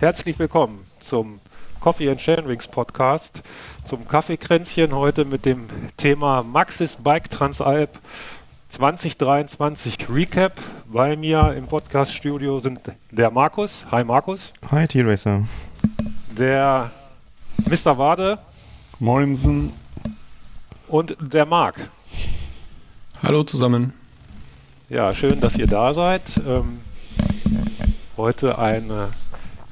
Herzlich willkommen zum Coffee and Chainrings Podcast, zum Kaffeekränzchen heute mit dem Thema Maxis Bike Transalp 2023 Recap. Bei mir im Podcast-Studio sind der Markus. Hi Markus. Hi T-Racer. Der Mr. Wade. Moinsen. Und der Marc. Hallo zusammen. Ja, schön, dass ihr da seid. Heute eine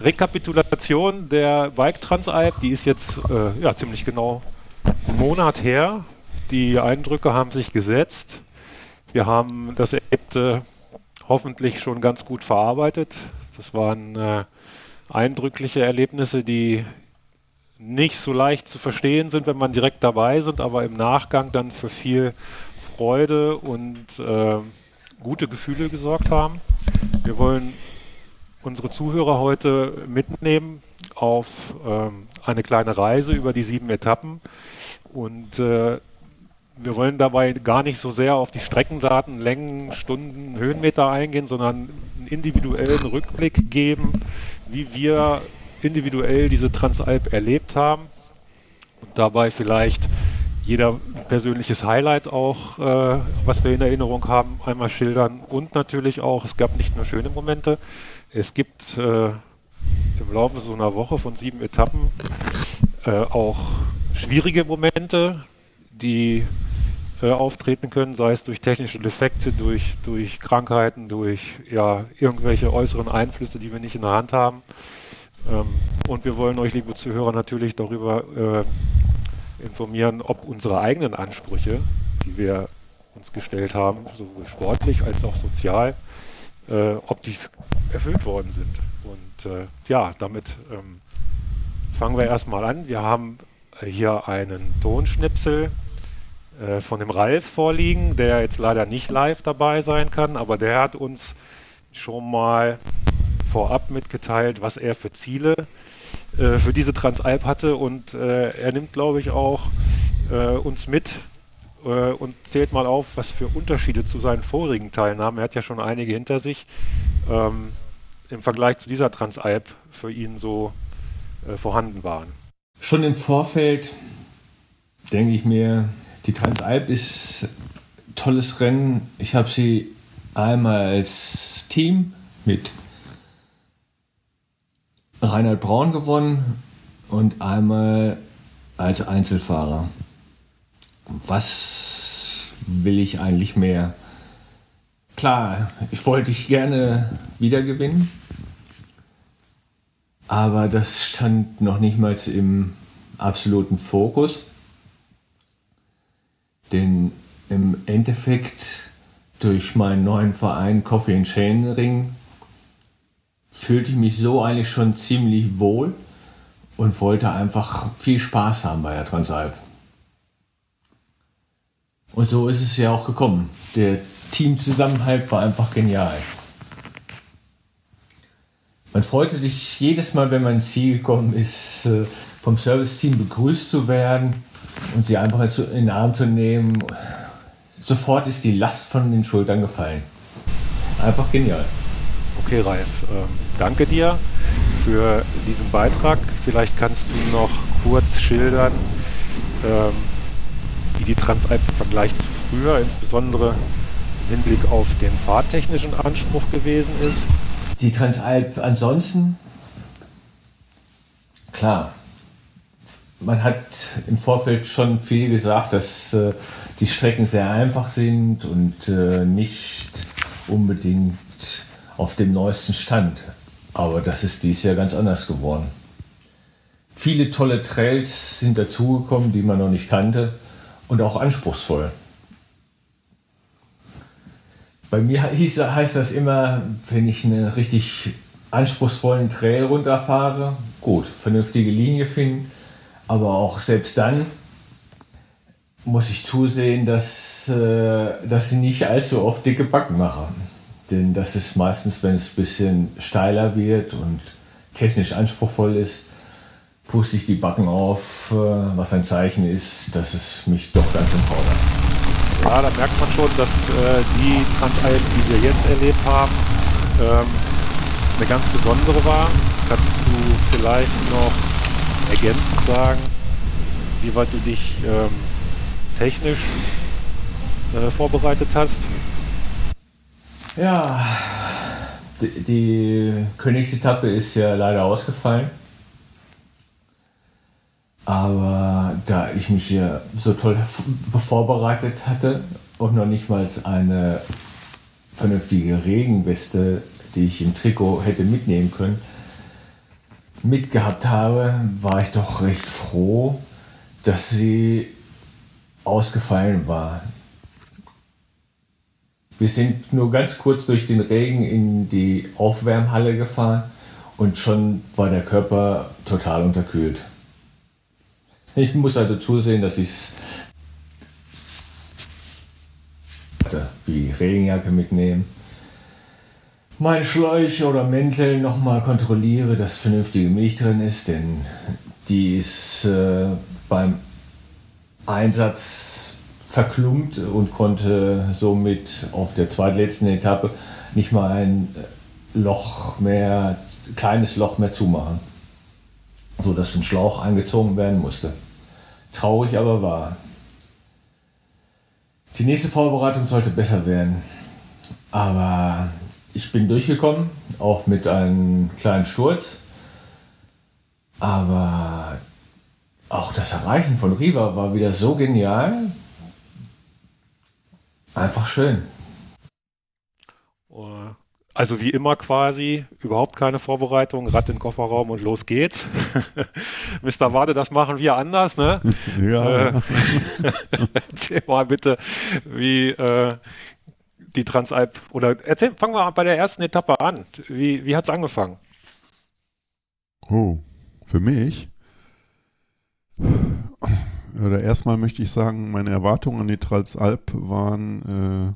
Rekapitulation der Bike Transalp, die ist jetzt ziemlich genau einen Monat her. Die Eindrücke haben sich gesetzt. Wir haben das Erlebte hoffentlich schon ganz gut verarbeitet. Das waren eindrückliche Erlebnisse, die nicht so leicht zu verstehen sind, wenn man direkt dabei sind, aber im Nachgang dann für viel Freude und gute Gefühle gesorgt haben. Wir wollen unsere Zuhörer heute mitnehmen auf eine kleine Reise über die 7 Etappen und wir wollen dabei gar nicht so sehr auf die Streckendaten, Längen, Stunden, Höhenmeter eingehen, sondern einen individuellen Rückblick geben, wie wir individuell diese Transalp erlebt haben und dabei vielleicht jeder persönliches Highlight auch, was wir in Erinnerung haben, einmal schildern. Und natürlich auch, es gab nicht nur schöne Momente, es gibt im Laufe so einer Woche von 7 Etappen auch schwierige Momente, die auftreten können, sei es durch technische Defekte, durch Krankheiten, durch irgendwelche äußeren Einflüsse, die wir nicht in der Hand haben. Und wir wollen euch, liebe Zuhörer, natürlich darüber informieren, ob unsere eigenen Ansprüche, die wir uns gestellt haben, sowohl sportlich als auch sozial, ob die erfüllt worden sind. Und damit fangen wir erstmal an. Wir haben hier einen Tonschnipsel von dem Ralf vorliegen, der jetzt leider nicht live dabei sein kann, aber der hat uns schon mal vorab mitgeteilt, was er für Ziele für diese Transalp hatte und er nimmt, glaube ich, auch uns mit und zählt mal auf, was für Unterschiede zu seinen vorigen Teilnahmen, er hat ja schon einige hinter sich, im Vergleich zu dieser Transalp für ihn so vorhanden waren. Schon im Vorfeld denke ich mir, die Transalp ist ein tolles Rennen. Ich habe sie einmal als Team mit Reinhard Braun gewonnen und einmal als Einzelfahrer. Was will ich eigentlich mehr? Klar, ich wollte dich gerne wieder gewinnen, aber das stand noch nicht mal im absoluten Fokus. Denn im Endeffekt durch meinen neuen Verein Coffee and Chainrings fühlte ich mich so eigentlich schon ziemlich wohl und wollte einfach viel Spaß haben bei der Transalp. Und so ist es ja auch gekommen. Der Teamzusammenhalt war einfach genial. Man freute sich jedes Mal, wenn man ins Ziel gekommen ist, vom Serviceteam begrüßt zu werden und sie einfach in den Arm zu nehmen. Sofort ist die Last von den Schultern gefallen. Einfach genial. Okay, Ralf, danke dir für diesen Beitrag. Vielleicht kannst du noch kurz schildern, wie die Transalp im Vergleich zu früher, insbesondere im Hinblick auf den fahrtechnischen Anspruch gewesen ist. Die Transalp ansonsten, klar, man hat im Vorfeld schon viel gesagt, dass die Strecken sehr einfach sind und nicht unbedingt auf dem neuesten Stand. Aber das ist dieses Jahr ganz anders geworden. Viele tolle Trails sind dazugekommen, die man noch nicht kannte und auch anspruchsvoll. Bei mir heißt das immer, wenn ich einen richtig anspruchsvollen Trail runterfahre, gut, vernünftige Linie finden, aber auch selbst dann muss ich zusehen, dass ich nicht allzu oft dicke Backen mache. Denn das ist meistens, wenn es ein bisschen steiler wird und technisch anspruchsvoll ist, puste ich die Backen auf, was ein Zeichen ist, dass es mich doch ganz schön fordert. Ja, da merkt man schon, dass die Transalp, die wir jetzt erlebt haben, eine ganz besondere war. kannst du vielleicht noch ergänzend sagen, wie weit du dich technisch vorbereitet hast? Ja, die Königsetappe ist ja leider ausgefallen. Aber da ich mich hier so toll vorbereitet hatte und noch nicht mal eine vernünftige Regenweste, die ich im Trikot hätte mitnehmen können, mitgehabt habe, war ich doch recht froh, dass sie ausgefallen war. Wir sind nur ganz kurz durch den Regen in die Aufwärmhalle gefahren und schon war der Körper total unterkühlt. Ich muss also zusehen, dass ich es wie Regenjacke mitnehmen, meine Schläuche oder Mäntel nochmal kontrolliere, dass vernünftige Milch drin ist, denn die ist beim Einsatz verklumpt und konnte somit auf der zweitletzten Etappe nicht mal ein kleines Loch mehr zumachen, sodass ein Schlauch angezogen werden musste. Traurig aber wahr. Die nächste Vorbereitung sollte besser werden, aber ich bin durchgekommen, auch mit einem kleinen Sturz, aber auch das Erreichen von Riva war wieder so genial, einfach schön. Also wie immer quasi, überhaupt keine Vorbereitung, Rad in den Kofferraum und los geht's. Mr. Wade, das machen wir anders, ne? Ja. Erzähl mal bitte, wie die Transalp, fangen wir bei der ersten Etappe an. Wie hat's angefangen? Oh, für mich? Oder erstmal möchte ich sagen, meine Erwartungen an die Transalp waren,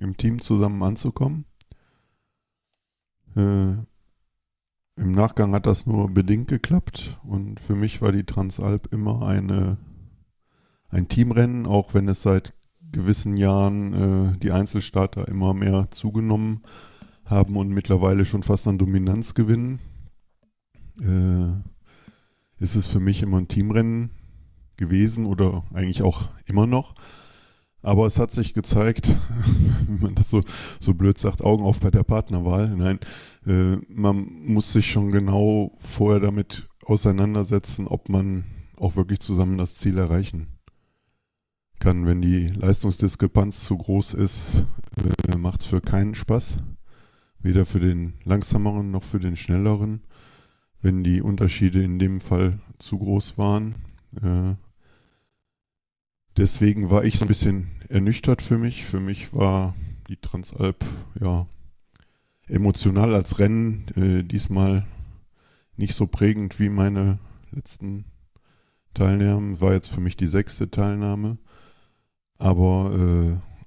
im Team zusammen anzukommen. Im Nachgang hat das nur bedingt geklappt und für mich war die Transalp immer ein Teamrennen, auch wenn es seit gewissen Jahren die Einzelstarter immer mehr zugenommen haben und mittlerweile schon fast an Dominanz gewinnen, ist es für mich immer ein Teamrennen gewesen oder eigentlich auch immer noch. Aber es hat sich gezeigt, wenn man das so blöd sagt, Augen auf bei der Partnerwahl. Nein, man muss sich schon genau vorher damit auseinandersetzen, ob man auch wirklich zusammen das Ziel erreichen kann. Wenn die Leistungsdiskrepanz zu groß ist, macht es für keinen Spaß. Weder für den Langsameren noch für den Schnelleren. Wenn die Unterschiede in dem Fall zu groß waren, deswegen war ich so ein bisschen ernüchtert für mich. Für mich war die Transalp ja emotional als Rennen diesmal nicht so prägend wie meine letzten Teilnahmen. War jetzt für mich die 6. Teilnahme. Aber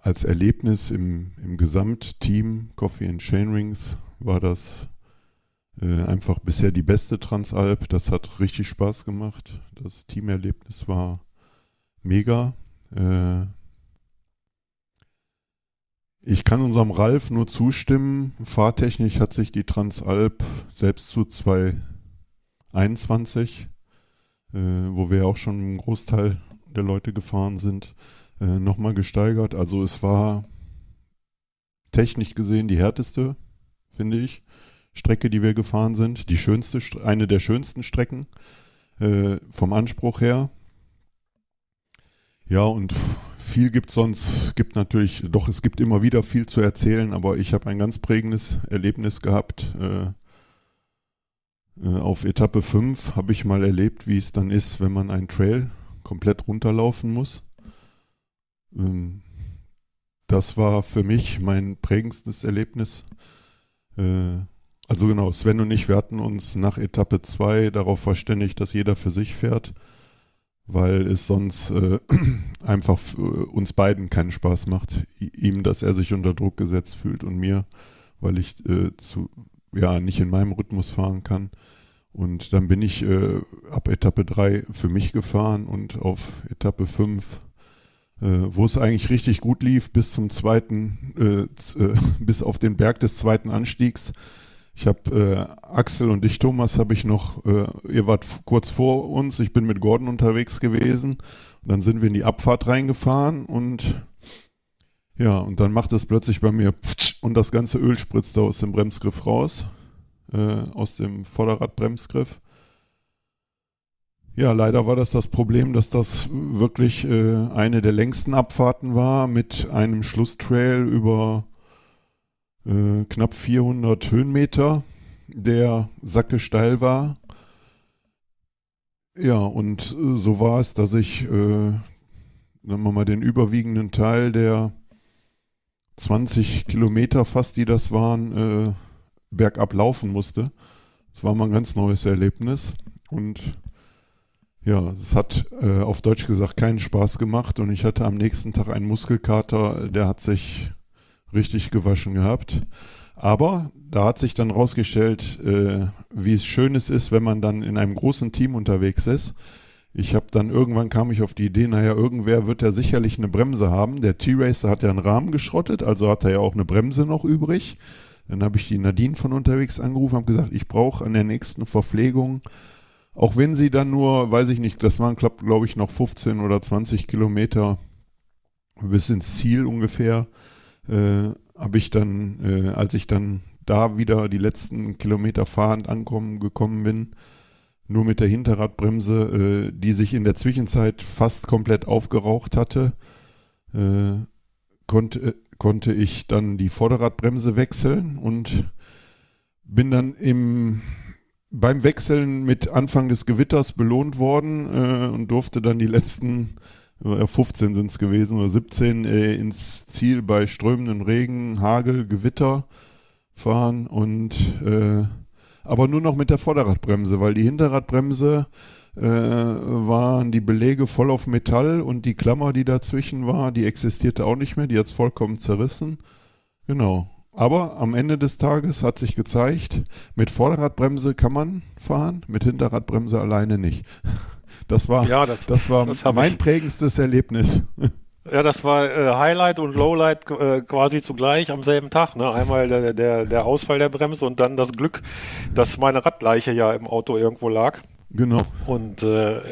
als Erlebnis im Gesamtteam Coffee and Chainrings war das einfach bisher die beste Transalp. Das hat richtig Spaß gemacht. Das Teamerlebnis war mega. Ich kann unserem Ralf nur zustimmen. Fahrtechnisch hat sich die Transalp selbst zu 2021, wo wir auch schon einen Großteil der Leute gefahren sind, nochmal gesteigert. Also es war technisch gesehen die härteste, finde ich, Strecke, die wir gefahren sind. Die schönste, eine der schönsten Strecken vom Anspruch her. Ja, und viel es gibt immer wieder viel zu erzählen, aber ich habe ein ganz prägendes Erlebnis gehabt. Auf Etappe 5 habe ich mal erlebt, wie es dann ist, wenn man einen Trail komplett runterlaufen muss. Das war für mich mein prägendstes Erlebnis. Also genau, Sven und ich, wir hatten uns nach Etappe 2 darauf verständigt, dass jeder für sich fährt, weil es sonst einfach uns beiden keinen Spaß macht. Ihm, dass er sich unter Druck gesetzt fühlt und mir, weil ich nicht in meinem Rhythmus fahren kann. Und dann bin ich ab Etappe 3 für mich gefahren und auf Etappe 5, wo es eigentlich richtig gut lief, bis auf den Berg des zweiten Anstiegs, Ich habe Axel und dich, Thomas, habe ich noch, ihr wart kurz vor uns, ich bin mit Gordon unterwegs gewesen und dann sind wir in die Abfahrt reingefahren und ja, und dann macht es plötzlich bei mir und das ganze Öl spritzt da aus dem Bremsgriff raus, aus dem Vorderradbremsgriff. Ja, leider war das Problem, dass das wirklich eine der längsten Abfahrten war mit einem Schlusstrail über knapp 400 Höhenmeter, der Sacke steil war. Ja, und so war es, dass ich, sagen wir mal, den überwiegenden Teil der 20 Kilometer fast, die das waren, bergab laufen musste. Das war mal ein ganz neues Erlebnis und ja, es hat auf Deutsch gesagt keinen Spaß gemacht und ich hatte am nächsten Tag einen Muskelkater, der hat sich richtig gewaschen gehabt. Aber da hat sich dann rausgestellt, wie es schön ist, wenn man dann in einem großen Team unterwegs ist. Ich habe dann irgendwann kam ich auf die Idee, naja, irgendwer wird ja sicherlich eine Bremse haben. Der T-Racer hat ja einen Rahmen geschrottet, also hat er ja auch eine Bremse noch übrig. Dann habe ich die Nadine von unterwegs angerufen, habe gesagt, ich brauche an der nächsten Verpflegung, auch wenn sie dann nur, weiß ich nicht, das waren, glaube ich, noch 15 oder 20 Kilometer bis ins Ziel ungefähr, habe ich dann, als ich dann da wieder die letzten Kilometer fahrend gekommen bin, nur mit der Hinterradbremse, die sich in der Zwischenzeit fast komplett aufgeraucht hatte, konnte ich dann die Vorderradbremse wechseln und bin dann beim Wechseln mit Anfang des Gewitters belohnt worden und durfte dann die letzten 15 sind es gewesen oder 17 ins Ziel bei strömendem Regen, Hagel, Gewitter fahren und aber nur noch mit der Vorderradbremse, weil die Hinterradbremse waren die Beläge voll auf Metall und die Klammer, die dazwischen war, die existierte auch nicht mehr, die hat es vollkommen zerrissen. Genau, aber am Ende des Tages hat sich gezeigt, mit Vorderradbremse kann man fahren, mit Hinterradbremse alleine nicht. Das war mein prägendstes Erlebnis. Ja, das war Highlight und Lowlight quasi zugleich am selben Tag. Ne? Einmal der Ausfall der Bremse und dann das Glück, dass meine Radleiche ja im Auto irgendwo lag. Genau. Und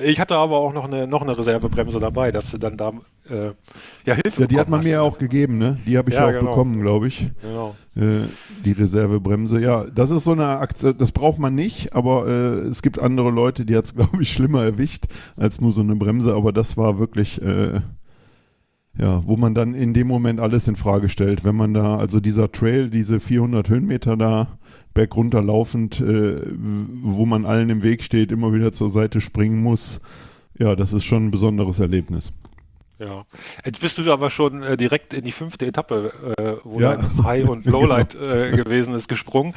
ich hatte aber auch noch eine Reservebremse dabei, dass du dann da Hilfe Ja, die hat man mir ja auch gegeben, ne? Die habe ich ja auch bekommen, glaube ich. Genau. Die Reservebremse, ja, das ist so eine Aktion, das braucht man nicht, aber es gibt andere Leute, die hat es, glaube ich, schlimmer erwischt als nur so eine Bremse, aber das war wirklich, wo man dann in dem Moment alles in Frage stellt, wenn man da, also dieser Trail, diese 400 Höhenmeter da, bergunter laufend, wo man allen im Weg steht, immer wieder zur Seite springen muss. Ja, das ist schon ein besonderes Erlebnis. Ja, jetzt bist du aber schon direkt in die 5. Etappe, wo dann High- und Lowlight genau. Gewesen ist, gesprungen.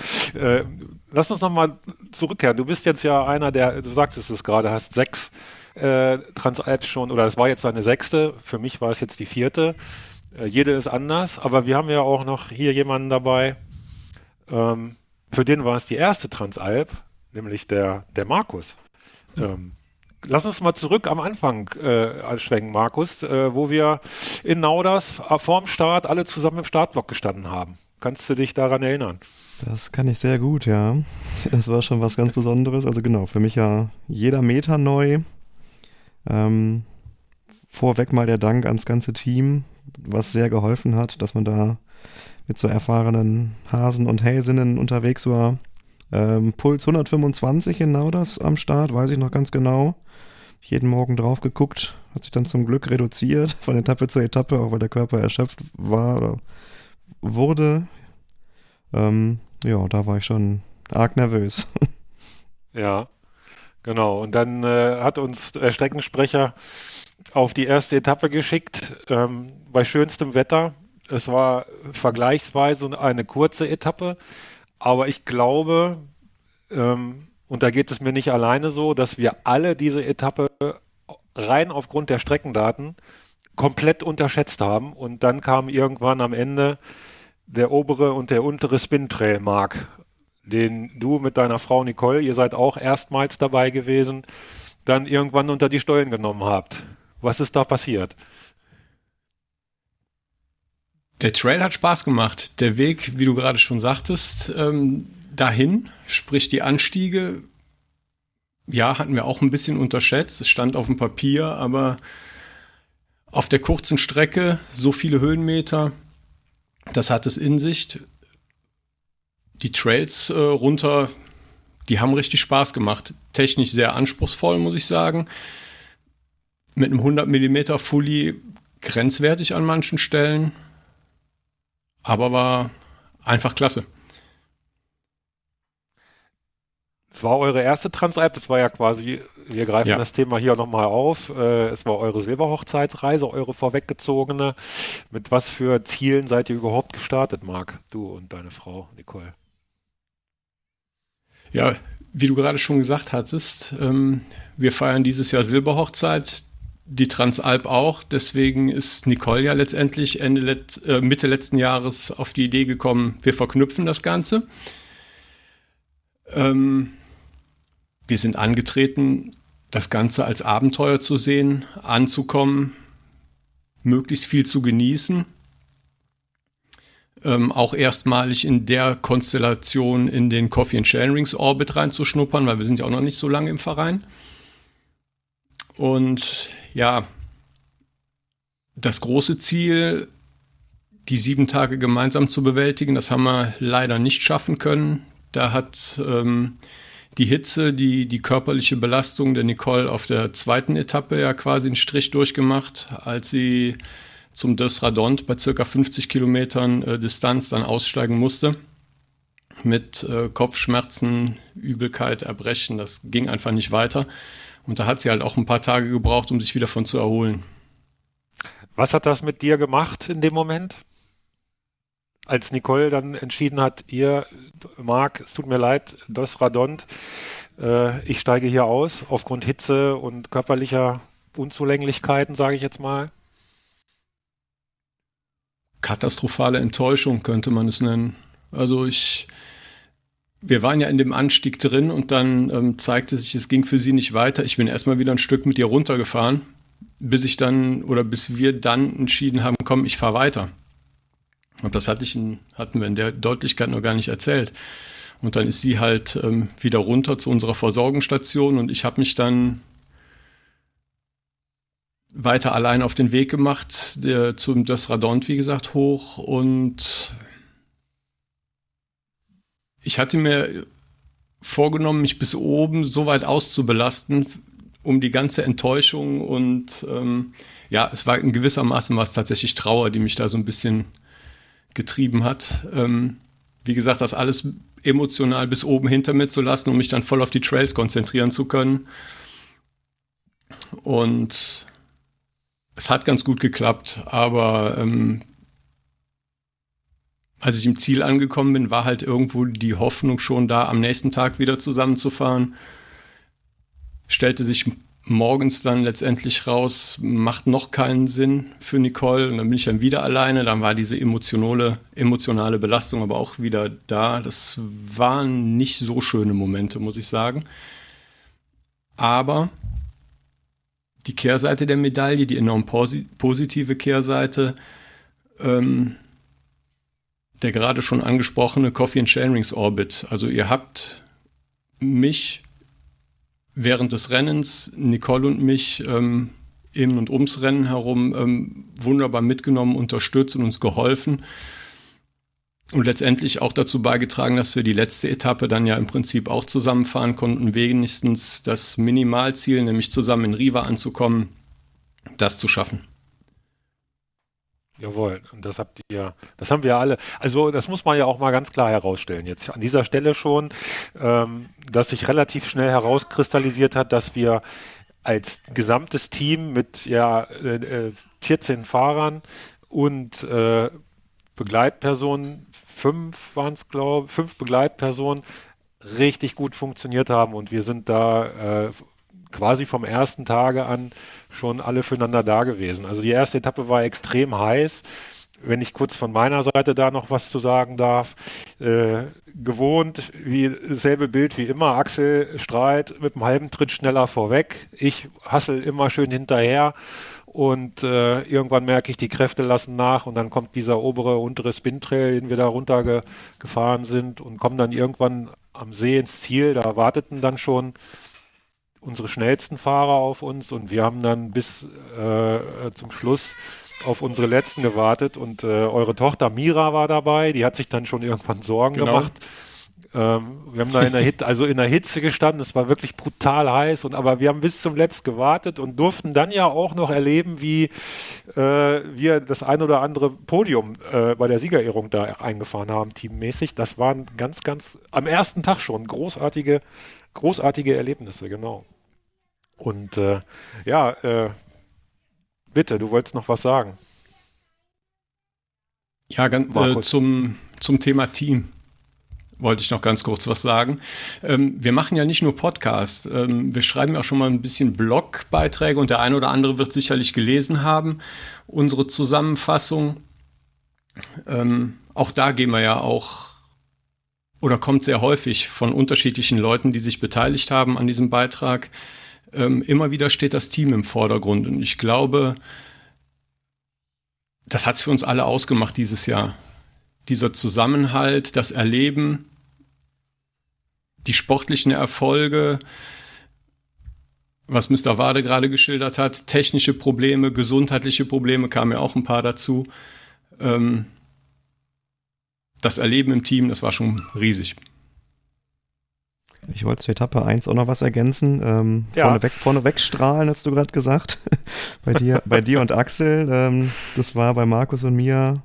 Lass uns nochmal zurückkehren. Du bist jetzt ja einer der, du sagtest es gerade, hast 6 Transalps schon, oder es war jetzt deine 6. Für mich war es jetzt die 4. Jede ist anders, aber wir haben ja auch noch hier jemanden dabei, für den war es die erste Transalp, nämlich der Markus. Lass uns mal zurück am Anfang anschwenken, Markus, wo wir in Nauders vorm Start alle zusammen im Startblock gestanden haben. Kannst du dich daran erinnern? Das kann ich sehr gut, ja. Das war schon was ganz Besonderes. Also genau, für mich ja jeder Meter neu. Vorweg mal der Dank ans ganze Team, was sehr geholfen hat, dass man da mit so erfahrenen Hasen und Häsinnen unterwegs war. Puls 125 in Nauders am Start, weiß ich noch ganz genau. Jeden Morgen drauf geguckt, hat sich dann zum Glück reduziert von Etappe zu Etappe, auch weil der Körper erschöpft war oder wurde. Da war ich schon arg nervös. Ja, genau. Und dann hat uns der Streckensprecher auf die erste Etappe geschickt, bei schönstem Wetter. Es war vergleichsweise eine kurze Etappe, aber ich glaube, und da geht es mir nicht alleine so, dass wir alle diese Etappe rein aufgrund der Streckendaten komplett unterschätzt haben und dann kam irgendwann am Ende der obere und der untere Spin-Trail, Marc, den du mit deiner Frau Nicole, ihr seid auch erstmals dabei gewesen, dann irgendwann unter die Steuern genommen habt. Was ist da passiert? Der Trail hat Spaß gemacht. Der Weg, wie du gerade schon sagtest, dahin, sprich die Anstiege, ja, hatten wir auch ein bisschen unterschätzt. Es stand auf dem Papier, aber auf der kurzen Strecke so viele Höhenmeter, das hat es in sich. Die Trails runter, die haben richtig Spaß gemacht. Technisch sehr anspruchsvoll, muss ich sagen. Mit einem 100 mm Fully grenzwertig an manchen Stellen. Aber war einfach klasse. Es war eure erste Transalp, das war ja quasi, wir greifen das Thema hier nochmal auf, es war eure Silberhochzeitsreise, eure vorweggezogene. Mit was für Zielen seid ihr überhaupt gestartet, Marc, du und deine Frau, Nicole? Ja, wie du gerade schon gesagt hattest, wir feiern dieses Jahr Silberhochzeit, die Transalp auch, deswegen ist Nicole ja letztendlich Mitte letzten Jahres auf die Idee gekommen, wir verknüpfen das Ganze. Wir sind angetreten, das Ganze als Abenteuer zu sehen, anzukommen, möglichst viel zu genießen. Auch erstmalig in der Konstellation in den Coffee and Chainrings Orbit reinzuschnuppern, weil wir sind ja auch noch nicht so lange im Verein. Und ja, das große Ziel, die 7 Tage gemeinsam zu bewältigen, das haben wir leider nicht schaffen können. Da hat die Hitze, die körperliche Belastung der Nicole auf der zweiten Etappe ja quasi einen Strich durchgemacht, als sie zum Döss Radond bei ca. 50 Kilometern Distanz dann aussteigen musste. Mit Kopfschmerzen, Übelkeit, Erbrechen, das ging einfach nicht weiter. Und da hat sie halt auch ein paar Tage gebraucht, um sich wieder von zu erholen. Was hat das mit dir gemacht in dem Moment? Als Nicole dann entschieden hat, ihr, Marc, es tut mir leid, Döss Radond, ich steige hier aus, aufgrund Hitze und körperlicher Unzulänglichkeiten, sage ich jetzt mal. Katastrophale Enttäuschung könnte man es nennen. Also wir waren ja in dem Anstieg drin und dann zeigte sich, es ging für sie nicht weiter. Ich bin erstmal wieder ein Stück mit ihr runtergefahren, bis wir dann entschieden haben, komm, ich fahre weiter. Und das hatten wir in der Deutlichkeit noch gar nicht erzählt. Und dann ist sie halt wieder runter zu unserer Versorgungsstation und ich habe mich dann weiter allein auf den Weg gemacht, zum Döss Radond, wie gesagt, hoch. Und ich hatte mir vorgenommen, mich bis oben so weit auszubelasten, um die ganze Enttäuschung und es war in gewisser Maßen tatsächlich Trauer, die mich da so ein bisschen getrieben hat. Wie gesagt, das alles emotional bis oben hinter mir zu lassen, um mich dann voll auf die Trails konzentrieren zu können. Und es hat ganz gut geklappt, aber als ich im Ziel angekommen bin, war halt irgendwo die Hoffnung schon da, am nächsten Tag wieder zusammenzufahren. Stellte sich morgens dann letztendlich raus, macht noch keinen Sinn für Nicole. Und dann bin ich dann wieder alleine. Dann war diese emotionale Belastung aber auch wieder da. Das waren nicht so schöne Momente, muss ich sagen. Aber die Kehrseite der Medaille, die enorm positive Kehrseite, der gerade schon angesprochene Coffee and Chainrings Orbit. Also ihr habt mich während des Rennens, Nicole und mich im und ums Rennen herum wunderbar mitgenommen, unterstützt und uns geholfen und letztendlich auch dazu beigetragen, dass wir die letzte Etappe dann ja im Prinzip auch zusammenfahren konnten, wenigstens das Minimalziel, nämlich zusammen in Riva anzukommen, das zu schaffen. Jawohl, das haben wir alle. Also das muss man ja auch mal ganz klar herausstellen jetzt an dieser Stelle schon, dass sich relativ schnell herauskristallisiert hat, dass wir als gesamtes Team mit 14 Fahrern und Begleitpersonen, 5 waren es, glaube ich, 5 Begleitpersonen, richtig gut funktioniert haben und wir sind da quasi vom ersten Tage an schon alle füreinander da gewesen. Also die erste Etappe war extrem heiß. Wenn ich kurz von meiner Seite da noch was zu sagen darf, gewohnt, wie dasselbe Bild wie immer, Axel Streit mit einem halben Tritt schneller vorweg, ich hassel immer schön hinterher und irgendwann merke ich, die Kräfte lassen nach und dann kommt dieser obere, untere Spintrail, den wir da runtergefahren sind und kommen dann irgendwann am See ins Ziel. Da warteten dann schon unsere schnellsten Fahrer auf uns und wir haben dann bis zum Schluss auf unsere letzten gewartet und eure Tochter Mira war dabei, die hat sich dann schon irgendwann Sorgen gemacht. Wir haben da in der Hitze gestanden, es war wirklich brutal heiß, aber wir haben bis zum Letzten gewartet und durften dann ja auch noch erleben, wie wir das ein oder andere Podium bei der Siegerehrung da eingefahren haben, teammäßig. Das waren ganz, ganz, am ersten Tag schon großartige Erlebnisse, genau. Und bitte, du wolltest noch was sagen. Ja, ganz, zum Thema Team wollte ich noch ganz kurz was sagen. Wir machen ja nicht nur Podcasts. Wir schreiben ja auch schon mal ein bisschen Blogbeiträge und der eine oder andere wird sicherlich gelesen haben. Unsere Zusammenfassung, auch da gehen wir ja auch, oder kommt sehr häufig von unterschiedlichen Leuten, die sich beteiligt haben an diesem Beitrag. Immer wieder steht das Team im Vordergrund und ich glaube, das hat es für uns alle ausgemacht dieses Jahr. Dieser Zusammenhalt, das Erleben, die sportlichen Erfolge, was Mr. Wade gerade geschildert hat, technische Probleme, gesundheitliche Probleme, kamen ja auch ein paar dazu. Das Erleben im Team, das war schon riesig. Ich wollte zur Etappe 1 auch noch was ergänzen. Vorneweg strahlen, hast du gerade gesagt. bei dir und Axel. Das war bei Markus und mir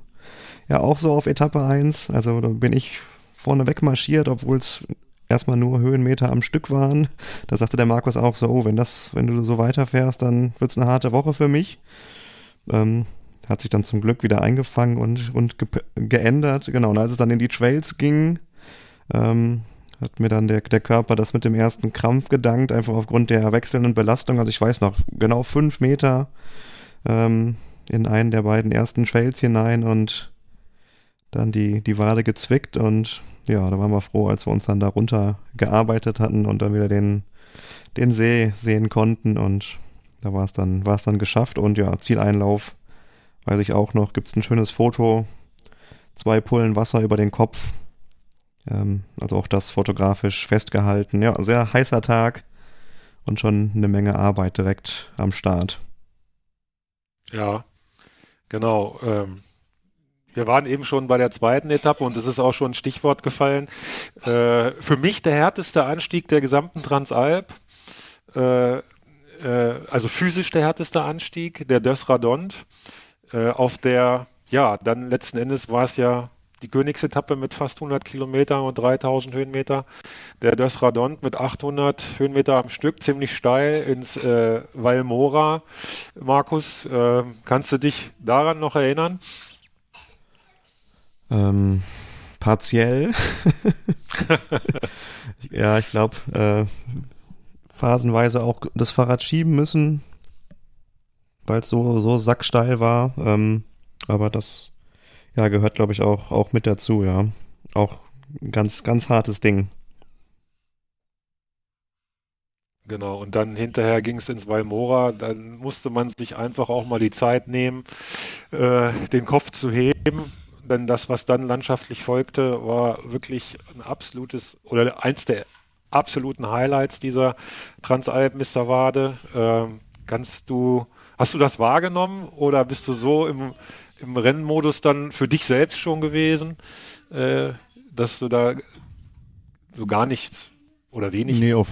ja auch so auf Etappe 1. Also da bin ich vorneweg marschiert, obwohl es erstmal nur Höhenmeter am Stück waren. Da sagte der Markus auch so, wenn du so weiterfährst, dann wird es eine harte Woche für mich. Hat sich dann zum Glück wieder eingefangen und geändert. Genau, und als es dann in die Trails ging, hat mir dann der Körper das mit dem ersten Krampf gedankt, einfach aufgrund der wechselnden Belastung. Also ich weiß noch, genau 5 Meter in einen der beiden ersten Trails hinein und dann die Wade gezwickt. Und ja, da waren wir froh, als wir uns dann da runter gearbeitet hatten und dann wieder den See sehen konnten. Und da war es dann geschafft. Und ja, Zieleinlauf, weiß ich auch noch, gibt es ein schönes Foto. 2 Pullen Wasser über den Kopf. Also auch das fotografisch festgehalten. Ja, sehr heißer Tag und schon eine Menge Arbeit direkt am Start. Ja, genau. Wir waren eben schon bei der zweiten Etappe und es ist auch schon ein Stichwort gefallen. Für mich der härteste Anstieg der gesamten Transalp. Also physisch der härteste Anstieg, der Döss Radond. Dann letzten Endes war es ja die Königsetappe mit fast 100 Kilometern und 3000 Höhenmeter. Der Döss Radond mit 800 Höhenmeter am Stück, ziemlich steil ins Val Mora. Markus, kannst du dich daran noch erinnern? Partiell. Ja, ich glaube, phasenweise auch das Fahrrad schieben müssen, weil es so sacksteil war. Aber das gehört, glaube ich, auch mit dazu, ja. Auch ein ganz, ganz hartes Ding. Genau, und dann hinterher ging es ins Val Mora. Dann musste man sich einfach auch mal die Zeit nehmen, den Kopf zu heben. Denn das, was dann landschaftlich folgte, war wirklich eins der absoluten Highlights dieser Transalp, Mr. Wade. Hast du das wahrgenommen oder bist du so im Rennmodus dann für dich selbst schon gewesen, dass du da so gar nichts oder wenig... Nee,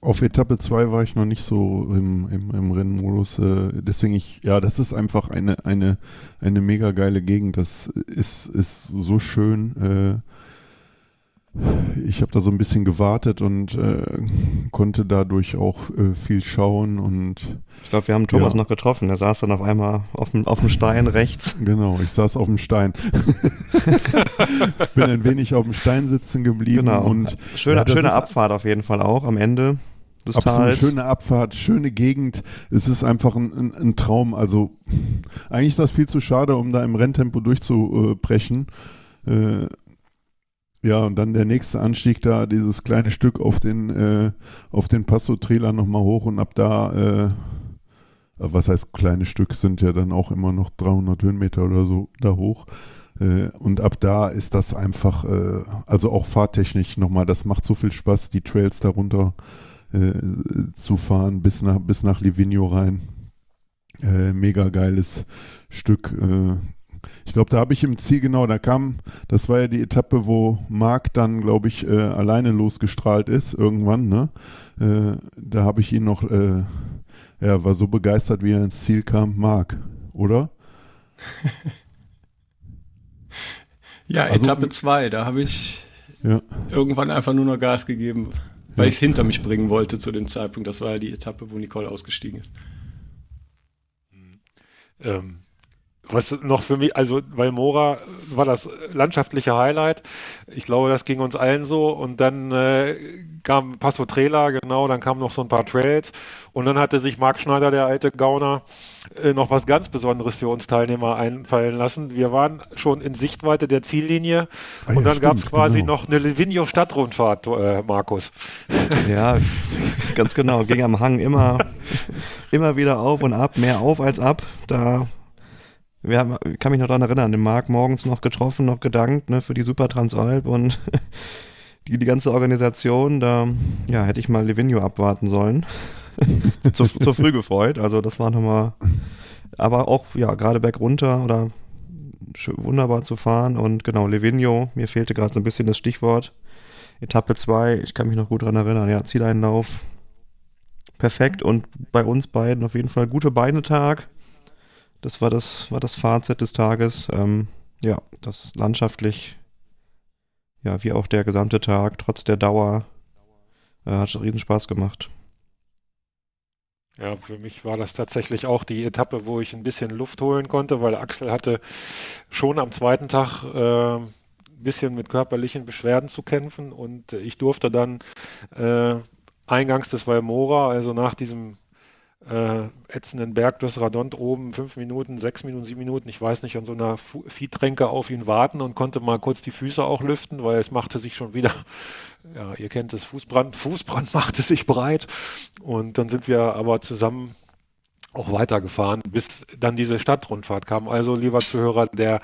auf Etappe 2 war ich noch nicht so im Rennmodus. Deswegen das ist einfach eine mega geile Gegend. Das ist so schön. Ich habe da so ein bisschen gewartet und konnte dadurch auch viel schauen. Und ich glaube, wir haben Thomas noch getroffen. Der saß dann auf einmal auf dem Stein rechts. Genau, ich saß auf dem Stein. Ich bin ein wenig auf dem Stein sitzen geblieben. Genau. Und schöne Abfahrt auf jeden Fall auch am Ende des Tals. Schöne Abfahrt, schöne Gegend. Es ist einfach ein Traum. Also eigentlich ist das viel zu schade, um da im Renntempo durchzubrechen. Ja, und dann der nächste Anstieg da, dieses kleine Stück auf den Passo Trela nochmal hoch und ab da was heißt kleine Stück, sind ja dann auch immer noch 300 Höhenmeter oder so da hoch. Und ab da ist das einfach, also auch fahrtechnisch nochmal, das macht so viel Spaß, die Trails darunter zu fahren bis nach Livigno rein. Mega geiles Stück. Ich glaube, da habe ich im Ziel, genau, da kam, das war ja die Etappe, wo Marc dann, glaube ich, alleine losgestrahlt ist, irgendwann, ne? Da habe ich ihn noch, er war so begeistert, wie er ins Ziel kam, Marc, oder? Ja, also, Etappe 2, da habe ich irgendwann einfach nur noch Gas gegeben, weil ich es hinter mich bringen wollte zu dem Zeitpunkt. Das war ja die Etappe, wo Nicole ausgestiegen ist. Was noch für mich, also Val Mora war das landschaftliche Highlight. Ich glaube, das ging uns allen so. Und dann kam Passo Trela, genau, dann kamen noch so ein paar Trails. Und dann hatte sich Marc Schneider, der alte Gauner, noch was ganz Besonderes für uns Teilnehmer einfallen lassen. Wir waren schon in Sichtweite der Ziellinie und dann gab es quasi noch eine Livigno-Stadtrundfahrt, Markus. Ja, ganz genau. Ging am Hang immer wieder auf und ab, mehr auf als ab. Ich kann mich noch daran erinnern, den Marc morgens noch getroffen, noch gedankt, ne, für die Super Transalp und die ganze Organisation. Da hätte ich mal Livigno abwarten sollen. zu früh gefreut, also das war nochmal, aber auch gerade bergunter oder wunderbar zu fahren. Und genau, Livigno, mir fehlte gerade so ein bisschen das Stichwort. Etappe 2, ich kann mich noch gut dran erinnern, Zieleinlauf, perfekt, und bei uns beiden auf jeden Fall gute Beine-Tag, das war das Fazit des Tages, das landschaftlich, wie auch der gesamte Tag, trotz der Dauer, hat schon riesen Spaß gemacht. Ja, für mich war das tatsächlich auch die Etappe, wo ich ein bisschen Luft holen konnte, weil Axel hatte schon am zweiten Tag ein bisschen mit körperlichen Beschwerden zu kämpfen, und ich durfte dann eingangs des Val Mora, also nach diesem ätzenden Berg Döss Radond oben, 5 Minuten, 6 Minuten, 7 Minuten, ich weiß nicht, an so einer Viehtränke auf ihn warten und konnte mal kurz die Füße auch lüften, weil es machte sich schon wieder, ihr kennt das, Fußbrand machte sich breit, und dann sind wir aber zusammen auch weitergefahren, bis dann diese Stadtrundfahrt kam. Also, lieber Zuhörer, wir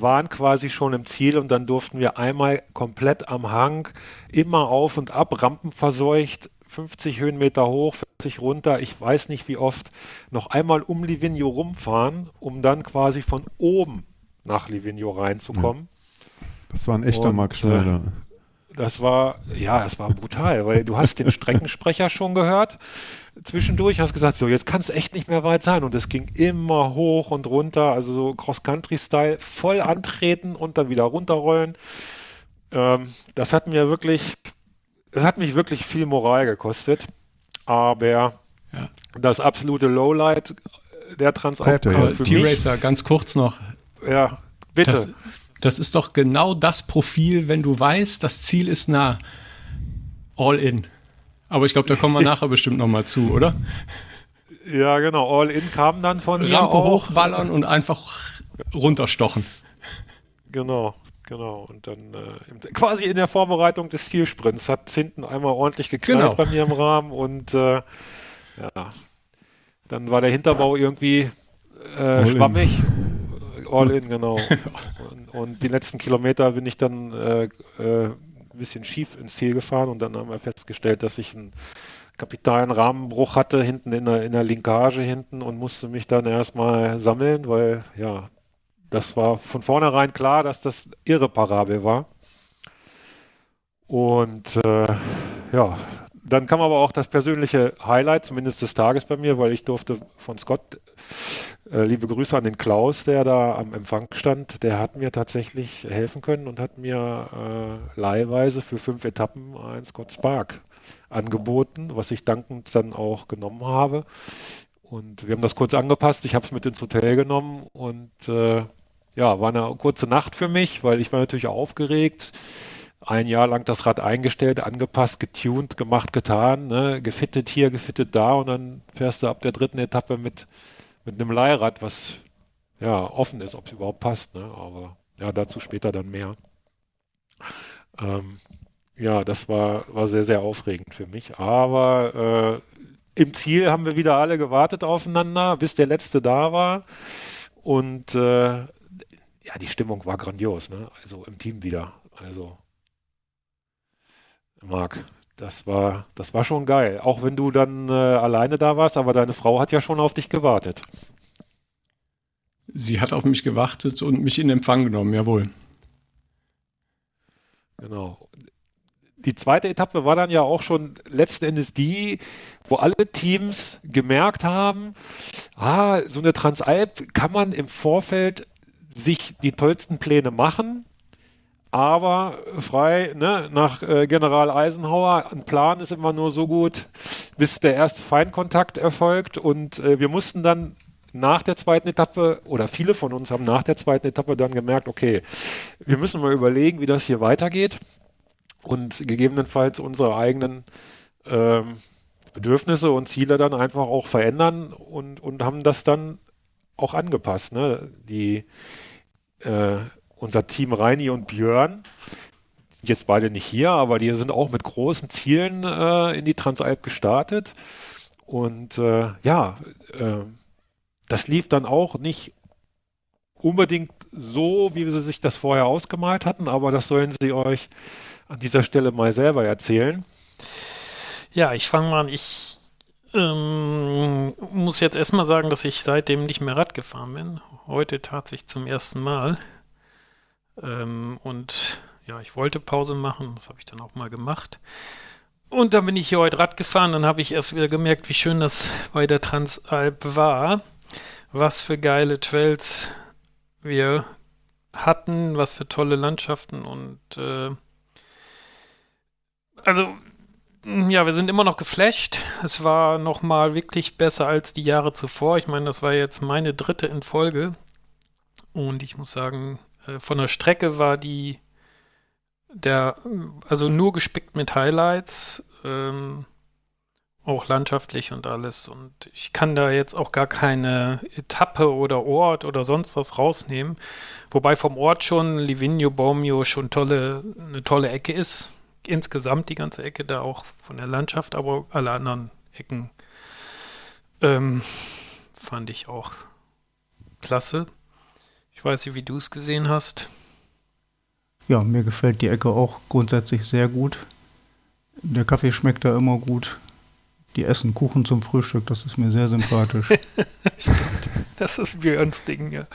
waren quasi schon im Ziel und dann durften wir einmal komplett am Hang, immer auf und ab, rampenverseucht, 50 Höhenmeter hoch, 40 runter, ich weiß nicht wie oft, noch einmal um Livigno rumfahren, um dann quasi von oben nach Livigno reinzukommen. Das war ein echter Marc Schneider. Das war brutal, weil du hast den Streckensprecher schon gehört, zwischendurch hast gesagt, so, jetzt kann es echt nicht mehr weit sein, und es ging immer hoch und runter, also so Cross-Country-Style, voll antreten und dann wieder runterrollen. Das hat mich wirklich viel Moral gekostet, aber das absolute Lowlight der Transalp. T-Racer, ganz kurz noch. Ja, bitte. Das ist doch genau das Profil, wenn du weißt, das Ziel ist nah. All in. Aber ich glaube, da kommen wir nachher bestimmt nochmal zu, oder? Ja, genau. All in kam dann von mir Rampe auch. Hochballern und einfach runterstochen. Genau, und dann quasi in der Vorbereitung des Zielsprints hat es hinten einmal ordentlich geknallt bei mir im Rahmen, und dann war der Hinterbau irgendwie all schwammig. All in, genau. und die letzten Kilometer bin ich dann ein bisschen schief ins Ziel gefahren, und dann haben wir festgestellt, dass ich einen kapitalen Rahmenbruch hatte, hinten in der Linkage hinten, und musste mich dann erstmal sammeln, weil das war von vornherein klar, dass das irreparabel war. Und dann kam aber auch das persönliche Highlight, zumindest des Tages bei mir, weil ich durfte von Scott, liebe Grüße an den Klaus, der da am Empfang stand, der hat mir tatsächlich helfen können und hat mir leihweise für 5 Etappen ein Scott Spark angeboten, was ich dankend dann auch genommen habe. Und wir haben das kurz angepasst, ich habe es mit ins Hotel genommen, und war eine kurze Nacht für mich, weil ich war natürlich auch aufgeregt. Ein Jahr lang das Rad eingestellt, angepasst, getuned, gemacht, getan, ne? Gefittet hier, gefittet da, und dann fährst du ab der 3. Etappe mit einem Leihrad, was offen ist, ob es überhaupt passt, ne? Aber dazu später dann mehr. Das war sehr, sehr aufregend für mich, aber Im Ziel haben wir wieder alle gewartet aufeinander, bis der Letzte da war. Und ja, die Stimmung war grandios, ne? Also im Team wieder. Also, Marc, das war schon geil. Auch wenn du dann alleine da warst, aber deine Frau hat ja schon auf dich gewartet. Sie hat auf mich gewartet und mich in Empfang genommen, jawohl. Genau. Die zweite Etappe war dann ja auch schon letzten Endes die, wo alle Teams gemerkt haben, so eine Transalp kann man im Vorfeld sich die tollsten Pläne machen, aber frei, ne, nach General Eisenhower, ein Plan ist immer nur so gut, bis der erste Feindkontakt erfolgt. Und wir mussten dann nach der zweiten Etappe, oder viele von uns haben nach der zweiten Etappe dann gemerkt, okay, wir müssen mal überlegen, wie das hier weitergeht. Und gegebenenfalls unsere eigenen Bedürfnisse und Ziele dann einfach auch verändern und haben das dann auch angepasst. Ne? Unser Team Reini und Björn, jetzt beide nicht hier, aber die sind auch mit großen Zielen in die Transalp gestartet. Und das lief dann auch nicht unbedingt so, wie sie sich das vorher ausgemalt hatten, aber das sollen sie euch an dieser Stelle mal selber erzählen. Ja, ich fange mal an. Ich muss jetzt erstmal sagen, dass ich seitdem nicht mehr Rad gefahren bin. Heute tatsächlich zum ersten Mal. Und ja, ich wollte Pause machen. Das habe ich dann auch mal gemacht. Und dann bin ich hier heute Rad gefahren. Dann habe ich erst wieder gemerkt, wie schön das bei der Transalp war. Was für geile Trails wir hatten. Was für tolle Landschaften und also, ja, wir sind immer noch geflasht. Es war nochmal wirklich besser als die Jahre zuvor. Ich meine, das war jetzt meine dritte in Folge. Und ich muss sagen, von der Strecke war also nur gespickt mit Highlights. Auch landschaftlich und alles. Und ich kann da jetzt auch gar keine Etappe oder Ort oder sonst was rausnehmen. Wobei vom Ort schon Livigno, Bormio schon eine tolle Ecke ist. Insgesamt die ganze Ecke da auch von der Landschaft, aber alle anderen Ecken fand ich auch klasse. Ich weiß nicht, wie du es gesehen hast. Ja, mir gefällt die Ecke auch grundsätzlich sehr gut. Der Kaffee schmeckt da immer gut. Die essen Kuchen zum Frühstück, das ist mir sehr sympathisch. Stimmt, das ist Björns Ding, ja.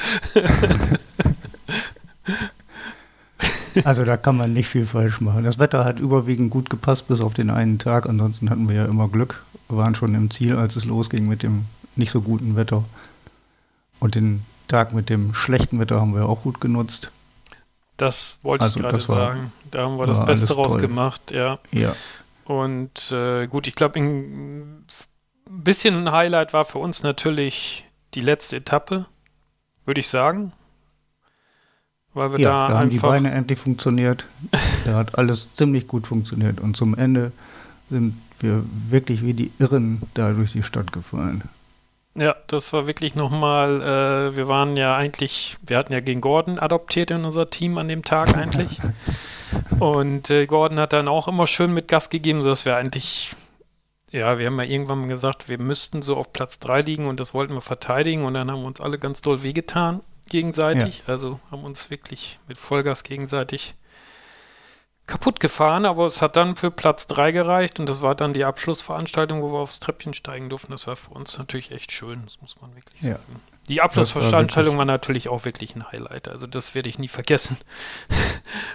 Also da kann man nicht viel falsch machen. Das Wetter hat überwiegend gut gepasst, bis auf den einen Tag. Ansonsten hatten wir ja immer Glück. Wir waren schon im Ziel, als es losging mit dem nicht so guten Wetter. Und den Tag mit dem schlechten Wetter haben wir auch gut genutzt. Das wollte ich gerade sagen. Da haben wir das Beste rausgemacht, ja. Ja. Und gut, ich glaube, ein bisschen ein Highlight war für uns natürlich die letzte Etappe, würde ich sagen. Weil wir da haben die Beine endlich funktioniert. Da hat alles ziemlich gut funktioniert. Und zum Ende sind wir wirklich wie die Irren da durch die Stadt gefahren. Ja, das war wirklich nochmal, wir hatten ja gegen Gordon adoptiert in unser Team an dem Tag eigentlich. Und Gordon hat dann auch immer schön mit Gas gegeben, sodass wir eigentlich, ja, wir haben ja irgendwann mal gesagt, wir müssten so auf Platz 3 liegen und das wollten wir verteidigen. Und dann haben wir uns alle ganz doll wehgetan. Gegenseitig, ja. Also haben uns wirklich mit Vollgas gegenseitig kaputt gefahren, aber es hat dann für Platz 3 gereicht und das war dann die Abschlussveranstaltung, wo wir aufs Treppchen steigen durften. Das war für uns natürlich echt schön, das muss man wirklich sagen. Ja. Die Abschlussveranstaltung war natürlich auch wirklich ein Highlight, also das werde ich nie vergessen.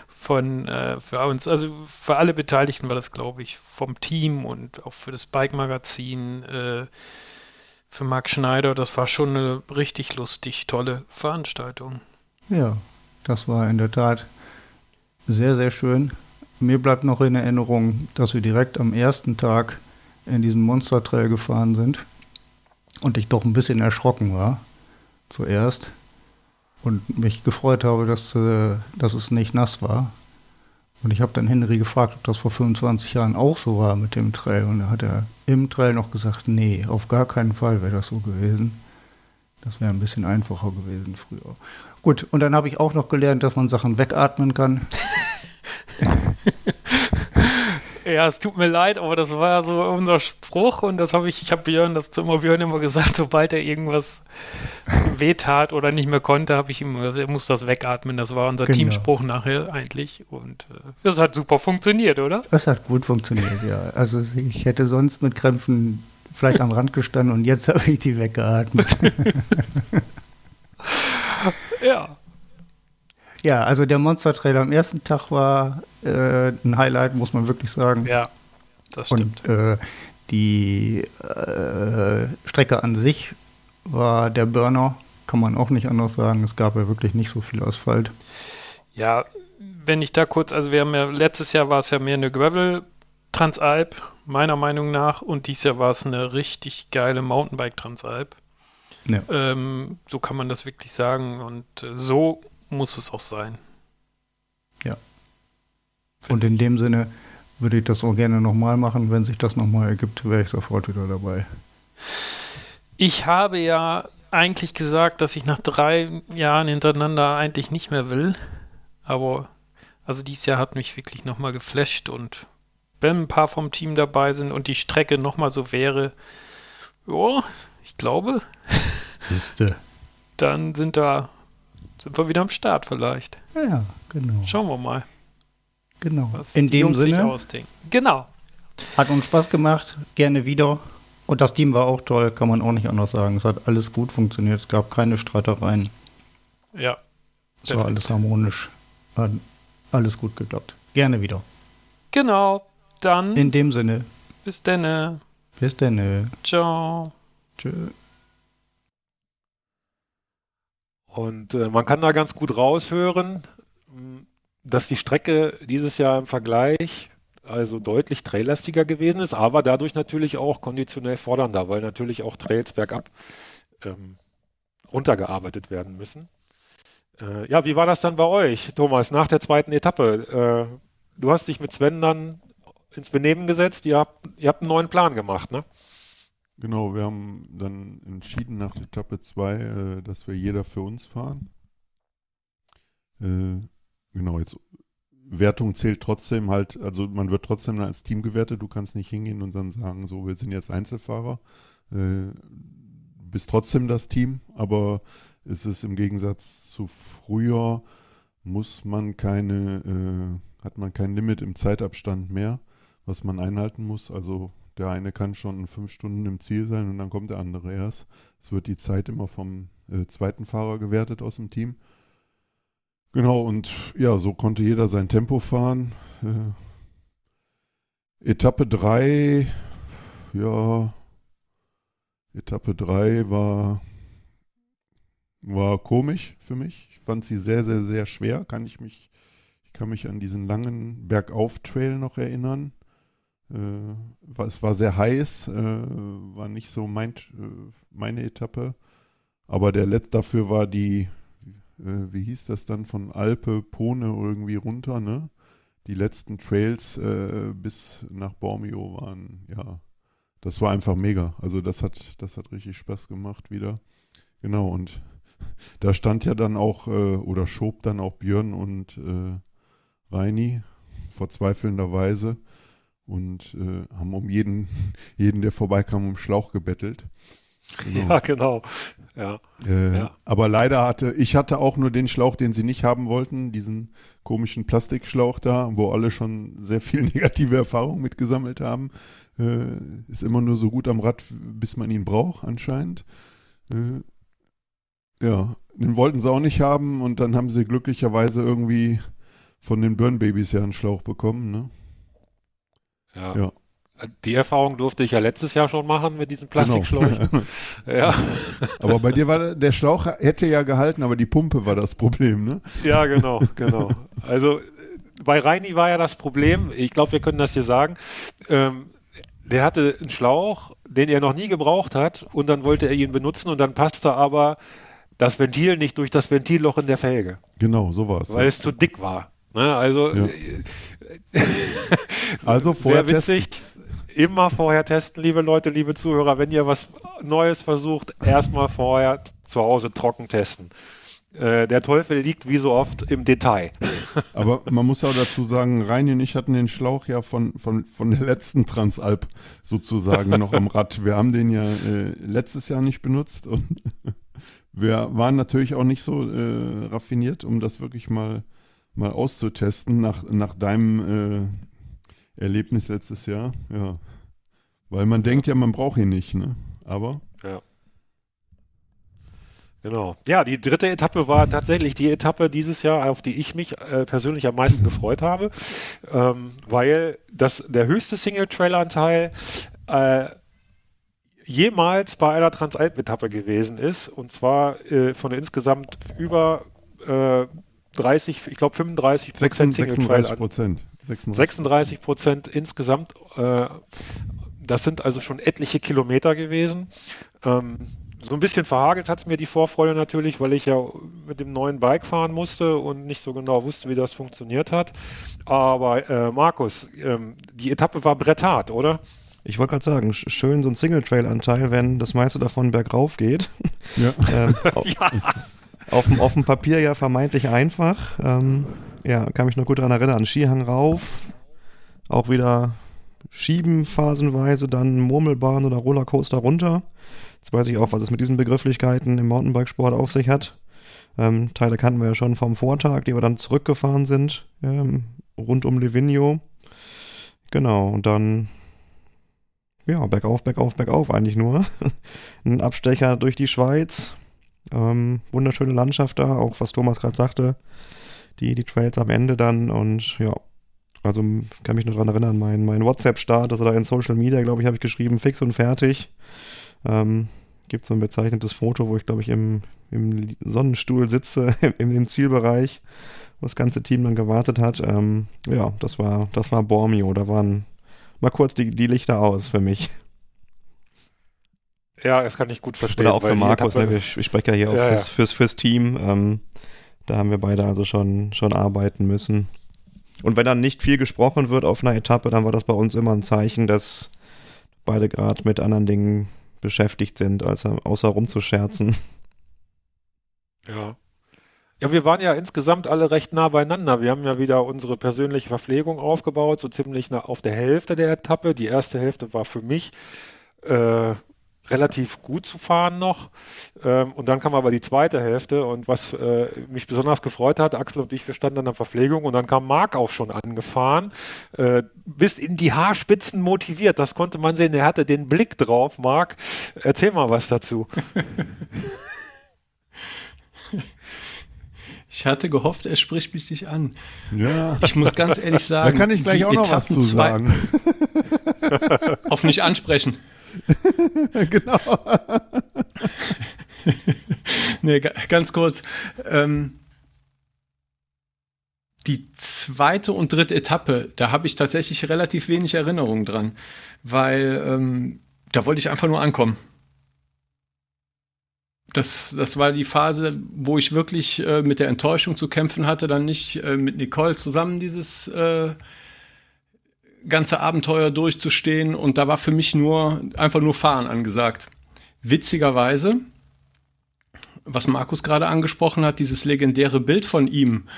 Für uns, also für alle Beteiligten war das, glaube ich, vom Team und auch für das Bike-Magazin, für Marc Schneider, das war schon eine richtig lustig tolle Veranstaltung. Ja, das war in der Tat sehr, sehr schön. Mir bleibt noch in Erinnerung, dass wir direkt am ersten Tag in diesen Monster-Trail gefahren sind und ich doch ein bisschen erschrocken war zuerst und mich gefreut habe, dass es nicht nass war. Und ich habe dann Henry gefragt, ob das vor 25 Jahren auch so war mit dem Trail. Und da hat er im Trail noch gesagt, nee, auf gar keinen Fall wäre das so gewesen. Das wäre ein bisschen einfacher gewesen früher. Gut, und dann habe ich auch noch gelernt, dass man Sachen wegatmen kann. Ja, es tut mir leid, aber das war ja so unser Spruch und das habe ich, ich habe Björn immer gesagt, sobald er irgendwas wehtat oder nicht mehr konnte, habe ich ihm, also er muss das wegatmen, das war unser Teamspruch nachher eigentlich und das hat super funktioniert, oder? Das hat gut funktioniert, ja. Also ich hätte sonst mit Krämpfen vielleicht am Rand gestanden und jetzt habe ich die weggeatmet. Ja. Ja, also der Monster-Trailer am ersten Tag war ein Highlight, muss man wirklich sagen. Ja, das stimmt. Und die Strecke an sich war der Burner, kann man auch nicht anders sagen. Es gab ja wirklich nicht so viel Asphalt. Ja, wenn ich da kurz, also wir haben ja, letztes Jahr war es ja mehr eine Gravel-Transalp, meiner Meinung nach, und dieses Jahr war es eine richtig geile Mountainbike-Transalp. Ja. So kann man das wirklich sagen und so muss es auch sein. Ja. Und in dem Sinne würde ich das auch gerne nochmal machen. Wenn sich das nochmal ergibt, wäre ich sofort wieder dabei. Ich habe ja eigentlich gesagt, dass ich nach 3 Jahren hintereinander eigentlich nicht mehr will. Aber also dieses Jahr hat mich wirklich nochmal geflasht. Und wenn ein paar vom Team dabei sind und die Strecke nochmal so wäre, ja, ich glaube, siehste, dann sind wir wieder am Start vielleicht. Ja, genau. Schauen wir mal. Genau. Was in dem Sinne ausdenken. Genau. Hat uns Spaß gemacht, gerne wieder. Und das Team war auch toll, kann man auch nicht anders sagen. Es hat alles gut funktioniert, es gab keine Streitereien. Ja. Es war alles harmonisch. Hat alles gut geklappt. Gerne wieder. Genau. Dann. In dem Sinne. Bis denne. Bis denne. Ciao. Tschö. Und man kann da ganz gut raushören, dass die Strecke dieses Jahr im Vergleich also deutlich traillastiger gewesen ist, aber dadurch natürlich auch konditionell fordernder, weil natürlich auch Trails bergab runtergearbeitet werden müssen. Ja, wie war das dann bei euch, Thomas, nach der 2. Etappe? Du hast dich mit Sven dann ins Benehmen gesetzt, ihr habt einen neuen Plan gemacht, ne? Genau, wir haben dann entschieden nach Etappe 2, dass wir jeder für uns fahren. Genau, jetzt Wertung zählt trotzdem halt, also man wird trotzdem als Team gewertet, du kannst nicht hingehen und dann sagen, so, wir sind jetzt Einzelfahrer. Bist trotzdem das Team, aber es ist im Gegensatz zu früher, hat man kein Limit im Zeitabstand mehr, was man einhalten muss, also der eine kann schon in 5 Stunden im Ziel sein und dann kommt der andere erst. Es wird die Zeit immer vom zweiten Fahrer gewertet aus dem Team. Genau, und ja, so konnte jeder sein Tempo fahren. Etappe 3 war komisch für mich. Ich fand sie sehr, sehr, sehr schwer. Ich kann mich an diesen langen Bergauf-Trail noch erinnern. Es war sehr heiß, war nicht so meine Etappe, aber der letzte dafür war die, wie hieß das dann, von Alpe, Pone irgendwie runter, ne? Die letzten Trails bis nach Bormio waren, ja, das war einfach mega, also das hat richtig Spaß gemacht wieder, genau, und da stand ja dann auch, oder schob dann auch Björn und Reini, verzweifelnderweise, und haben um jeden, der vorbeikam, um Schlauch gebettelt. Genau. Ja, genau. Ja. Ja. Aber leider ich hatte auch nur den Schlauch, den sie nicht haben wollten, diesen komischen Plastikschlauch da, wo alle schon sehr viel negative Erfahrung mitgesammelt haben. Ist immer nur so gut am Rad, bis man ihn braucht, anscheinend. Ja, den wollten sie auch nicht haben und dann haben sie glücklicherweise irgendwie von den Burn-Babys ja einen Schlauch bekommen, ne? Ja. Ja. Die Erfahrung durfte ich ja letztes Jahr schon machen mit diesen Plastikschläuchen. Genau. Ja. Aber bei dir war der Schlauch hätte ja gehalten, aber die Pumpe war das Problem, ne? Ja, genau. Also bei Reini war ja das Problem, ich glaube, wir können das hier sagen, der hatte einen Schlauch, den er noch nie gebraucht hat und dann wollte er ihn benutzen und dann passte aber das Ventil nicht durch das Ventilloch in der Felge. Genau, so war es. Weil es zu dick war. Ne, also, ja. Also vorher sehr witzig, testen. Immer vorher testen, liebe Leute, liebe Zuhörer, wenn ihr was Neues versucht, erstmal vorher zu Hause trocken testen. Der Teufel liegt wie so oft im Detail. Aber man muss auch dazu sagen, Reini und ich hatten den Schlauch ja von der letzten Transalp sozusagen noch am Rad. Wir haben den ja letztes Jahr nicht benutzt und wir waren natürlich auch nicht so raffiniert, um das wirklich mal auszutesten nach deinem Erlebnis letztes Jahr. Ja. Weil man denkt ja, man braucht ihn nicht, ne? Aber... ja. Genau. Ja, die dritte Etappe war tatsächlich die Etappe dieses Jahr, auf die ich mich persönlich am meisten gefreut habe, weil der höchste Single-Trail-Anteil jemals bei einer Transalp-Etappe gewesen ist, und zwar von insgesamt über 30, ich glaube 35% Single-Trail-Anteil. 36% insgesamt. Das sind also schon etliche Kilometer gewesen. So ein bisschen verhagelt hat es mir die Vorfreude natürlich, weil ich ja mit dem neuen Bike fahren musste und nicht so genau wusste, wie das funktioniert hat. Aber Markus, die Etappe war bretthart, oder? Ich wollte gerade sagen, schön so ein Single-Trail-Anteil, wenn das meiste davon bergauf geht. Ja. Ja. Auf dem Papier ja vermeintlich einfach. Ja, kann mich noch gut daran erinnern. Skihang rauf, auch wieder schieben phasenweise, dann Murmelbahn oder Rollercoaster runter. Jetzt weiß ich auch, was es mit diesen Begrifflichkeiten im Mountainbikesport auf sich hat. Teile kannten wir ja schon vom Vortag, die wir dann zurückgefahren sind, rund um Livigno. Genau, und dann, ja, bergauf eigentlich nur. Ein Abstecher durch die Schweiz. Wunderschöne Landschaft da, auch was Thomas gerade sagte. Die Trails am Ende dann, und ja, also kann mich nur daran erinnern, mein WhatsApp-Start, also da in Social Media, glaube ich, habe ich geschrieben, fix und fertig. Gibt so ein bezeichnetes Foto, wo ich, glaube ich, im Sonnenstuhl sitze, im Zielbereich, wo das ganze Team dann gewartet hat. Ja, das war Bormio. Da waren mal kurz die Lichter aus für mich. Ja, das kann ich gut verstehen. Oder auch für Markus, ne? Ich spreche ja hier auch fürs Team. Da haben wir beide also schon arbeiten müssen. Und wenn dann nicht viel gesprochen wird auf einer Etappe, dann war das bei uns immer ein Zeichen, dass beide gerade mit anderen Dingen beschäftigt sind, außer rumzuscherzen. Ja. Ja, wir waren ja insgesamt alle recht nah beieinander. Wir haben ja wieder unsere persönliche Verpflegung aufgebaut, so ziemlich auf der Hälfte der Etappe. Die erste Hälfte war für mich relativ gut zu fahren noch. Und dann kam aber die zweite Hälfte, und was mich besonders gefreut hat, Axel und ich, wir standen dann an der Verpflegung, und dann kam Marc auch schon angefahren, bis in die Haarspitzen motiviert. Das konnte man sehen, er hatte den Blick drauf. Marc, erzähl mal was dazu. Ich hatte gehofft, er spricht mich nicht an. Ja. Ich muss ganz ehrlich sagen, da kann ich gleich auch noch Etappen was zu sagen. Auf nicht ansprechen. Genau. Nee, ganz kurz. Die zweite und dritte Etappe, da habe ich tatsächlich relativ wenig Erinnerung dran, weil da wollte ich einfach nur ankommen. Das war die Phase, wo ich wirklich mit der Enttäuschung zu kämpfen hatte, dann nicht mit Nicole zusammen dieses ganze Abenteuer durchzustehen, und da war für mich einfach nur Fahren angesagt. Witzigerweise, was Markus gerade angesprochen hat, dieses legendäre Bild von ihm,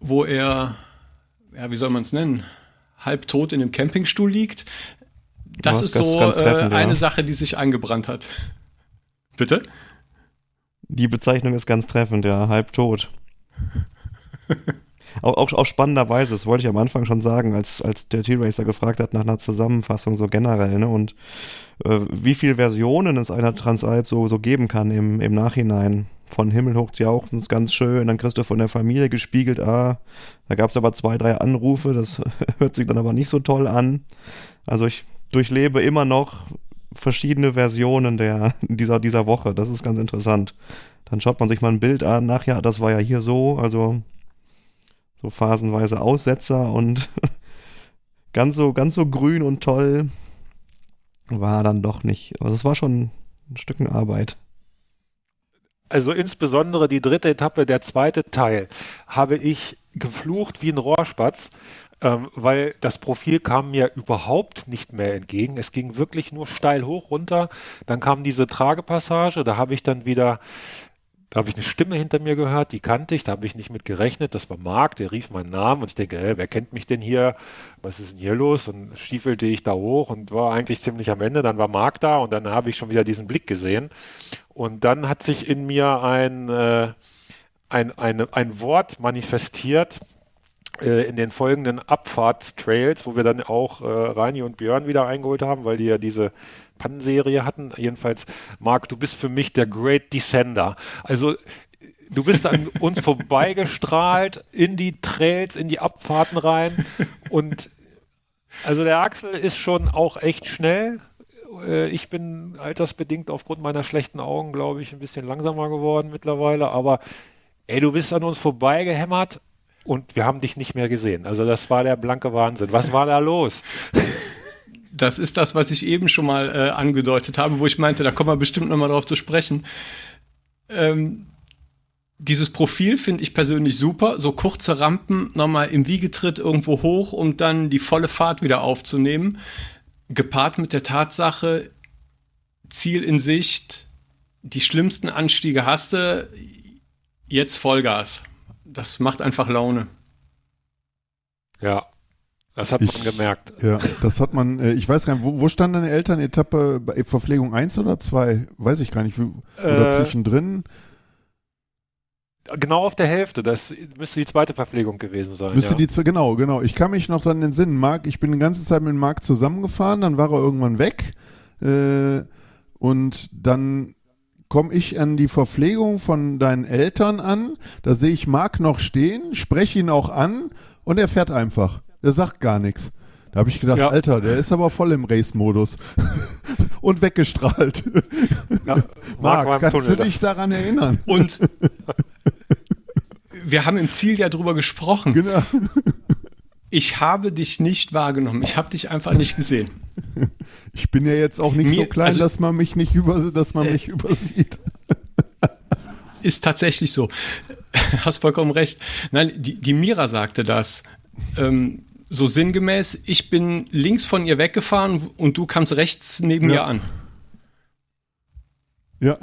wo er, ja, wie soll man es nennen, halbtot in dem Campingstuhl liegt, das ist so ganz treffend, eine Sache, die sich eingebrannt hat. Bitte? Die Bezeichnung ist ganz treffend, ja, halbtot. Auch spannenderweise, das wollte ich am Anfang schon sagen, als der T-Racer gefragt hat nach einer Zusammenfassung so generell, ne, und wie viele Versionen es einer Transalp so geben kann im Nachhinein. Von Himmel hoch zu jauchzen ist ganz schön, dann kriegst du von der Familie gespiegelt, da gab es aber 2, 3 Anrufe, das hört sich dann aber nicht so toll an. Also ich durchlebe immer noch verschiedene Versionen dieser Woche, das ist ganz interessant. Dann schaut man sich mal ein Bild an, nachher, das war ja hier so, also... so phasenweise Aussetzer, und ganz so grün und toll war dann doch nicht. Also es war schon ein Stücken Arbeit. Also insbesondere die dritte Etappe, der zweite Teil, habe ich geflucht wie ein Rohrspatz, weil das Profil kam mir überhaupt nicht mehr entgegen. Es ging wirklich nur steil hoch runter. Dann kam diese Tragepassage, da habe ich dann wieder Da habe ich eine Stimme hinter mir gehört, die kannte ich, da habe ich nicht mit gerechnet. Das war Marc, der rief meinen Namen und ich denke, wer kennt mich denn hier? Was ist denn hier los? Und stiefelte ich da hoch und war eigentlich ziemlich am Ende. Dann war Marc da und dann habe ich schon wieder diesen Blick gesehen. Und dann hat sich in mir ein Wort manifestiert in den folgenden Abfahrtstrails, wo wir dann auch Rani und Björn wieder eingeholt haben, weil die ja diese Pannenserie hatten. Jedenfalls, Marc, du bist für mich der Great Descender. Also du bist an uns vorbeigestrahlt, in die Trails, in die Abfahrten rein. Und also der Axel ist schon auch echt schnell. Ich bin altersbedingt aufgrund meiner schlechten Augen, glaube ich, ein bisschen langsamer geworden mittlerweile. Aber ey, du bist an uns vorbeigehämmert und wir haben dich nicht mehr gesehen. Also das war der blanke Wahnsinn. Was war da los? Das ist das, was ich eben schon mal angedeutet habe, wo ich meinte, da kommen wir bestimmt nochmal drauf zu sprechen. Dieses Profil finde ich persönlich super, so kurze Rampen nochmal im Wiegetritt irgendwo hoch, um dann die volle Fahrt wieder aufzunehmen, gepaart mit der Tatsache, Ziel in Sicht, die schlimmsten Anstiege hast du, jetzt Vollgas. Das macht einfach Laune. Ja. Das hat man gemerkt. Ja, das hat man, ich weiß gar nicht, wo stand deine Elternetappe? Verpflegung 1 oder 2? Weiß ich gar nicht. Oder zwischendrin? Genau auf der Hälfte. Das müsste die zweite Verpflegung gewesen sein. Müsste ja. Genau. Ich kann mich noch dann in den Sinn. Marc, ich bin die ganze Zeit mit Marc zusammengefahren, dann war er irgendwann weg. Und dann komme ich an die Verpflegung von deinen Eltern an. Da sehe ich Marc noch stehen, spreche ihn auch an und er fährt einfach. Der sagt gar nichts. Da habe ich gedacht, ja. Alter, der ist aber voll im Race-Modus. Und weggestrahlt. Ja, Marc, kannst du dich daran erinnern? Und wir haben im Ziel ja drüber gesprochen. Genau. Ich habe dich nicht wahrgenommen. Ich habe dich einfach nicht gesehen. Ich bin ja jetzt auch nicht so klein, also, dass man mich übersieht. Ist tatsächlich so. Hast vollkommen recht. Nein, die Mira sagte das. So sinngemäß, ich bin links von ihr weggefahren und du kamst rechts neben ihr an. Ja.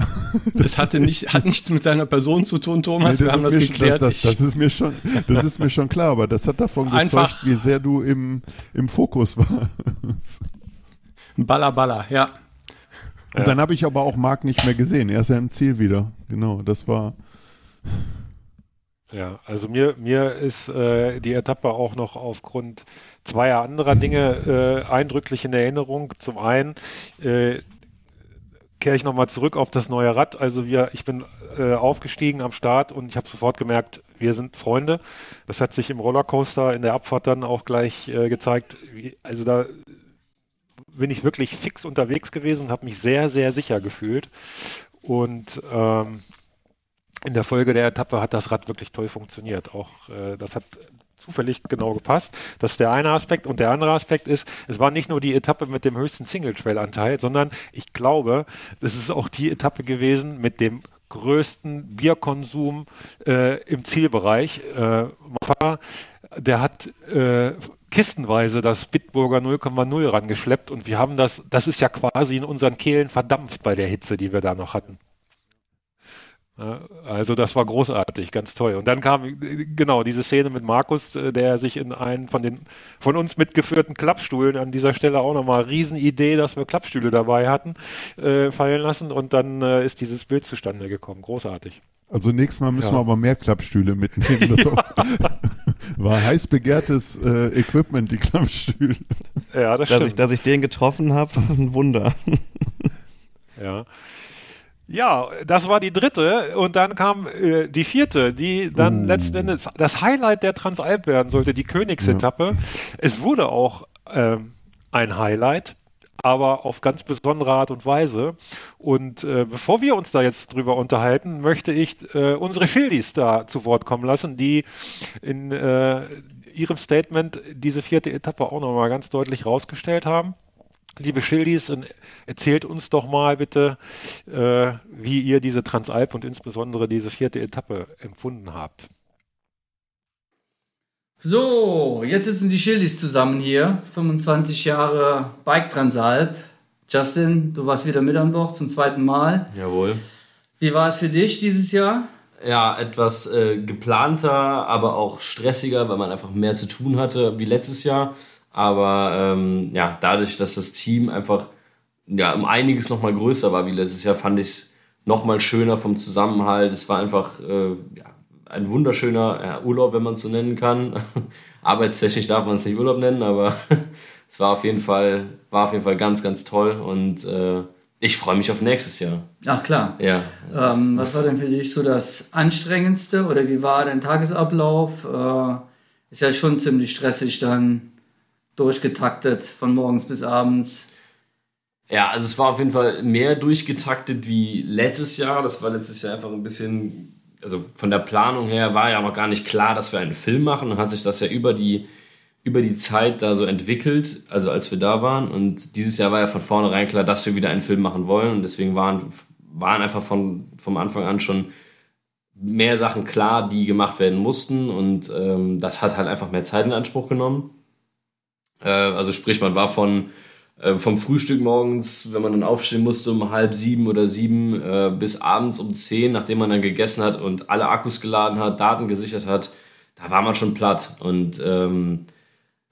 Das hat nichts mit seiner Person zu tun, Thomas. Nee, wir haben das geklärt. Das ist mir schon klar, aber das hat davon gezeugt, wie sehr du im Fokus warst. Baller, ja. Und dann habe ich aber auch Marc nicht mehr gesehen. Er ist ja im Ziel wieder. Genau, das war... Ja, also mir ist die Etappe auch noch aufgrund zweier anderer Dinge eindrücklich in Erinnerung. Zum einen kehre ich nochmal zurück auf das neue Rad. Also ich bin aufgestiegen am Start und ich habe sofort gemerkt, wir sind Freunde. Das hat sich im Rollercoaster in der Abfahrt dann auch gleich gezeigt. Also da bin ich wirklich fix unterwegs gewesen und habe mich sehr, sehr sicher gefühlt. Und in der Folge der Etappe hat das Rad wirklich toll funktioniert. Auch das hat zufällig genau gepasst. Das ist der eine Aspekt. Und der andere Aspekt ist, es war nicht nur die Etappe mit dem höchsten Single-Trail-Anteil, sondern ich glaube, das ist auch die Etappe gewesen mit dem größten Bierkonsum im Zielbereich. Der hat kistenweise das Bitburger 0,0 rangeschleppt und wir haben das ist ja quasi in unseren Kehlen verdampft bei der Hitze, die wir da noch hatten. Also das war großartig, ganz toll. Und dann kam genau diese Szene mit Markus, der sich in einen von uns mitgeführten Klappstühlen an dieser Stelle auch nochmal Riesenidee, dass wir Klappstühle dabei hatten, fallen lassen und dann ist dieses Bild zustande gekommen. Großartig. Also nächstes Mal müssen wir aber mehr Klappstühle mitnehmen. Das war heiß begehrtes Equipment, die Klappstühle. Ja, das stimmt. Dass ich den getroffen habe, ein Wunder. Ja. Ja, das war die dritte und dann kam die vierte, die dann letzten Endes das Highlight der Transalp werden sollte, die Königsetappe. Ja. Es wurde auch ein Highlight, aber auf ganz besondere Art und Weise. Und bevor wir uns da jetzt drüber unterhalten, möchte ich unsere Schildis da zu Wort kommen lassen, die in ihrem Statement diese vierte Etappe auch nochmal ganz deutlich rausgestellt haben. Liebe Schildis, erzählt uns doch mal bitte, wie ihr diese Transalp und insbesondere diese vierte Etappe empfunden habt. So, jetzt sitzen die Schildis zusammen hier. 25 Jahre Bike Transalp. Justin, du warst wieder mit an Bord zum zweiten Mal. Jawohl. Wie war es für dich dieses Jahr? Ja, etwas geplanter, aber auch stressiger, weil man einfach mehr zu tun hatte wie letztes Jahr. Aber ja, dadurch, dass das Team einfach ja, um einiges nochmal größer war wie letztes Jahr, fand ich es nochmal schöner vom Zusammenhalt. Es war einfach ja, ein wunderschöner Urlaub, wenn man es so nennen kann. Arbeitstechnisch darf man es nicht Urlaub nennen, aber es war auf jeden Fall, ganz, ganz toll und ich freue mich auf nächstes Jahr. Ach klar. Ja. Was war denn für dich so das Anstrengendste oder wie war dein Tagesablauf? Ist ja schon ziemlich stressig dann durchgetaktet von morgens bis abends. Ja, also es war auf jeden Fall mehr durchgetaktet wie letztes Jahr. Das war letztes Jahr einfach ein bisschen, also von der Planung her war ja noch gar nicht klar, dass wir einen Film machen. Dann hat sich das ja über die Zeit da so entwickelt, also als wir da waren. Und dieses Jahr war ja von vornherein klar, dass wir wieder einen Film machen wollen. Und deswegen waren einfach vom Anfang an schon mehr Sachen klar, die gemacht werden mussten. Und das hat halt einfach mehr Zeit in Anspruch genommen. Also sprich, man war vom Frühstück morgens, wenn man dann aufstehen musste, um 6:30 oder 7 bis abends um 10, nachdem man dann gegessen hat und alle Akkus geladen hat, Daten gesichert hat, da war man schon platt. Und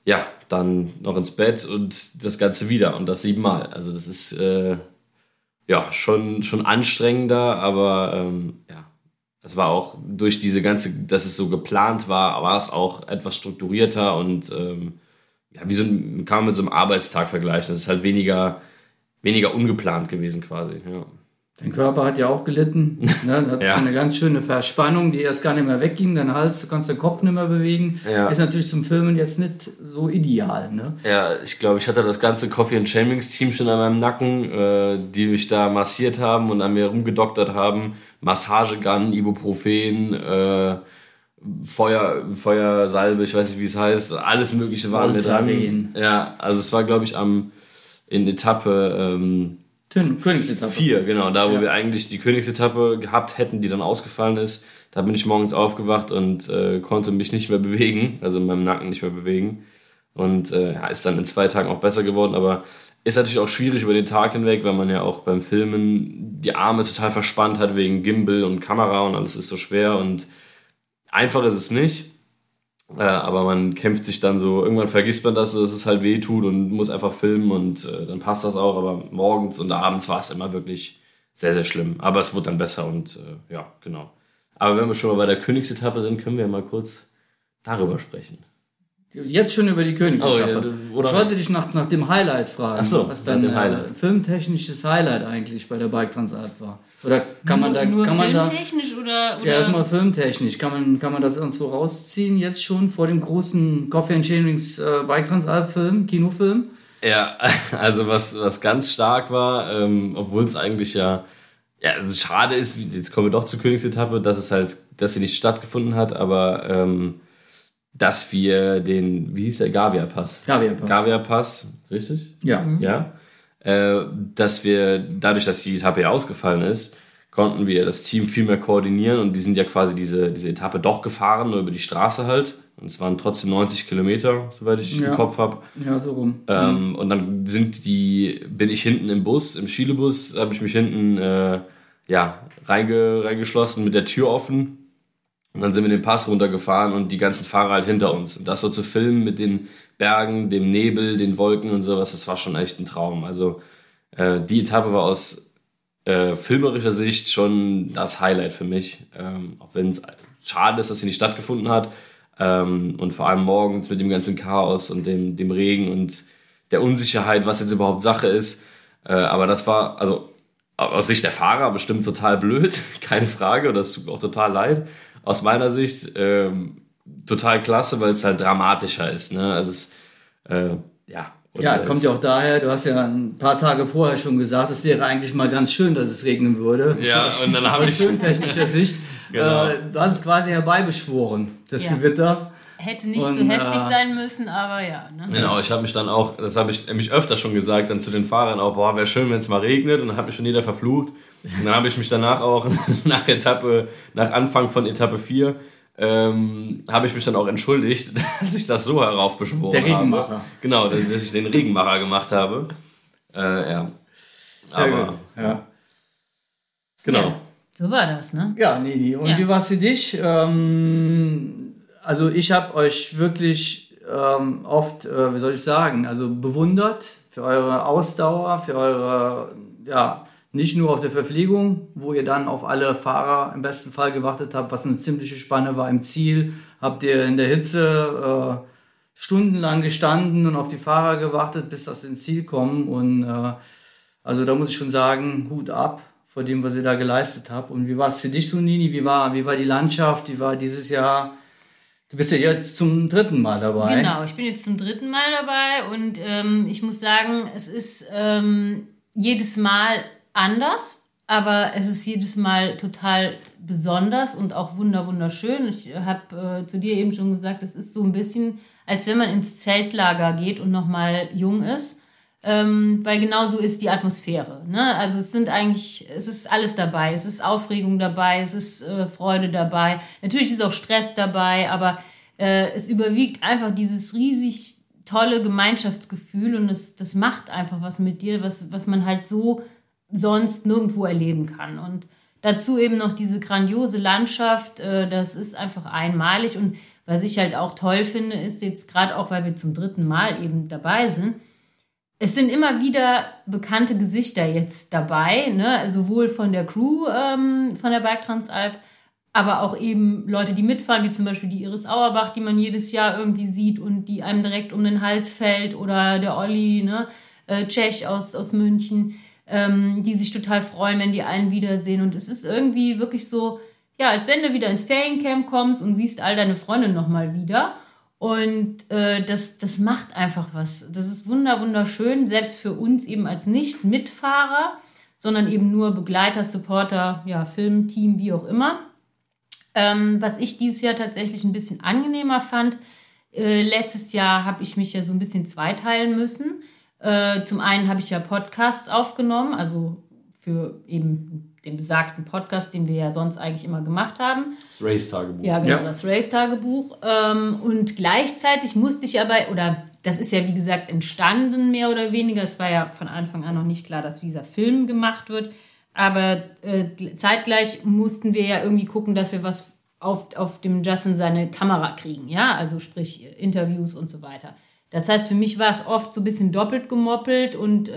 ja, dann noch ins Bett und das Ganze wieder und das 7-mal. Also das ist ja schon anstrengender, aber ja, es war auch durch diese ganze, dass es so geplant war, war es auch etwas strukturierter und ja, kann man mit so einem Arbeitstag vergleichen. Das ist halt weniger ungeplant gewesen quasi, ja. Dein Körper hat ja auch gelitten, ne? Hat ja. Eine ganz schöne Verspannung, die erst gar nicht mehr wegging. Dein Hals, du kannst deinen Kopf nicht mehr bewegen. Ja. Ist natürlich zum Filmen jetzt nicht so ideal, ne? Ja, ich glaube, ich hatte das ganze Coffee and Chainrings Team schon an meinem Nacken, die mich da massiert haben und an mir rumgedoktert haben. Massagegun, Ibuprofen, Feuersalbe, ich weiß nicht, wie es heißt. Alles Mögliche waren wir dran. Ja, also es war, glaube ich, in Etappe... Königsetappe. 4, genau, da wo wir eigentlich die Königsetappe gehabt hätten, die dann ausgefallen ist. Da bin ich morgens aufgewacht und konnte mich nicht mehr bewegen, also in meinem Nacken nicht mehr bewegen. Und ja, ist dann in 2 Tagen auch besser geworden, aber ist natürlich auch schwierig über den Tag hinweg, weil man ja auch beim Filmen die Arme total verspannt hat wegen Gimbal und Kamera und alles ist so schwer und einfach ist es nicht. Aber man kämpft sich dann so, irgendwann vergisst man das, dass es halt weh tut und muss einfach filmen und dann passt das auch, aber morgens und abends war es immer wirklich sehr, sehr schlimm, aber es wurde dann besser und ja, genau. Aber wenn wir schon mal bei der Königsetappe sind, können wir mal kurz darüber sprechen. Jetzt schon über die Königsetappe. Oh, ja, ich wollte dich nach dem Highlight fragen, was dein filmtechnisches Highlight eigentlich bei der Bike Transalp war. Oder kann man da... Nur kann filmtechnisch man da, oder... Ja, erstmal filmtechnisch. Kann man das irgendwo rausziehen jetzt schon vor dem großen Coffee and Chainrings Bike Transalp Film, Kinofilm? Ja, also was ganz stark war, obwohl es eigentlich ja also schade ist, jetzt kommen wir doch zur Königsetappe, dass sie nicht stattgefunden hat, aber... dass wir den, wie hieß der, Gavia-Pass, richtig? Ja. Ja. Dass wir, dadurch, dass die Etappe ja ausgefallen ist, konnten wir das Team viel mehr koordinieren und die sind ja quasi diese Etappe doch gefahren, nur über die Straße halt. Und es waren trotzdem 90 Kilometer, soweit ich im Kopf habe. Ja, so rum. Und dann bin ich hinten im Bus, im Schielebus, habe ich mich hinten reingeschlossen mit der Tür offen. Und dann sind wir den Pass runtergefahren und die ganzen Fahrer halt hinter uns. Und das so zu filmen mit den Bergen, dem Nebel, den Wolken und sowas, das war schon echt ein Traum. Also die Etappe war aus filmerischer Sicht schon das Highlight für mich. Auch wenn es schade ist, dass sie nicht stattgefunden hat. Und vor allem morgens mit dem ganzen Chaos und dem Regen und der Unsicherheit, was jetzt überhaupt Sache ist. Aber das war, also aus Sicht der Fahrer bestimmt total blöd, keine Frage. Und das tut mir auch total leid. Aus meiner Sicht total klasse, weil es halt dramatischer ist. Ne? Also es, ja, kommt ja auch daher, du hast ja ein paar Tage vorher schon gesagt, es wäre eigentlich mal ganz schön, dass es regnen würde. Ja, und dann habe ich... Aus filmtechnischer Sicht. Genau. Du hast es quasi herbeibeschworen, das Gewitter. Hätte nicht so heftig sein müssen, aber ja. Ne? Genau, ich habe mich dann auch, das habe ich nämlich öfter schon gesagt, dann zu den Fahrern auch, boah, wäre schön, wenn es mal regnet. Und dann hat mich schon jeder verflucht. Und dann habe ich mich danach auch, nach Anfang von Etappe 4, habe ich mich dann auch entschuldigt, dass ich das so heraufbeschworen habe. Der Regenmacher. Habe. Genau, dass ich den Regenmacher gemacht habe. Ja. Aber, ja. Genau. Ja. So war das, ne? Ja, Nini. Und wie war es für dich? Also ich habe euch wirklich oft, wie soll ich sagen, also bewundert für eure Ausdauer, für eure, ja, nicht nur auf der Verpflegung, wo ihr dann auf alle Fahrer im besten Fall gewartet habt, was eine ziemliche Spanne war im Ziel. Habt ihr in der Hitze stundenlang gestanden und auf die Fahrer gewartet, bis das ins Ziel kommen. Und also da muss ich schon sagen, Hut ab vor dem, was ihr da geleistet habt. Und wie war es für dich so, Nini? Wie war die Landschaft? Wie war dieses Jahr? Du bist ja jetzt zum dritten Mal dabei. Genau, ich bin jetzt zum dritten Mal dabei. Und ich muss sagen, es ist jedes Mal anders, aber es ist jedes Mal total besonders und auch wunderschön. Ich habe zu dir eben schon gesagt, es ist so ein bisschen, als wenn man ins Zeltlager geht und nochmal jung ist, weil genau so ist die Atmosphäre, ne? Also es ist alles dabei, es ist Aufregung dabei, es ist Freude dabei, natürlich ist auch Stress dabei, aber es überwiegt einfach dieses riesig tolle Gemeinschaftsgefühl und das macht einfach was mit dir, was man halt so sonst nirgendwo erleben kann. Und dazu eben noch diese grandiose Landschaft, das ist einfach einmalig. Und was ich halt auch toll finde, ist jetzt gerade auch, weil wir zum dritten Mal eben dabei sind, es sind immer wieder bekannte Gesichter jetzt dabei, ne? Sowohl von der Crew, von der Bike Transalp, aber auch eben Leute, die mitfahren, wie zum Beispiel die Iris Auerbach, die man jedes Jahr irgendwie sieht und die einem direkt um den Hals fällt, oder der Olli, ne? Tschech aus München, die sich total freuen, wenn die einen wiedersehen. Und es ist irgendwie wirklich so, ja, als wenn du wieder ins Feriencamp kommst und siehst all deine Freunde nochmal wieder. Und das macht einfach was. Das ist wunderschön, selbst für uns eben als Nicht-Mitfahrer, sondern eben nur Begleiter, Supporter, ja, Film, Team, wie auch immer. Was ich dieses Jahr tatsächlich ein bisschen angenehmer fand, letztes Jahr habe ich mich ja so ein bisschen zweiteilen müssen. Zum einen habe ich ja Podcasts aufgenommen, also für eben den besagten Podcast, den wir ja sonst eigentlich immer gemacht haben. Das Race-Tagebuch. Ja, genau, das Race-Tagebuch. Und gleichzeitig musste ich aber, oder das ist ja wie gesagt entstanden mehr oder weniger, es war ja von Anfang an noch nicht klar, dass dieser Film gemacht wird, aber zeitgleich mussten wir ja irgendwie gucken, dass wir was auf dem Justin seine Kamera kriegen, ja, also sprich Interviews und so weiter. Das heißt, für mich war es oft so ein bisschen doppelt gemoppelt und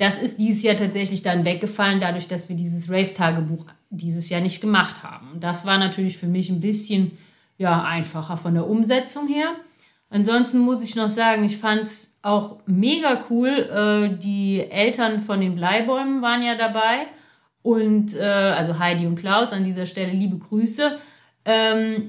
das ist dieses Jahr tatsächlich dann weggefallen, dadurch, dass wir dieses Race-Tagebuch dieses Jahr nicht gemacht haben. Und das war natürlich für mich ein bisschen, ja, einfacher von der Umsetzung her. Ansonsten muss ich noch sagen, ich fand es auch mega cool. Die Eltern von den Bleibäumen waren ja dabei und also Heidi und Klaus, an dieser Stelle liebe Grüße.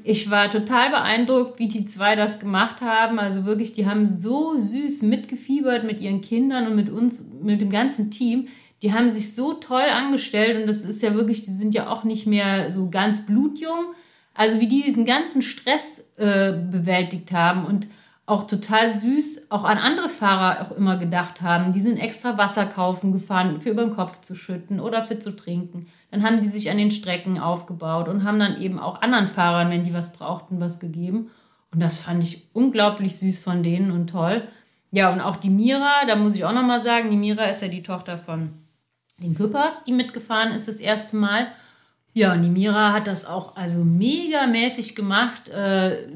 Ich war total beeindruckt, wie die zwei das gemacht haben. Also wirklich, die haben so süß mitgefiebert mit ihren Kindern und mit uns, mit dem ganzen Team. Die haben sich so toll angestellt und das ist ja wirklich, die sind ja auch nicht mehr so ganz blutjung. Also wie die diesen ganzen Stress bewältigt haben und auch total süß auch an andere Fahrer auch immer gedacht haben. Die sind extra Wasser kaufen gefahren, für über den Kopf zu schütten oder für zu trinken. Dann haben die sich an den Strecken aufgebaut und haben dann eben auch anderen Fahrern, wenn die was brauchten, was gegeben. Und das fand ich unglaublich süß von denen und toll. Ja, und auch die Mira, da muss ich auch nochmal sagen, die Mira ist ja die Tochter von den Küppers, die mitgefahren ist das erste Mal. Ja, und die Mira hat das auch also megamäßig gemacht.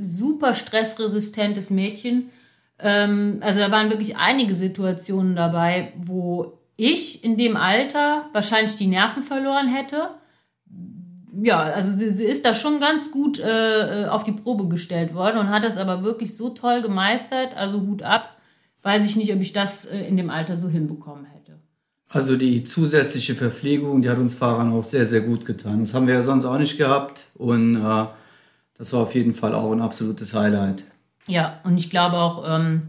Super stressresistentes Mädchen. Also da waren wirklich einige Situationen dabei, wo ich in dem Alter wahrscheinlich die Nerven verloren hätte. Ja, also sie ist da schon ganz gut auf die Probe gestellt worden und hat das aber wirklich so toll gemeistert. Also Hut ab. Weiß ich nicht, ob ich das in dem Alter so hinbekommen hätte. Also die zusätzliche Verpflegung, die hat uns Fahrern auch sehr gut getan. Das haben wir ja sonst auch nicht gehabt und das war auf jeden Fall auch ein absolutes Highlight. Ja, und ich glaube auch,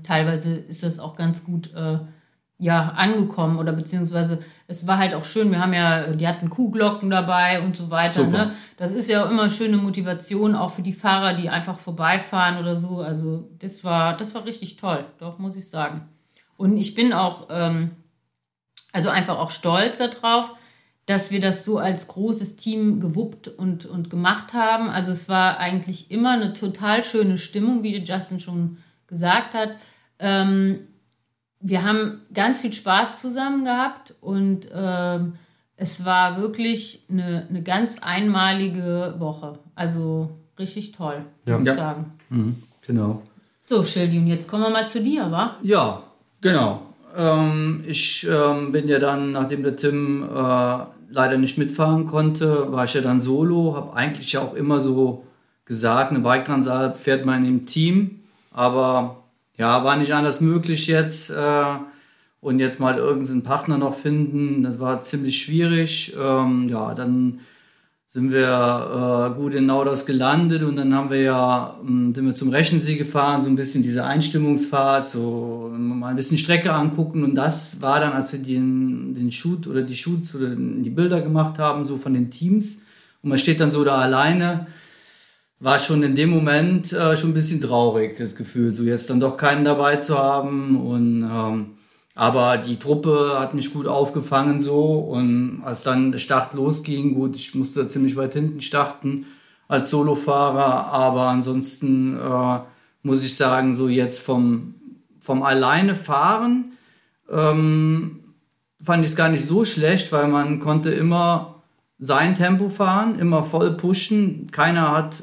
teilweise ist das auch ganz gut angekommen oder beziehungsweise es war halt auch schön, die hatten Kuhglocken dabei und so weiter. Ne? Das ist ja auch immer schöne Motivation, auch für die Fahrer, die einfach vorbeifahren oder so. Also das war richtig toll, doch, muss ich sagen. Und ich bin auch... Also einfach auch stolz darauf, dass wir das so als großes Team gewuppt und gemacht haben. Also es war eigentlich immer eine total schöne Stimmung, wie Justin schon gesagt hat. Wir haben ganz viel Spaß zusammen gehabt und Es war wirklich eine ganz einmalige Woche. Also richtig toll, muss ich sagen. Mhm, genau. So, Shildy, und jetzt kommen wir mal zu dir, wa? Ja, genau. Ich bin ja dann, nachdem der Tim leider nicht mitfahren konnte, war ich ja dann solo. Habe eigentlich ja auch immer so gesagt, eine Bike Transalp fährt man im Team. Aber ja, war nicht anders möglich jetzt. Und jetzt mal irgendeinen Partner noch finden, das war ziemlich schwierig. Ja, dann sind wir gut in Nauders gelandet und dann haben wir sind wir zum Rechensee gefahren, so ein bisschen diese Einstimmungsfahrt, so mal ein bisschen Strecke angucken. Und das war dann, als wir den Shoot oder die Shoots oder die Bilder gemacht haben, so von den Teams. Und man steht dann so da alleine, war schon in dem Moment schon ein bisschen traurig, das Gefühl, so jetzt dann doch keinen dabei zu haben. Und aber die Truppe hat mich gut aufgefangen so, und als dann der Start losging, gut, ich musste ziemlich weit hinten starten als Solofahrer, aber ansonsten muss ich sagen, so jetzt vom alleine fahren fand ich es gar nicht so schlecht, weil man konnte immer sein Tempo fahren, immer voll pushen, keiner hat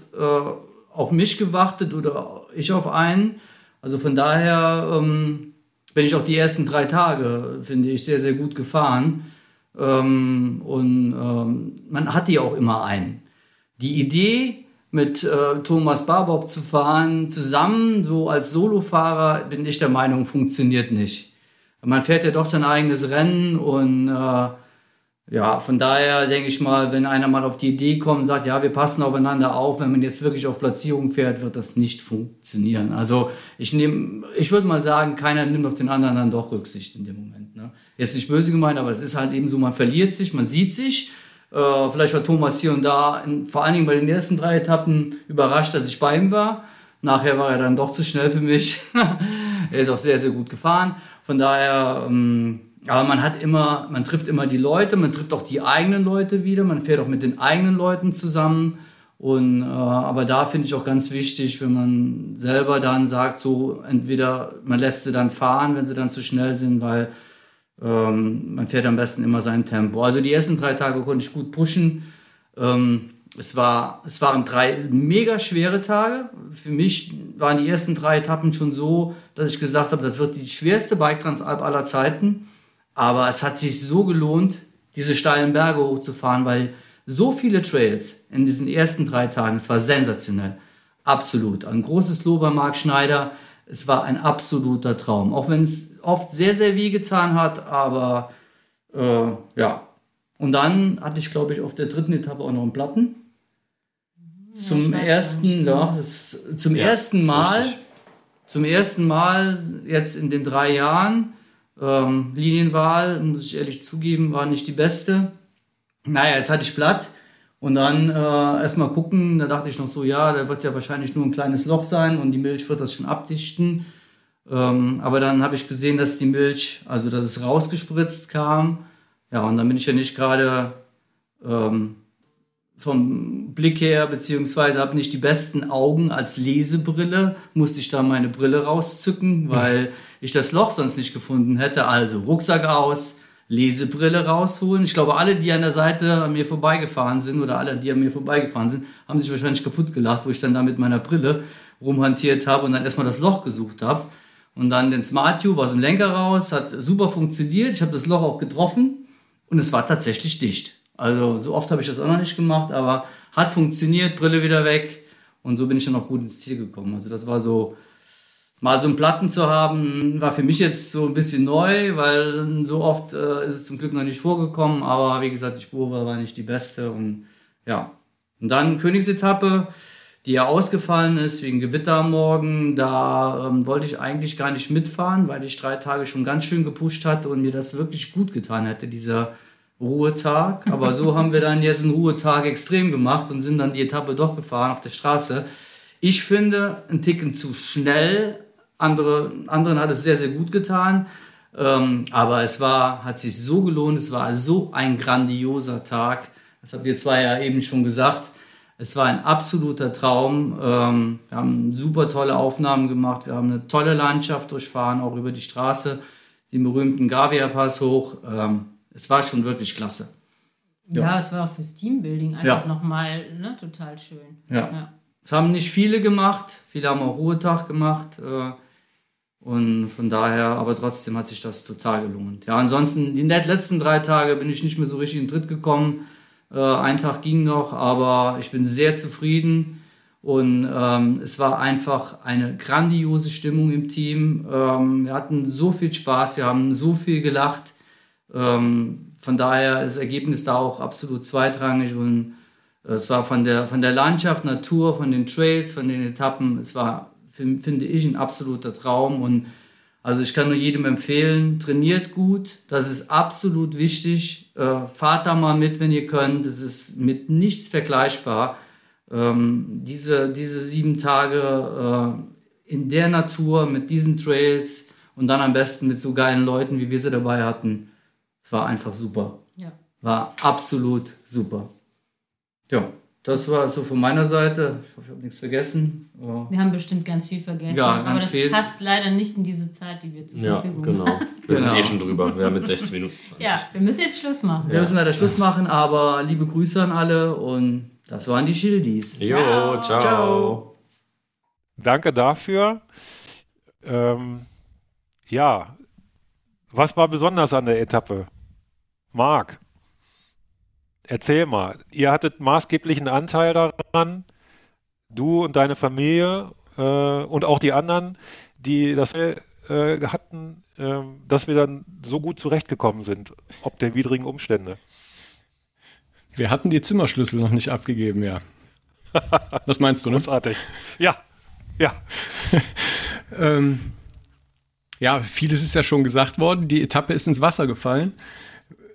auf mich gewartet oder ich auf einen, also von daher bin ich auch die ersten 3 Tage, finde ich, sehr, sehr gut gefahren. Man hatte ja auch immer einen. Die Idee, mit Thomas Barbo zu fahren, zusammen, so als Solofahrer, bin ich der Meinung, funktioniert nicht. Man fährt ja doch sein eigenes Rennen und ja, von daher denke ich mal, wenn einer mal auf die Idee kommt und sagt, ja, wir passen aufeinander auf, wenn man jetzt wirklich auf Platzierung fährt, wird das nicht funktionieren. Also ich würde mal sagen, keiner nimmt auf den anderen dann doch Rücksicht in dem Moment. Ne? Jetzt nicht böse gemeint, aber es ist halt eben so, man verliert sich, man sieht sich. Vielleicht war Thomas hier und da, vor allen Dingen bei den ersten 3 Etappen, überrascht, dass ich bei ihm war. Nachher war er dann doch zu schnell für mich. Er ist auch sehr, sehr gut gefahren. Von daher... aber man trifft immer die Leute, man trifft auch die eigenen Leute wieder, man fährt auch mit den eigenen Leuten zusammen. Und aber da finde ich auch ganz wichtig, wenn man selber dann sagt, so entweder man lässt sie dann fahren, wenn sie dann zu schnell sind, weil man fährt am besten immer sein Tempo. Also die ersten 3 Tage konnte ich gut pushen. Es waren 3 mega schwere Tage. Für mich waren die ersten 3 Etappen schon so, dass ich gesagt habe, das wird die schwerste Bike Transalp aller Zeiten. Aber es hat sich so gelohnt, diese steilen Berge hochzufahren, weil so viele Trails in diesen ersten 3 Tagen, es war sensationell, absolut. Ein großes Lob an Marc Schneider, es war ein absoluter Traum. Auch wenn es oft sehr, sehr weh getan hat, aber ja. Und dann hatte ich, glaube ich, auf der 3. Etappe auch noch einen Platten. Zum ersten Mal jetzt in den 3 Jahren, Linienwahl, muss ich ehrlich zugeben, war nicht die beste. Naja, jetzt hatte ich platt und dann erstmal gucken, da dachte ich noch so, ja, da wird ja wahrscheinlich nur ein kleines Loch sein und die Milch wird das schon abdichten. Aber dann habe ich gesehen, dass die Milch, also dass es rausgespritzt kam. Ja, und dann bin ich ja nicht gerade vom Blick her, beziehungsweise habe nicht die besten Augen als Lesebrille, musste ich da meine Brille rauszücken, weil ich das Loch sonst nicht gefunden hätte. Also Rucksack aus, Lesebrille rausholen. Ich glaube, alle, die alle, die an mir vorbeigefahren sind, haben sich wahrscheinlich kaputt gelacht, wo ich dann da mit meiner Brille rumhantiert habe und dann erstmal das Loch gesucht habe. Und dann den Smart Tube aus dem Lenker raus, hat super funktioniert. Ich habe das Loch auch getroffen und es war tatsächlich dicht. Also so oft habe ich das auch noch nicht gemacht, aber hat funktioniert, Brille wieder weg und so bin ich dann auch gut ins Ziel gekommen. Also das war so, mal so einen Platten zu haben, war für mich jetzt so ein bisschen neu, weil so oft ist es zum Glück noch nicht vorgekommen, aber wie gesagt, die Spur war nicht die beste und ja. Und dann Königsetappe, die ja ausgefallen ist wegen Gewitter am Morgen, da wollte ich eigentlich gar nicht mitfahren, weil ich 3 Tage schon ganz schön gepusht hatte und mir das wirklich gut getan hätte, dieser Ruhetag, aber so haben wir dann jetzt einen Ruhetag extrem gemacht und sind dann die Etappe doch gefahren auf der Straße. Ich finde, einen Ticken zu schnell, anderen hat es sehr, sehr gut getan, aber hat sich so gelohnt, es war so ein grandioser Tag, das habt ihr 2 ja eben schon gesagt, es war ein absoluter Traum, wir haben super tolle Aufnahmen gemacht, wir haben eine tolle Landschaft durchfahren, auch über die Straße, den berühmten Gavia-Pass hoch, es war schon wirklich klasse. Ja, es war auch fürs Teambuilding einfach nochmal, ne, total schön. Ja. Es haben nicht viele gemacht, viele haben auch Ruhetag gemacht und von daher, aber trotzdem hat sich das total gelohnt. Ja, ansonsten, die letzten 3 Tage bin ich nicht mehr so richtig in Tritt gekommen. Ein Tag ging noch, aber ich bin sehr zufrieden und es war einfach eine grandiose Stimmung im Team. Wir hatten so viel Spaß, wir haben so viel gelacht. Von daher ist das Ergebnis da auch absolut zweitrangig und es war von der Landschaft, Natur, von den Trails, von den Etappen, es war, finde ich, ein absoluter Traum und also ich kann nur jedem empfehlen, trainiert gut, das ist absolut wichtig, fahrt da mal mit, wenn ihr könnt, das ist mit nichts vergleichbar. Diese 7 Tage in der Natur mit diesen Trails und dann am besten mit so geilen Leuten, wie wir sie dabei hatten, es war einfach super, ja. War absolut super. Ja, das war so von meiner Seite. Ich hoffe, ich habe nichts vergessen. Aber wir haben bestimmt ganz viel vergessen. Ja, aber das viel passt leider nicht in diese Zeit, die wir zur Verfügung haben. Wir sind eh schon drüber. Wir haben jetzt 16 Minuten 20. Ja, wir müssen jetzt Schluss machen. Wir müssen leider Schluss machen, aber liebe Grüße an alle. Und das waren die Shildys. Jo, ciao. Danke dafür. Ja, was war besonders an der Etappe? Marc? Erzähl mal, ihr hattet maßgeblichen Anteil daran, du und deine Familie und auch die anderen, die das hatten, dass wir dann so gut zurechtgekommen sind, ob der widrigen Umstände. Wir hatten die Zimmerschlüssel noch nicht abgegeben, ja. Das meinst du, ne? Großartig. Ja. Ja, vieles ist ja schon gesagt worden, die Etappe ist ins Wasser gefallen.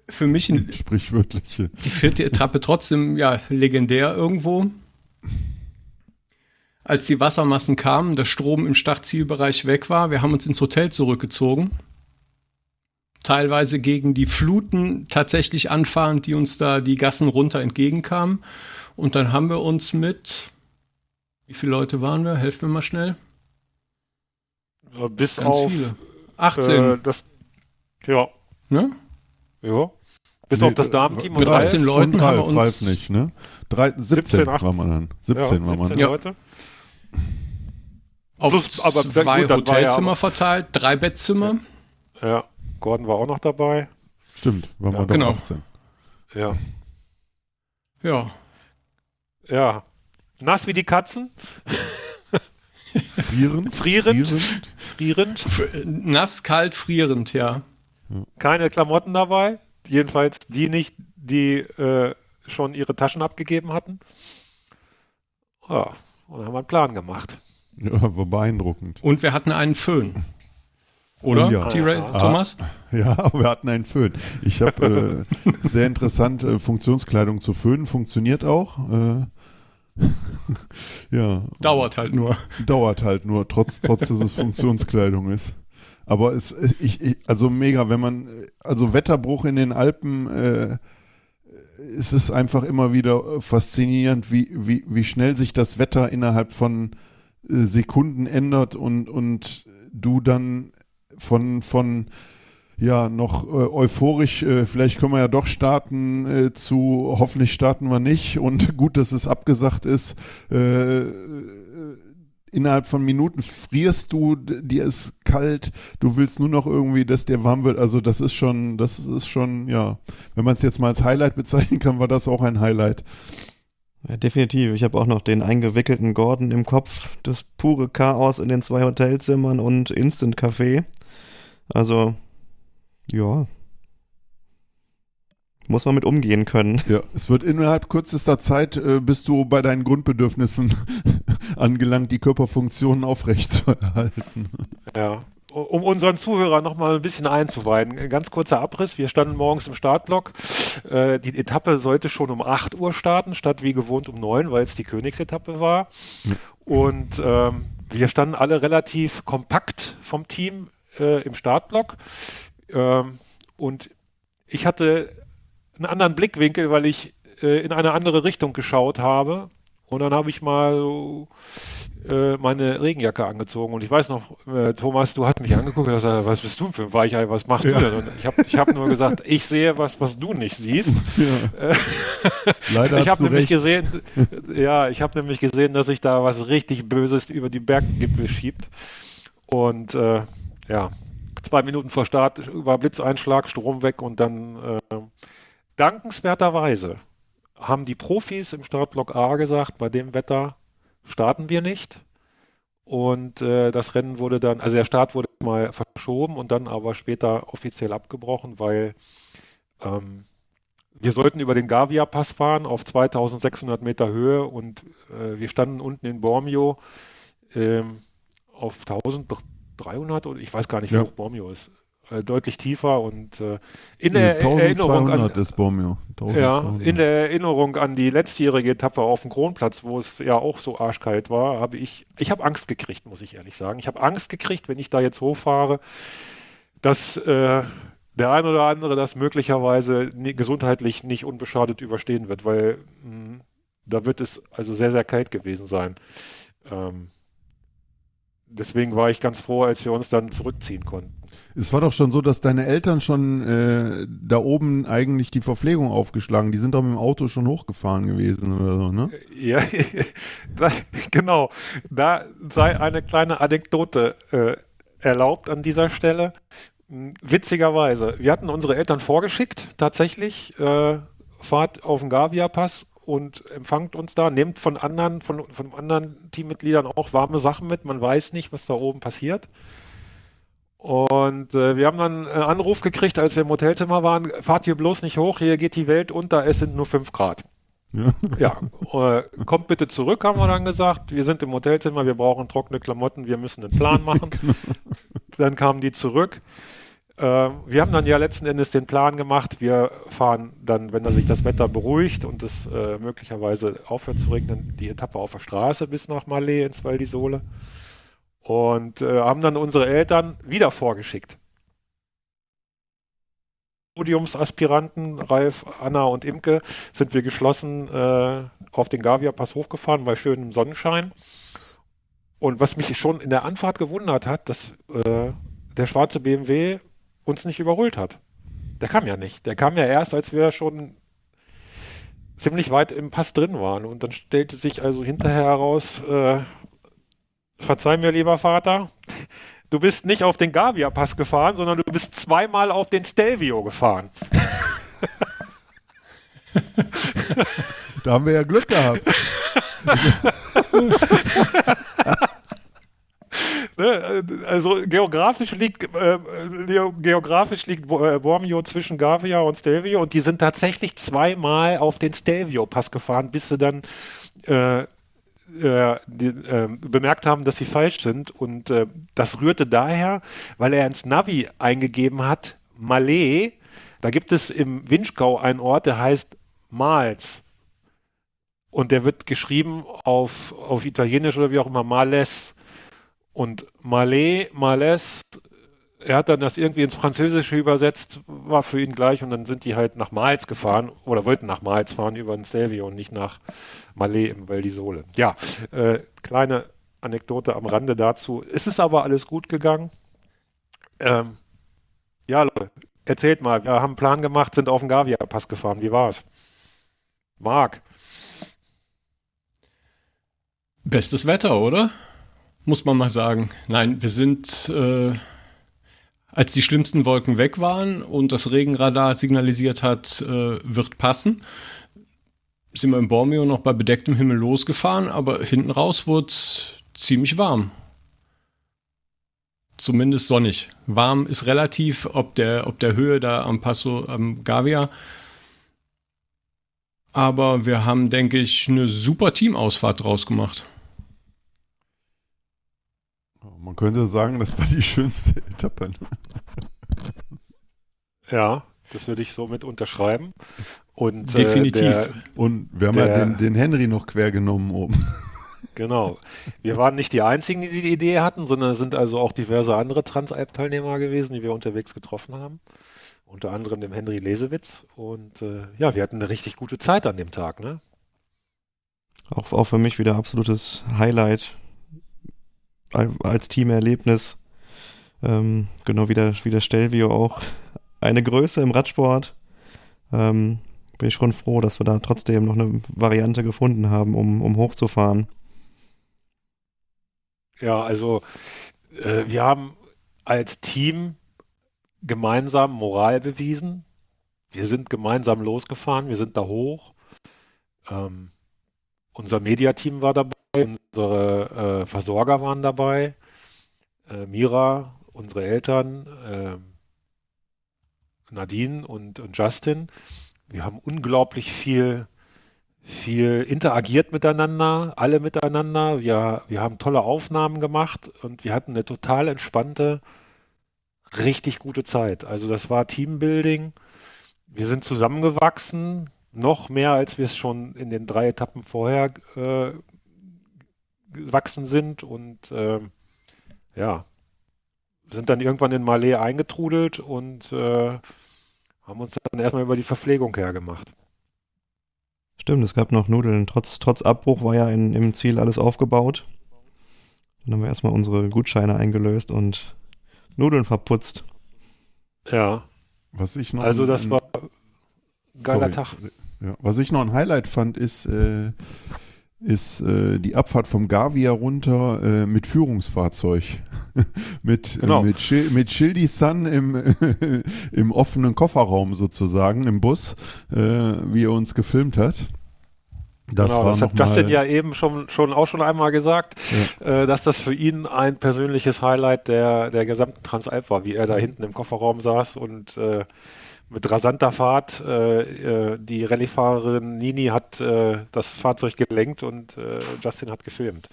Für mich sprichwörtliche. Die 4. Etappe trotzdem legendär irgendwo. Als die Wassermassen kamen, der Strom im Startzielbereich weg war, wir haben uns ins Hotel zurückgezogen. Teilweise gegen die Fluten tatsächlich anfahrend, die uns da die Gassen runter entgegenkamen. Und dann haben wir uns mit, wie viele Leute waren wir? Helft mir mal schnell. Ja, bis ganz auf viele. 18. Ne? Ja. Bis auf das Damenteam mit 13 Leuten und Ralf, haben wir uns... Ralf nicht, ne? 17 war man dann. 17 Leute. Auf plus, aber 2 gut, Hotelzimmer verteilt, 3 Bettzimmer. Ja, Gordon war auch noch dabei. Stimmt, waren wir doch 18. Ja. Nass wie die Katzen. Frierend. Nass, kalt, frierend, ja. Keine Klamotten dabei, jedenfalls die nicht, die schon ihre Taschen abgegeben hatten. Ja, und dann haben wir einen Plan gemacht. Ja, war beeindruckend. Und wir hatten einen Föhn. Oder, Thomas? Ja, wir hatten einen Föhn. Ich habe sehr interessant, Funktionskleidung zu föhnen, funktioniert auch. Ja. Dauert halt nur, trotz dass es Funktionskleidung ist. Aber es also mega, wenn man, also Wetterbruch in den Alpen, ist es einfach immer wieder faszinierend, wie schnell sich das Wetter innerhalb von Sekunden ändert und du dann von euphorisch, vielleicht können wir ja doch starten, zu hoffentlich starten wir nicht und gut, dass es abgesagt ist, innerhalb von Minuten frierst du, dir ist kalt, du willst nur noch irgendwie, dass dir warm wird. Also das ist schon, wenn man es jetzt mal als Highlight bezeichnen kann, war das auch ein Highlight. Ja, definitiv. Ich habe auch noch den eingewickelten Gordon im Kopf, das pure Chaos in den 2 Hotelzimmern und Instant-Kaffee. Also, ja. Muss man mit umgehen können. Ja, es wird innerhalb kürzester Zeit, bist du bei deinen Grundbedürfnissen angelangt, die Körperfunktionen aufrechtzuerhalten. Ja, um unseren Zuhörer nochmal ein bisschen einzuweihen, ein ganz kurzer Abriss, wir standen morgens im Startblock, die Etappe sollte schon um 8 Uhr starten, statt wie gewohnt um 9, weil es die Königsetappe war. Und wir standen alle relativ kompakt vom Team im Startblock und ich hatte einen anderen Blickwinkel, weil ich in eine andere Richtung geschaut habe Und dann habe ich mal meine Regenjacke angezogen. Und ich weiß noch, Thomas, du hast mich angeguckt und gesagt, was bist du für ein Weichei, was machst du denn? Und ich hab nur gesagt, ich sehe was du nicht siehst. Ja. Leider ich habe nämlich gesehen, dass sich da was richtig Böses über die Berggipfel schiebt. Und 2 Minuten vor Start war Blitzeinschlag, Strom weg und dann dankenswerterweise haben die Profis im Startblock A gesagt, bei dem Wetter starten wir nicht. Und das Rennen wurde dann, also der Start wurde mal verschoben und dann aber später offiziell abgebrochen, weil wir sollten über den Gavia-Pass fahren auf 2600 Meter Höhe und wir standen unten in Bormio auf 1300 oder ich weiß gar nicht, wie hoch Bormio ist. Deutlich tiefer und in der 1200 Erinnerung an, ist Bormio. 1200. Ja, in der Erinnerung an die letztjährige Etappe auf dem Kronplatz, wo es ja auch so arschkalt war, habe ich habe Angst gekriegt, muss ich ehrlich sagen. Ich habe Angst gekriegt, wenn ich da jetzt hochfahre, dass der ein oder andere das möglicherweise gesundheitlich nicht unbeschadet überstehen wird, weil da wird es also sehr, sehr kalt gewesen sein. Deswegen war ich ganz froh, als wir uns dann zurückziehen konnten. Es war doch schon so, dass deine Eltern schon da oben eigentlich die Verpflegung aufgeschlagen, die sind doch mit dem Auto schon hochgefahren gewesen oder so, ne? Ja, genau. Da sei eine kleine Anekdote erlaubt an dieser Stelle. Witzigerweise, wir hatten unsere Eltern vorgeschickt, tatsächlich, Fahrt auf den Gavia-Pass. Und empfangt uns da, nehmt von anderen Teammitgliedern auch warme Sachen mit. Man weiß nicht, was da oben passiert. Und wir haben dann einen Anruf gekriegt, als wir im Hotelzimmer waren, fahrt hier bloß nicht hoch, hier geht die Welt unter, es sind nur 5 Grad. Ja, kommt bitte zurück, haben wir dann gesagt. Wir sind im Hotelzimmer, wir brauchen trockene Klamotten, wir müssen einen Plan machen. Genau. Dann kamen die zurück. Wir haben dann ja letzten Endes den Plan gemacht, wir fahren dann, wenn sich das Wetter beruhigt und es möglicherweise aufhört zu regnen, die Etappe auf der Straße bis nach Malé ins Val di Sole und haben dann unsere Eltern wieder vorgeschickt. Podiumsaspiranten Ralf, Anna und Imke sind wir geschlossen auf den Gavia-Pass hochgefahren bei schönem Sonnenschein und was mich schon in der Anfahrt gewundert hat, dass der schwarze BMW uns nicht überholt hat. Der kam ja nicht. Der kam ja erst, als wir schon ziemlich weit im Pass drin waren. Und dann stellte sich also hinterher heraus, verzeih mir, lieber Vater, du bist nicht auf den Gavia-Pass gefahren, sondern du bist 2-mal auf den Stelvio gefahren. Da haben wir ja Glück gehabt. Ne, also geografisch liegt Bormio zwischen Gavia und Stelvio und die sind tatsächlich 2-mal auf den Stelvio-Pass gefahren, bis sie dann bemerkt haben, dass sie falsch sind. Und das rührte daher, weil er ins Navi eingegeben hat, Malé. Da gibt es im Vinschgau einen Ort, der heißt Mals. Und der wird geschrieben auf Italienisch oder wie auch immer, Males. Und Malés, er hat dann das irgendwie ins Französische übersetzt, war für ihn gleich und dann sind die halt nach Malz gefahren oder wollten nach Malz fahren über den Stelvio und nicht nach Malé im Val di Sole. Ja, kleine Anekdote am Rande dazu. Es ist aber alles gut gegangen. Ja, Leute, erzählt mal, wir haben einen Plan gemacht, sind auf den Gavia-Pass gefahren. Wie war's? Marc. Bestes Wetter, oder? Muss man mal sagen. Nein, wir sind, als die schlimmsten Wolken weg waren und das Regenradar signalisiert hat, wird passen, sind wir in Bormio noch bei bedecktem Himmel losgefahren, aber hinten raus wurde es ziemlich warm. Zumindest sonnig. Warm ist relativ, ob der Höhe da am Passo, am Gavia. Aber wir haben, denke ich, eine super Teamausfahrt draus gemacht. Man könnte sagen, das war die schönste Etappe. Ja, das würde ich so mit unterschreiben. Und, definitiv. Und wir haben ja den Henry noch quer genommen oben. Genau. Wir waren nicht die Einzigen, die die Idee hatten, sondern es sind also auch diverse andere Transalp-Teilnehmer gewesen, die wir unterwegs getroffen haben. Unter anderem dem Henry Lesewitz. Und ja, wir hatten eine richtig gute Zeit an dem Tag, ne? Auch für mich wieder absolutes Highlight als Teamerlebnis. Genau wie der Stelvio auch. Eine Größe im Radsport. Bin ich schon froh, dass wir da trotzdem noch eine Variante gefunden haben, um hochzufahren. Ja, also wir haben als Team gemeinsam Moral bewiesen. Wir sind gemeinsam losgefahren, wir sind da hoch. Unser Mediateam war dabei, unsere Versorger waren dabei, Mira, unsere Eltern, Nadine und Justin. Wir haben unglaublich viel interagiert miteinander, alle miteinander. Wir haben tolle Aufnahmen gemacht und wir hatten eine total entspannte, richtig gute Zeit. Also das war Teambuilding. Wir sind zusammengewachsen, noch mehr, als wir es schon in den 3 Etappen vorher gewachsen sind. Und sind dann irgendwann in Malé eingetrudelt und haben uns dann erstmal über die Verpflegung hergemacht. Stimmt, es gab noch Nudeln. Trotz Abbruch war ja im Ziel alles aufgebaut. Dann haben wir erstmal unsere Gutscheine eingelöst und Nudeln verputzt. Ja. Was ich noch das war ein geiler Tag. Ja. Was ich noch ein Highlight fand, ist die Abfahrt vom Gavia runter mit Führungsfahrzeug. Mit Shildy Sun im offenen Kofferraum sozusagen, im Bus, wie er uns gefilmt hat. Das hat Justin ja eben schon einmal gesagt, ja. Dass das für ihn ein persönliches Highlight der gesamten Transalp war, wie er da hinten im Kofferraum saß und mit rasanter Fahrt. Die Rallye-Fahrerin Nini hat das Fahrzeug gelenkt und Justin hat gefilmt.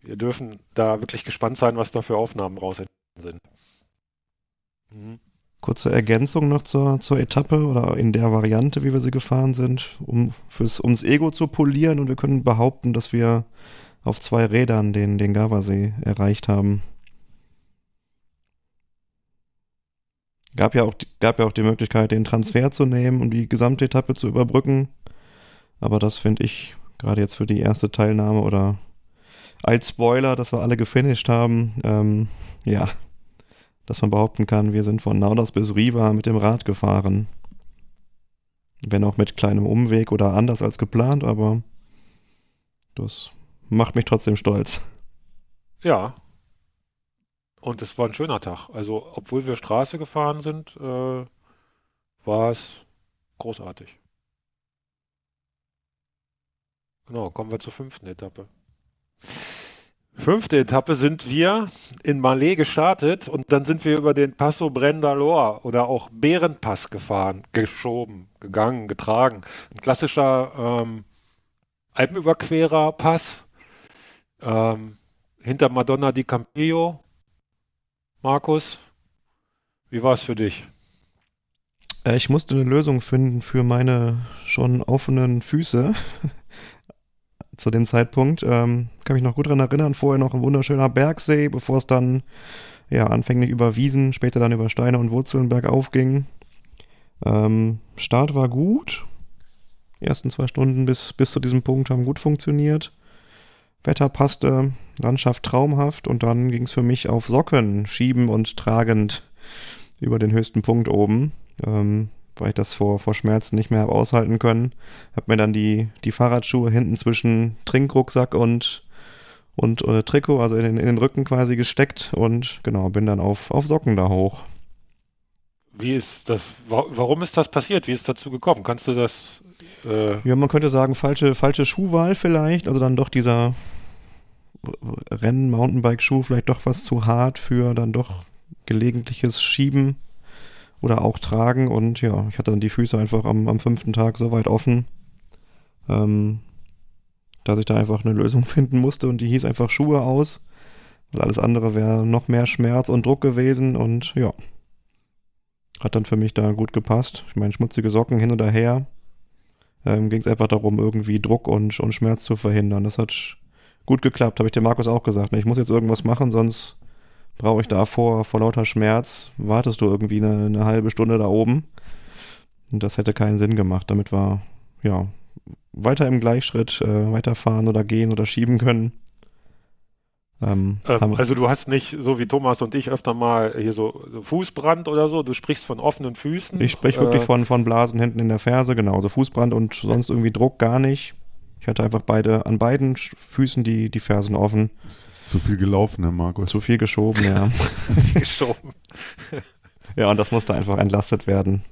Wir dürfen da wirklich gespannt sein, was da für Aufnahmen raus sind. Mhm. Kurze Ergänzung noch zur Etappe oder in der Variante, wie wir sie gefahren sind, ums Ego zu polieren, und wir können behaupten, dass wir auf 2 Rädern den Gardasee erreicht haben. Gab ja auch die Möglichkeit, den Transfer zu nehmen und die gesamte Etappe zu überbrücken. Aber das finde ich gerade jetzt für die erste Teilnahme oder als Spoiler, dass wir alle gefinisht haben, dass man behaupten kann, wir sind von Nauders bis Riva mit dem Rad gefahren. Wenn auch mit kleinem Umweg oder anders als geplant, aber das macht mich trotzdem stolz. Ja. Und es war ein schöner Tag. Also, obwohl wir Straße gefahren sind, war es großartig. Genau, kommen wir zur 5. Etappe. 5. Etappe sind wir in Malé gestartet und dann sind wir über den Passo Brendalor oder auch Bärenpass gefahren, geschoben, gegangen, getragen. Ein klassischer Alpenüberquerer-Pass hinter Madonna di Campiglio. Markus, wie war es für dich? Ich musste eine Lösung finden für meine schon offenen Füße zu dem Zeitpunkt. Kann mich noch gut daran erinnern, vorher noch ein wunderschöner Bergsee, bevor es dann anfänglich über Wiesen, später dann über Steine und Wurzeln bergauf ging. Start war gut. Die ersten 2 Stunden bis zu diesem Punkt haben gut funktioniert. Wetter passte, Landschaft traumhaft, und dann ging es für mich auf Socken, schieben und tragend über den höchsten Punkt oben, weil ich das vor Schmerzen nicht mehr habe aushalten können. Habe mir dann die Fahrradschuhe hinten zwischen Trinkrucksack und Trikot, also in den Rücken quasi gesteckt, und genau, bin dann auf Socken da hoch. Wie ist das? Warum ist das passiert? Wie ist es dazu gekommen? Kannst du das? Ja, man könnte sagen, falsche Schuhwahl vielleicht. Also dann doch dieser Rennen-Mountainbike-Schuh vielleicht doch was zu hart für dann doch gelegentliches Schieben oder auch Tragen. Und ja, ich hatte dann die Füße einfach am 5. Tag so weit offen, dass ich da einfach eine Lösung finden musste. Und die hieß einfach Schuhe aus, weil alles andere wäre noch mehr Schmerz und Druck gewesen. Und ja, hat dann für mich da gut gepasst. Ich meine, schmutzige Socken hin oder her. Ging es einfach darum, irgendwie Druck und Schmerz zu verhindern. Das hat gut geklappt, habe ich dem Markus auch gesagt. Ich muss jetzt irgendwas machen, sonst brauche ich da vor lauter Schmerz, wartest du irgendwie eine halbe Stunde da oben. Und das hätte keinen Sinn gemacht. Damit war, weiter im Gleichschritt weiterfahren oder gehen oder schieben können. Also du hast nicht, so wie Thomas und ich öfter mal hier so Fußbrand oder so, du sprichst von offenen Füßen. Ich spreche wirklich von Blasen hinten in der Ferse, genau, so Fußbrand und sonst irgendwie Druck gar nicht. Ich hatte einfach an beiden Füßen die Fersen offen. Zu viel gelaufen, Herr Markus. Zu viel geschoben, ja. Ja, und das musste einfach entlastet werden.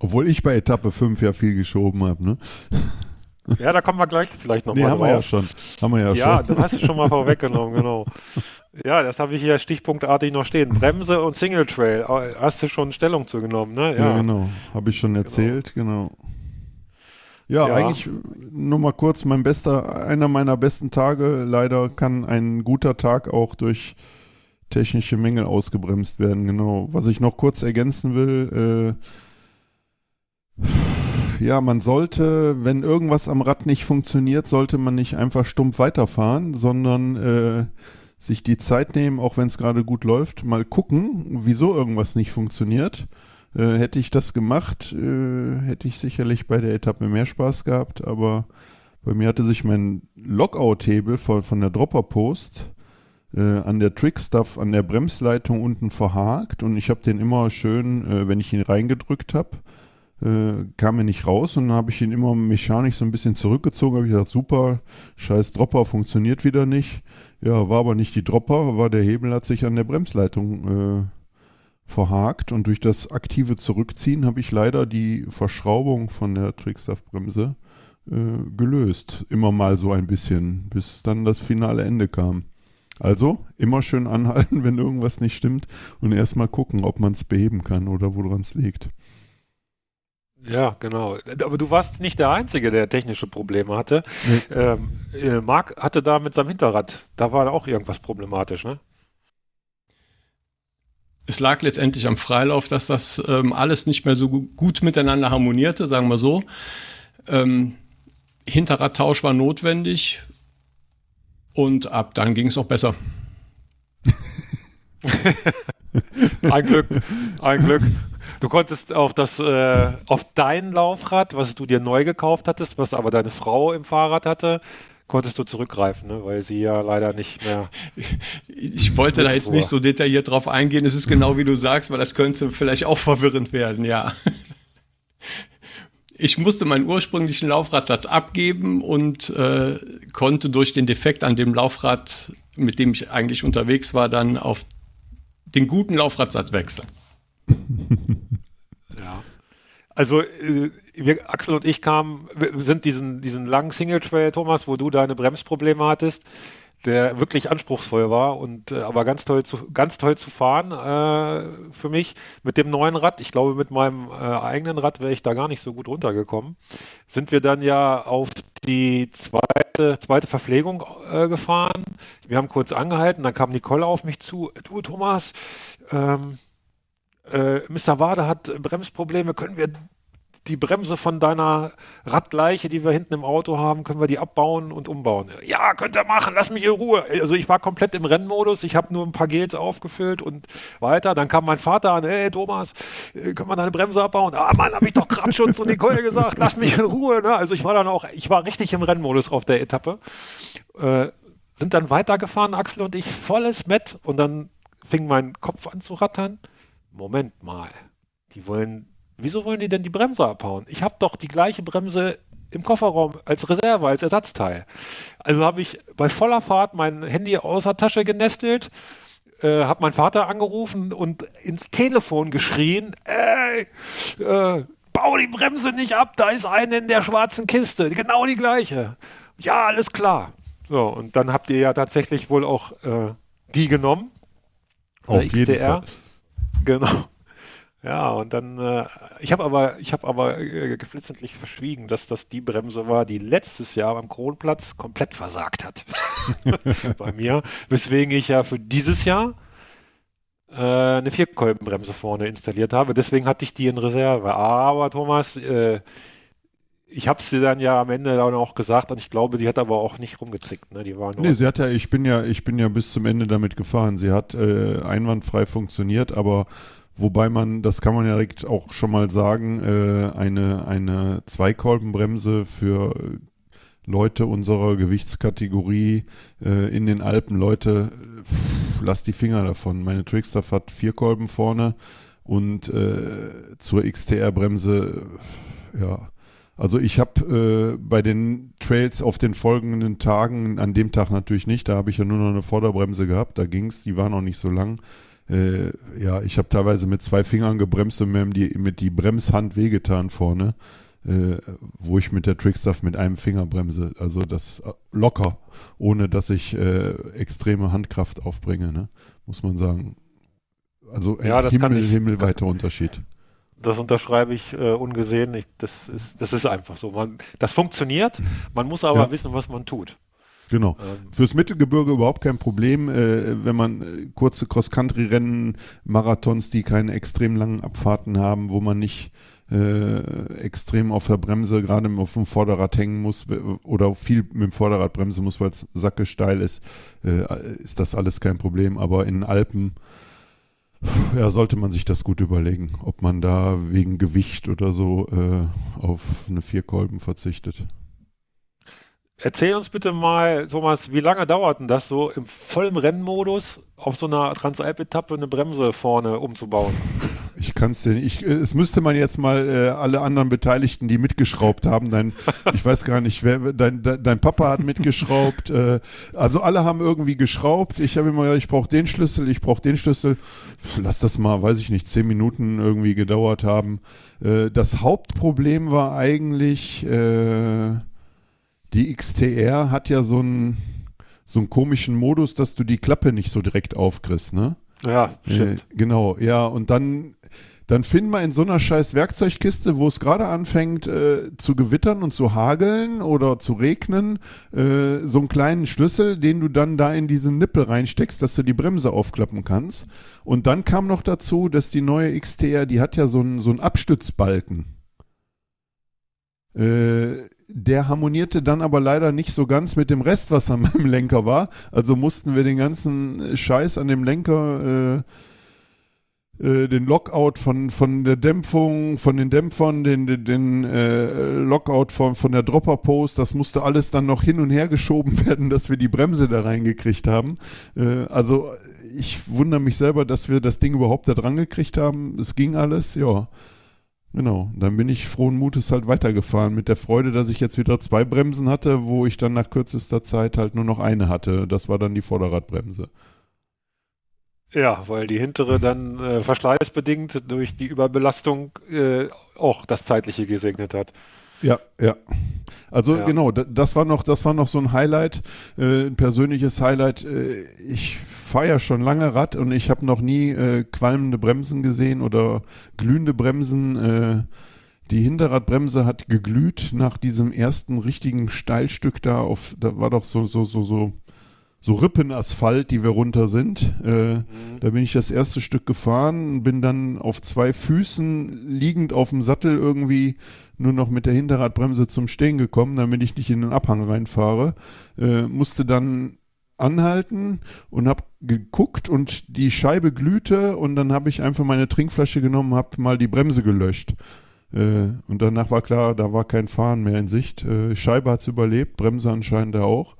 Obwohl ich bei Etappe 5 ja viel geschoben habe, ne? Ja, da kommen wir gleich vielleicht nochmal drauf. Haben wir ja schon. Ja, das hast du schon mal vorweggenommen, genau. Ja, das habe ich hier stichpunktartig noch stehen. Bremse und Single Trail. Hast du schon Stellung zu genommen, ne? Ja, genau. Habe ich schon erzählt, genau. Ja, eigentlich nur mal kurz, einer meiner besten Tage. Leider kann ein guter Tag auch durch technische Mängel ausgebremst werden, genau. Was ich noch kurz ergänzen will, man sollte, wenn irgendwas am Rad nicht funktioniert, sollte man nicht einfach stumpf weiterfahren, sondern sich die Zeit nehmen, auch wenn es gerade gut läuft, mal gucken, wieso irgendwas nicht funktioniert. Hätte ich das gemacht, hätte ich sicherlich bei der Etappe mehr Spaß gehabt, aber bei mir hatte sich mein Lockout-Hebel von der Dropper-Post an der Trickstuff, an der Bremsleitung unten verhakt und ich habe den immer schön, wenn ich ihn reingedrückt habe, kam er nicht raus und dann habe ich ihn immer mechanisch so ein bisschen zurückgezogen, habe ich gedacht, super, scheiß Dropper, funktioniert wieder nicht. Ja, war aber nicht die Dropper, der Hebel hat sich an der Bremsleitung verhakt und durch das aktive Zurückziehen habe ich leider die Verschraubung von der Trickstuff-Bremse gelöst. Immer mal so ein bisschen, bis dann das finale Ende kam. Also immer schön anhalten, wenn irgendwas nicht stimmt und erstmal gucken, ob man es beheben kann oder woran es liegt. Ja, genau. Aber du warst nicht der Einzige, der technische Probleme hatte. Nee. Marc hatte da mit seinem Hinterrad, da war auch irgendwas problematisch, ne? Es lag letztendlich am Freilauf, dass das alles nicht mehr so gut miteinander harmonierte, sagen wir so. Hinterradtausch war notwendig und ab dann ging es auch besser. Ein Glück. Du konntest auf dein Laufrad, was du dir neu gekauft hattest, was aber deine Frau im Fahrrad hatte, konntest du zurückgreifen, ne? Weil sie ja leider nicht mehr... Ich wollte da jetzt nicht so detailliert drauf eingehen. Es ist genau wie du sagst, weil das könnte vielleicht auch verwirrend werden, ja. Ich musste meinen ursprünglichen Laufradsatz abgeben und konnte durch den Defekt an dem Laufrad, mit dem ich eigentlich unterwegs war, dann auf den guten Laufradsatz wechseln. Ja, also Axel und ich sind diesen langen Single Trail, Thomas, wo du deine Bremsprobleme hattest, der wirklich anspruchsvoll war und aber ganz toll zu fahren für mich mit dem neuen Rad. Ich glaube, mit meinem eigenen Rad wäre ich da gar nicht so gut runtergekommen. Sind wir dann ja auf die zweite Verpflegung gefahren. Wir haben kurz angehalten, dann kam Nicole auf mich zu. Du, Thomas, Mr. Wade hat Bremsprobleme, können wir die Bremse von deiner Radleiche, die wir hinten im Auto haben, können wir die abbauen und umbauen? Ja, könnt ihr machen, lass mich in Ruhe. Also ich war komplett im Rennmodus, ich habe nur ein paar Gels aufgefüllt und weiter. Dann kam mein Vater an, hey Thomas, können wir deine Bremse abbauen? Ah Mann, hab ich doch gerade schon zu Nicole gesagt, lass mich in Ruhe. Ne? Also ich war richtig im Rennmodus auf der Etappe. Sind dann weitergefahren, Axel und ich, volles Mett und dann fing mein Kopf an zu rattern. Moment mal, wieso wollen die denn die Bremse abhauen? Ich habe doch die gleiche Bremse im Kofferraum als Reserve, als Ersatzteil. Also habe ich bei voller Fahrt mein Handy aus der Tasche genestelt, habe meinen Vater angerufen und ins Telefon geschrien, ey, bau die Bremse nicht ab, da ist eine in der schwarzen Kiste, genau die gleiche. Ja, alles klar. So, und dann habt ihr ja tatsächlich wohl auch die genommen. Auf jeden Fall. Genau. Ja, und dann, ich habe aber geflissentlich verschwiegen, dass das die Bremse war, die letztes Jahr am Kronplatz komplett versagt hat. Bei mir. Weswegen ich ja für dieses Jahr eine Vierkolbenbremse vorne installiert habe. Deswegen hatte ich die in Reserve. Aber Thomas, ich habe es dir dann ja am Ende dann auch gesagt und ich glaube, die hat aber auch nicht rumgezickt. Ne? Die war nur ich bin ja bis zum Ende damit gefahren. Sie hat einwandfrei funktioniert, aber Wobei man, das kann man ja direkt auch schon mal sagen, eine Zweikolbenbremse für Leute unserer Gewichtskategorie in den Alpen, Leute, lasst die Finger davon. Meine Trickstuff hat 4 Kolben vorne und zur XTR-Bremse, ja. Also ich habe bei den Trails auf den folgenden Tagen, an dem Tag natürlich nicht, da habe ich ja nur noch eine Vorderbremse gehabt, da ging's, die war noch nicht so lang. Ja, ich habe teilweise mit 2 Fingern gebremst und mir mit die Bremshand wehgetan vorne. Wo ich mit der Trickstuff mit einem Finger bremse, also das locker, ohne dass ich extreme Handkraft aufbringe, ne? Muss man sagen. Also ein ja, himmelweiter Unterschied. Das unterschreibe ich ungesehen. Das ist einfach so. Das funktioniert, man muss aber wissen, was man tut. Genau. Fürs Mittelgebirge überhaupt kein Problem, wenn man kurze Cross-Country-Rennen, Marathons, die keine extrem langen Abfahrten haben, wo man nicht extrem auf der Bremse, gerade auf dem Vorderrad hängen muss oder viel mit dem Vorderrad bremsen muss, weil es sackesteil ist, ist das alles kein Problem. Aber in Alpen sollte man sich das gut überlegen, ob man da wegen Gewicht oder so auf eine 4-Kolben verzichtet. Erzähl uns bitte mal, Thomas, wie lange dauert denn das so im vollen Rennmodus auf so einer Transalp-Etappe eine Bremse vorne umzubauen? Ich kann es dir nicht. Es müsste man jetzt mal alle anderen Beteiligten, die mitgeschraubt haben. Ich weiß gar nicht, wer. Dein Papa hat mitgeschraubt. Also alle haben irgendwie geschraubt. Ich habe immer gesagt, ich brauche den Schlüssel, ich brauche den Schlüssel. Lass das mal, weiß ich nicht, 10 Minuten irgendwie gedauert haben. Das Hauptproblem war eigentlich, die XTR hat ja so einen komischen Modus, dass du die Klappe nicht so direkt aufkriegst, ne? Ja, stimmt. Genau, ja, und dann finden wir in so einer scheiß Werkzeugkiste, wo es gerade anfängt zu gewittern und zu hageln oder zu regnen, so einen kleinen Schlüssel, den du dann da in diesen Nippel reinsteckst, dass du die Bremse aufklappen kannst. Und dann kam noch dazu, dass die neue XTR, die hat ja so einen Abstützbalken. Der harmonierte dann aber leider nicht so ganz mit dem Rest, was an meinem Lenker war. Also mussten wir den ganzen Scheiß an dem Lenker, den Lockout von der Dämpfung, von den Dämpfern, den Lockout von der Dropperpost, das musste alles dann noch hin und her geschoben werden, dass wir die Bremse da reingekriegt haben. Also ich wundere mich selber, dass wir das Ding überhaupt da dran gekriegt haben. Es ging alles, ja. Genau, dann bin ich frohen Mutes halt weitergefahren mit der Freude, dass ich jetzt wieder 2 Bremsen hatte, wo ich dann nach kürzester Zeit halt nur noch eine hatte. Das war dann die Vorderradbremse. Ja, weil die hintere dann verschleißbedingt durch die Überbelastung auch das Zeitliche gesegnet hat. Ja, ja. Also genau, das war noch so ein Highlight, ein persönliches Highlight. Ich fahre ja schon lange Rad und ich habe noch nie qualmende Bremsen gesehen oder glühende Bremsen. Die Hinterradbremse hat geglüht nach diesem ersten richtigen Steilstück da. Da war doch so Rippenasphalt, die wir runter sind. Da bin ich das erste Stück gefahren, bin dann auf 2 Füßen liegend auf dem Sattel irgendwie nur noch mit der Hinterradbremse zum Stehen gekommen, damit ich nicht in den Abhang reinfahre. Musste dann anhalten und habe geguckt und die Scheibe glühte und dann habe ich einfach meine Trinkflasche genommen, habe mal die Bremse gelöscht. Und danach war klar, da war kein Fahren mehr in Sicht. Scheibe hat es überlebt, Bremse anscheinend auch.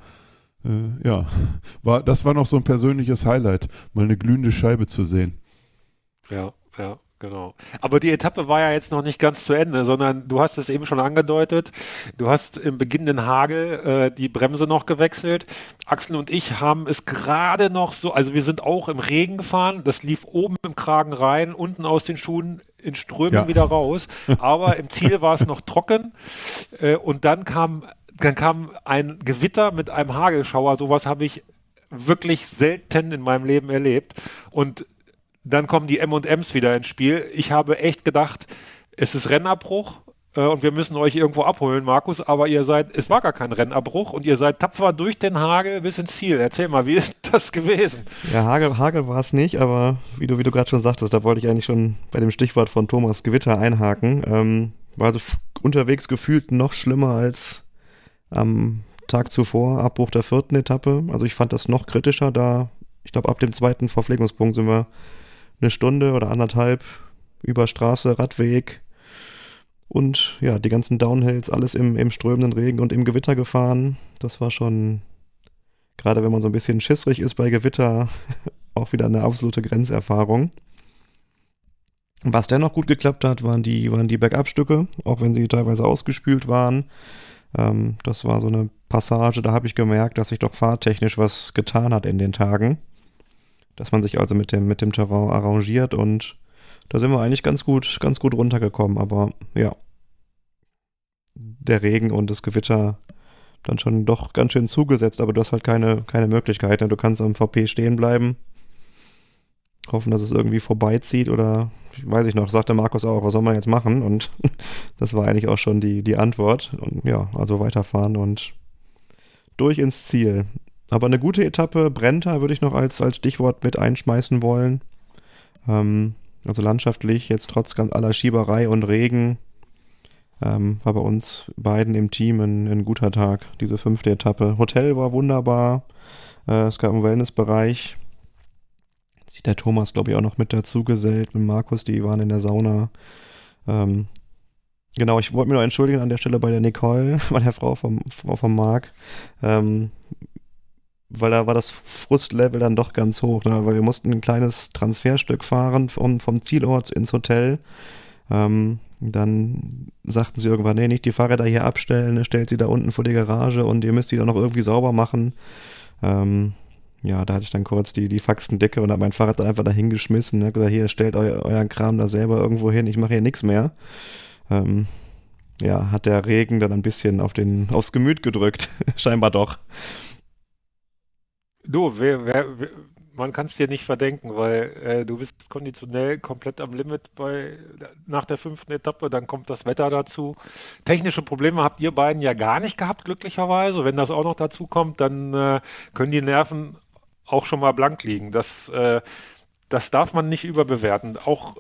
Das war noch so ein persönliches Highlight, mal eine glühende Scheibe zu sehen. Ja, ja. Genau. Aber die Etappe war ja jetzt noch nicht ganz zu Ende, sondern du hast es eben schon angedeutet. Du hast im beginnenden Hagel die Bremse noch gewechselt. Axel und ich haben es gerade noch so, also wir sind auch im Regen gefahren. Das lief oben im Kragen rein, unten aus den Schuhen in Strömen wieder raus. Aber im Ziel war es noch trocken. Und dann kam ein Gewitter mit einem Hagelschauer. Sowas habe ich wirklich selten in meinem Leben erlebt. Und dann kommen die M&Ms wieder ins Spiel. Ich habe echt gedacht, es ist Rennabbruch und wir müssen euch irgendwo abholen, Markus, aber es war gar kein Rennabbruch und ihr seid tapfer durch den Hagel bis ins Ziel. Erzähl mal, wie ist das gewesen? Ja, Hagel war es nicht, aber wie du gerade schon sagtest, da wollte ich eigentlich schon bei dem Stichwort von Thomas Gewitter einhaken. War also unterwegs gefühlt noch schlimmer als am Tag zuvor, Abbruch der 4. Etappe. Also ich fand das noch kritischer, da ich glaube ab dem 2. Verpflegungspunkt sind wir eine Stunde oder anderthalb über Straße, Radweg und ja, die ganzen Downhills, alles im strömenden Regen und im Gewitter gefahren. Das war schon, gerade wenn man so ein bisschen schissrig ist bei Gewitter, auch wieder eine absolute Grenzerfahrung. Was dennoch gut geklappt hat, waren die Bergabstücke, auch wenn sie teilweise ausgespült waren. Das war so eine Passage, da habe ich gemerkt, dass sich doch fahrtechnisch was getan hat in den Tagen. Dass man sich also mit dem Terrain arrangiert und da sind wir eigentlich ganz gut runtergekommen. Aber ja, der Regen und das Gewitter dann schon doch ganz schön zugesetzt, aber du hast halt keine Möglichkeit. Ne? Du kannst am VP stehen bleiben, hoffen, dass es irgendwie vorbeizieht oder, weiß ich noch, sagte Markus auch, was soll man jetzt machen? Und das war eigentlich auch schon die Antwort. Und ja, also weiterfahren und durch ins Ziel. Aber eine gute Etappe, Brenta würde ich noch als Stichwort mit einschmeißen wollen. Also landschaftlich, jetzt trotz ganz aller Schieberei und Regen, war bei uns beiden im Team ein guter Tag, diese 5. Etappe. Hotel war wunderbar, es gab einen Wellnessbereich. Sieht der Thomas, glaube ich, auch noch mit dazu gesellt, mit Markus, die waren in der Sauna. Genau, ich wollte mich noch entschuldigen an der Stelle bei der Nicole, bei der Frau vom Marc, weil da war das Frustlevel dann doch ganz hoch, ne? Weil wir mussten ein kleines Transferstück fahren vom Zielort ins Hotel. Dann sagten sie irgendwann, nee, nicht die Fahrräder hier abstellen, stellt sie da unten vor die Garage und ihr müsst die dann noch irgendwie sauber machen. Ja, da hatte ich dann kurz die Faxendicke und habe mein Fahrrad dann einfach da hingeschmissen. Ne? Gesagt, hier, stellt euren Kram da selber irgendwo hin, ich mache hier nichts mehr. Ja, hat der Regen dann ein bisschen aufs Gemüt gedrückt. Scheinbar doch. Du, man kann es dir nicht verdenken, weil du bist konditionell komplett am Limit nach der 5. Etappe, dann kommt das Wetter dazu. Technische Probleme habt ihr beiden ja gar nicht gehabt, glücklicherweise. Wenn das auch noch dazu kommt, dann können die Nerven auch schon mal blank liegen. Das darf man nicht überbewerten. Auch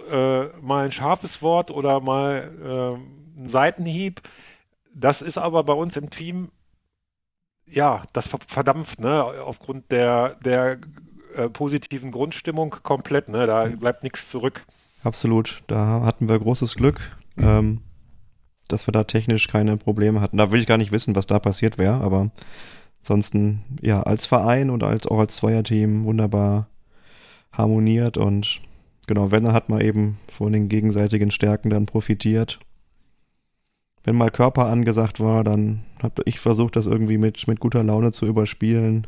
mal ein scharfes Wort oder mal ein Seitenhieb, das ist aber bei uns im Team, ja, das verdampft, ne? Aufgrund der positiven Grundstimmung komplett, ne? Da bleibt nichts zurück. Absolut, da hatten wir großes Glück, dass wir da technisch keine Probleme hatten. Da will ich gar nicht wissen, was da passiert wäre, aber ansonsten, ja, als Verein und auch als Zweierteam wunderbar harmoniert und genau, wenn, dann hat man eben von den gegenseitigen Stärken dann profitiert. Wenn mal Körper angesagt war, dann habe ich versucht, das irgendwie mit guter Laune zu überspielen.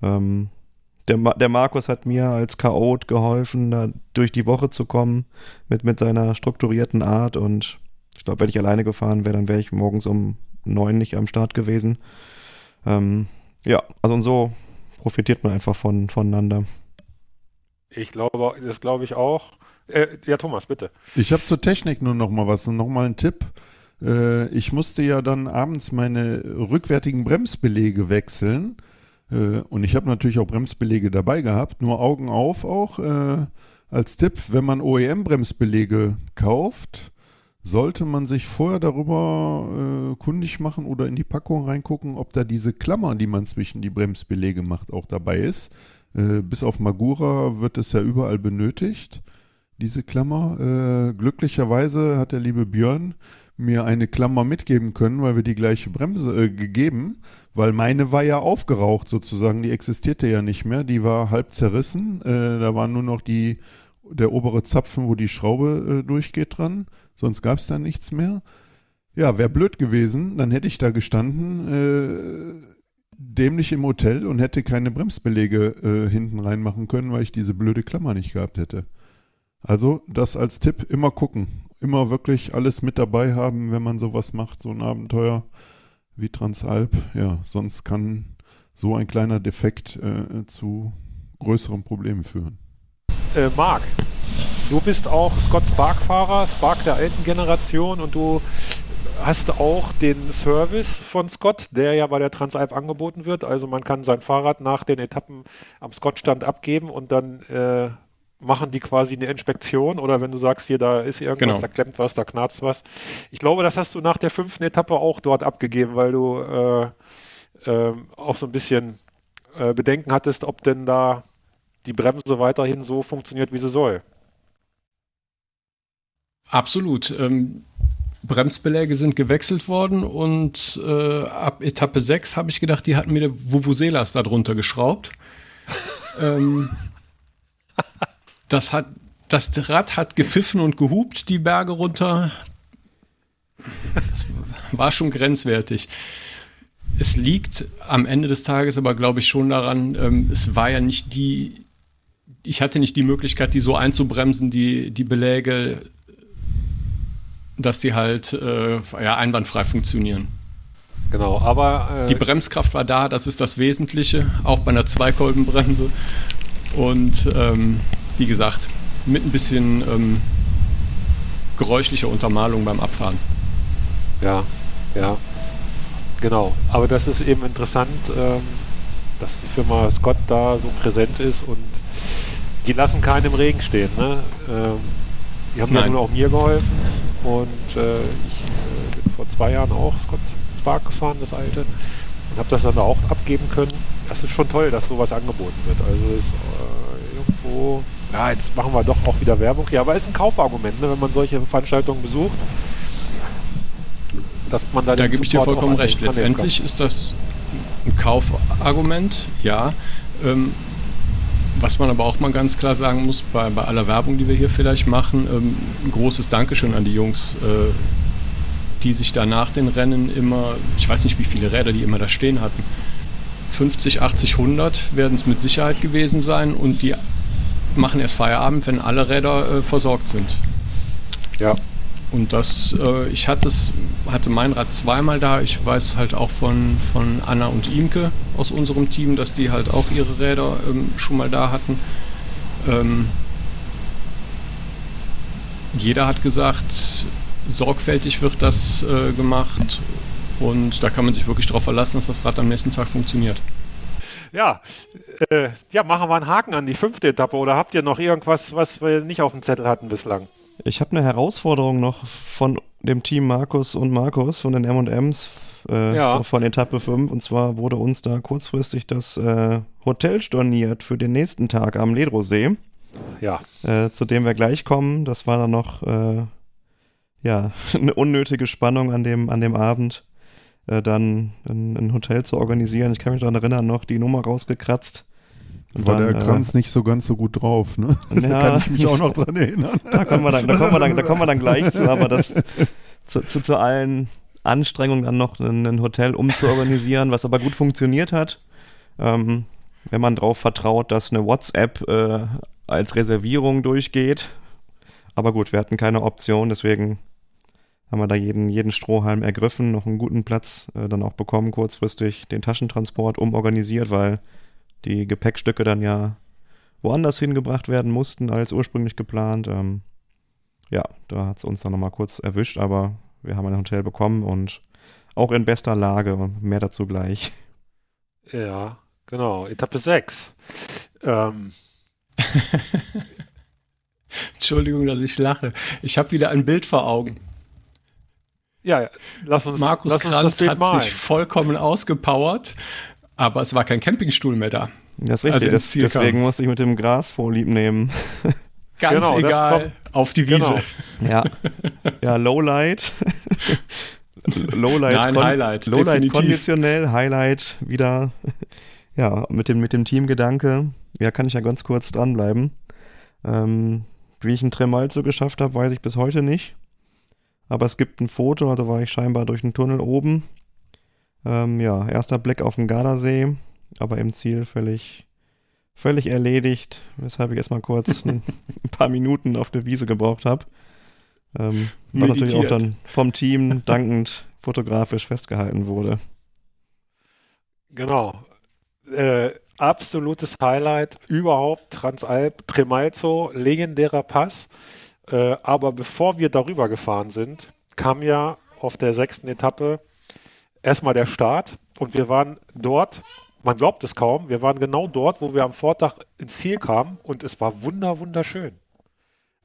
Der Markus hat mir als Chaot geholfen, da durch die Woche zu kommen mit seiner strukturierten Art. Und ich glaube, wenn ich alleine gefahren wäre, dann wäre ich morgens um 9 nicht am Start gewesen. Ja, also und so profitiert man einfach voneinander. Ich glaube, das glaube ich auch. Ja, Thomas, bitte. Ich habe zur Technik nur noch mal einen Tipp. Ich musste ja dann abends meine rückwärtigen Bremsbeläge wechseln und ich habe natürlich auch Bremsbeläge dabei gehabt, nur Augen auf auch als Tipp, wenn man OEM-Bremsbeläge kauft, sollte man sich vorher darüber kundig machen oder in die Packung reingucken, ob da diese Klammer, die man zwischen die Bremsbeläge macht, auch dabei ist. Bis auf Magura wird es ja überall benötigt, diese Klammer. Glücklicherweise hat der liebe Björn mir eine Klammer mitgeben können, weil wir die gleiche Bremse gegeben, weil meine war ja aufgeraucht sozusagen, die existierte ja nicht mehr, die war halb zerrissen, da waren nur noch der obere Zapfen, wo die Schraube durchgeht dran, sonst gab es da nichts mehr. Ja, wäre blöd gewesen, dann hätte ich da gestanden, dämlich im Hotel und hätte keine Bremsbeläge hinten reinmachen können, weil ich diese blöde Klammer nicht gehabt hätte. Also das als Tipp, immer gucken. Immer wirklich alles mit dabei haben, wenn man sowas macht, so ein Abenteuer wie Transalp. Ja, sonst kann so ein kleiner Defekt zu größeren Problemen führen. Marc, du bist auch Scott Spark-Fahrer, Spark der alten Generation und du hast auch den Service von Scott, der ja bei der Transalp angeboten wird. Also man kann sein Fahrrad nach den Etappen am Scott-Stand abgeben und dann machen die quasi eine Inspektion oder wenn du sagst, hier, da ist irgendwas, genau, da klemmt was, da knarzt was. Ich glaube, das hast du nach der 5. Etappe auch dort abgegeben, weil du auch so ein bisschen Bedenken hattest, ob denn da die Bremse weiterhin so funktioniert, wie sie soll. Absolut. Bremsbeläge sind gewechselt worden und ab Etappe 6 habe ich gedacht, die hatten mir der Vuvuzelas da drunter geschraubt. Das Rad hat gepfiffen und gehupt, die Berge runter. Das war schon grenzwertig. Es liegt am Ende des Tages aber, glaube ich, schon daran, es war ja nicht ich hatte nicht die Möglichkeit, die so einzubremsen, die Beläge, dass die halt einwandfrei funktionieren. Genau, aber die Bremskraft war da, das ist das Wesentliche, auch bei einer Zweikolbenbremse. Und wie gesagt, mit ein bisschen geräuschlicher Untermalung beim Abfahren. Ja, genau. Aber das ist eben interessant, dass die Firma Scott da so präsent ist und die lassen keinen im Regen stehen. Ne? Die haben ja nun auch mir geholfen und ich bin vor 2 Jahren auch Scott Spark gefahren, das alte, und habe das dann auch abgeben können. Das ist schon toll, dass sowas angeboten wird. Also ist irgendwo... Ja, jetzt machen wir doch auch wieder Werbung. Ja, aber ist ein Kaufargument, ne, wenn man solche Veranstaltungen besucht, dass man da gebe ich dir vollkommen recht. Letztendlich ist das ein Kaufargument, ja. Was man aber auch mal ganz klar sagen muss, bei aller Werbung, die wir hier vielleicht machen, ein großes Dankeschön an die Jungs, die sich danach den Rennen immer, ich weiß nicht, wie viele Räder die immer da stehen hatten, 50, 80, 100 werden es mit Sicherheit gewesen sein und die machen erst Feierabend, wenn alle Räder versorgt sind. Ja. Und das, ich hatte mein Rad zweimal da. Ich weiß halt auch von Anna und Imke aus unserem Team, dass die halt auch ihre Räder schon mal da hatten. Jeder hat gesagt, sorgfältig wird das gemacht und da kann man sich wirklich darauf verlassen, dass das Rad am nächsten Tag funktioniert. Ja, machen wir einen Haken an die 5. Etappe oder habt ihr noch irgendwas, was wir nicht auf dem Zettel hatten bislang? Ich habe eine Herausforderung noch von dem Team Markus und Markus von den M&Ms von Etappe 5. Und zwar wurde uns da kurzfristig das Hotel storniert für den nächsten Tag am Ledrosee. Ja. Zu dem wir gleich kommen. Das war dann noch eine unnötige Spannung an dem Abend, dann ein Hotel zu organisieren. Ich kann mich daran erinnern, noch die Nummer rausgekratzt. Und war dann, der Kranz nicht so ganz so gut drauf, ne? Ja, da kann ich mich auch noch dran erinnern. Da kommen wir dann gleich zu, aber das zu allen Anstrengungen dann noch ein Hotel umzuorganisieren, was aber gut funktioniert hat. Wenn man drauf vertraut, dass eine WhatsApp als Reservierung durchgeht. Aber gut, wir hatten keine Option, deswegen haben wir da jeden Strohhalm ergriffen, noch einen guten Platz dann auch bekommen, kurzfristig den Taschentransport umorganisiert, weil die Gepäckstücke dann ja woanders hingebracht werden mussten als ursprünglich geplant. Da hat es uns dann nochmal kurz erwischt, aber wir haben ein Hotel bekommen und auch in bester Lage. Mehr dazu gleich. Ja, genau. Etappe 6. Entschuldigung, dass ich lache. Ich habe wieder ein Bild vor Augen. Ja, Markus Kranz hat sich vollkommen ausgepowert. Aber es war kein Campingstuhl mehr da. Das ist richtig, deswegen musste ich mit dem Gras vorlieb nehmen. Ganz genau, egal, auf die Wiese. Genau. Ja, Lowlight. Highlight. Lowlight konditionell, Highlight wieder. Ja, mit dem Teamgedanke. Ja, kann ich ja ganz kurz dranbleiben. Wie ich einen Tremalzo geschafft habe, weiß ich bis heute nicht. Aber es gibt ein Foto, also war ich scheinbar durch einen Tunnel oben. Erster Blick auf den Gardasee, aber im Ziel völlig, völlig erledigt, weshalb ich erstmal kurz ein paar Minuten auf der Wiese gebraucht habe. Was natürlich auch dann vom Team dankend fotografisch festgehalten wurde. Genau. Absolutes Highlight überhaupt, Transalp, Tremalzo, legendärer Pass. Aber bevor wir darüber gefahren sind, kam ja auf der 6. Etappe erstmal der Start und wir waren dort, man glaubt es kaum, wir waren genau dort, wo wir am Vortag ins Ziel kamen und es war wunderschön.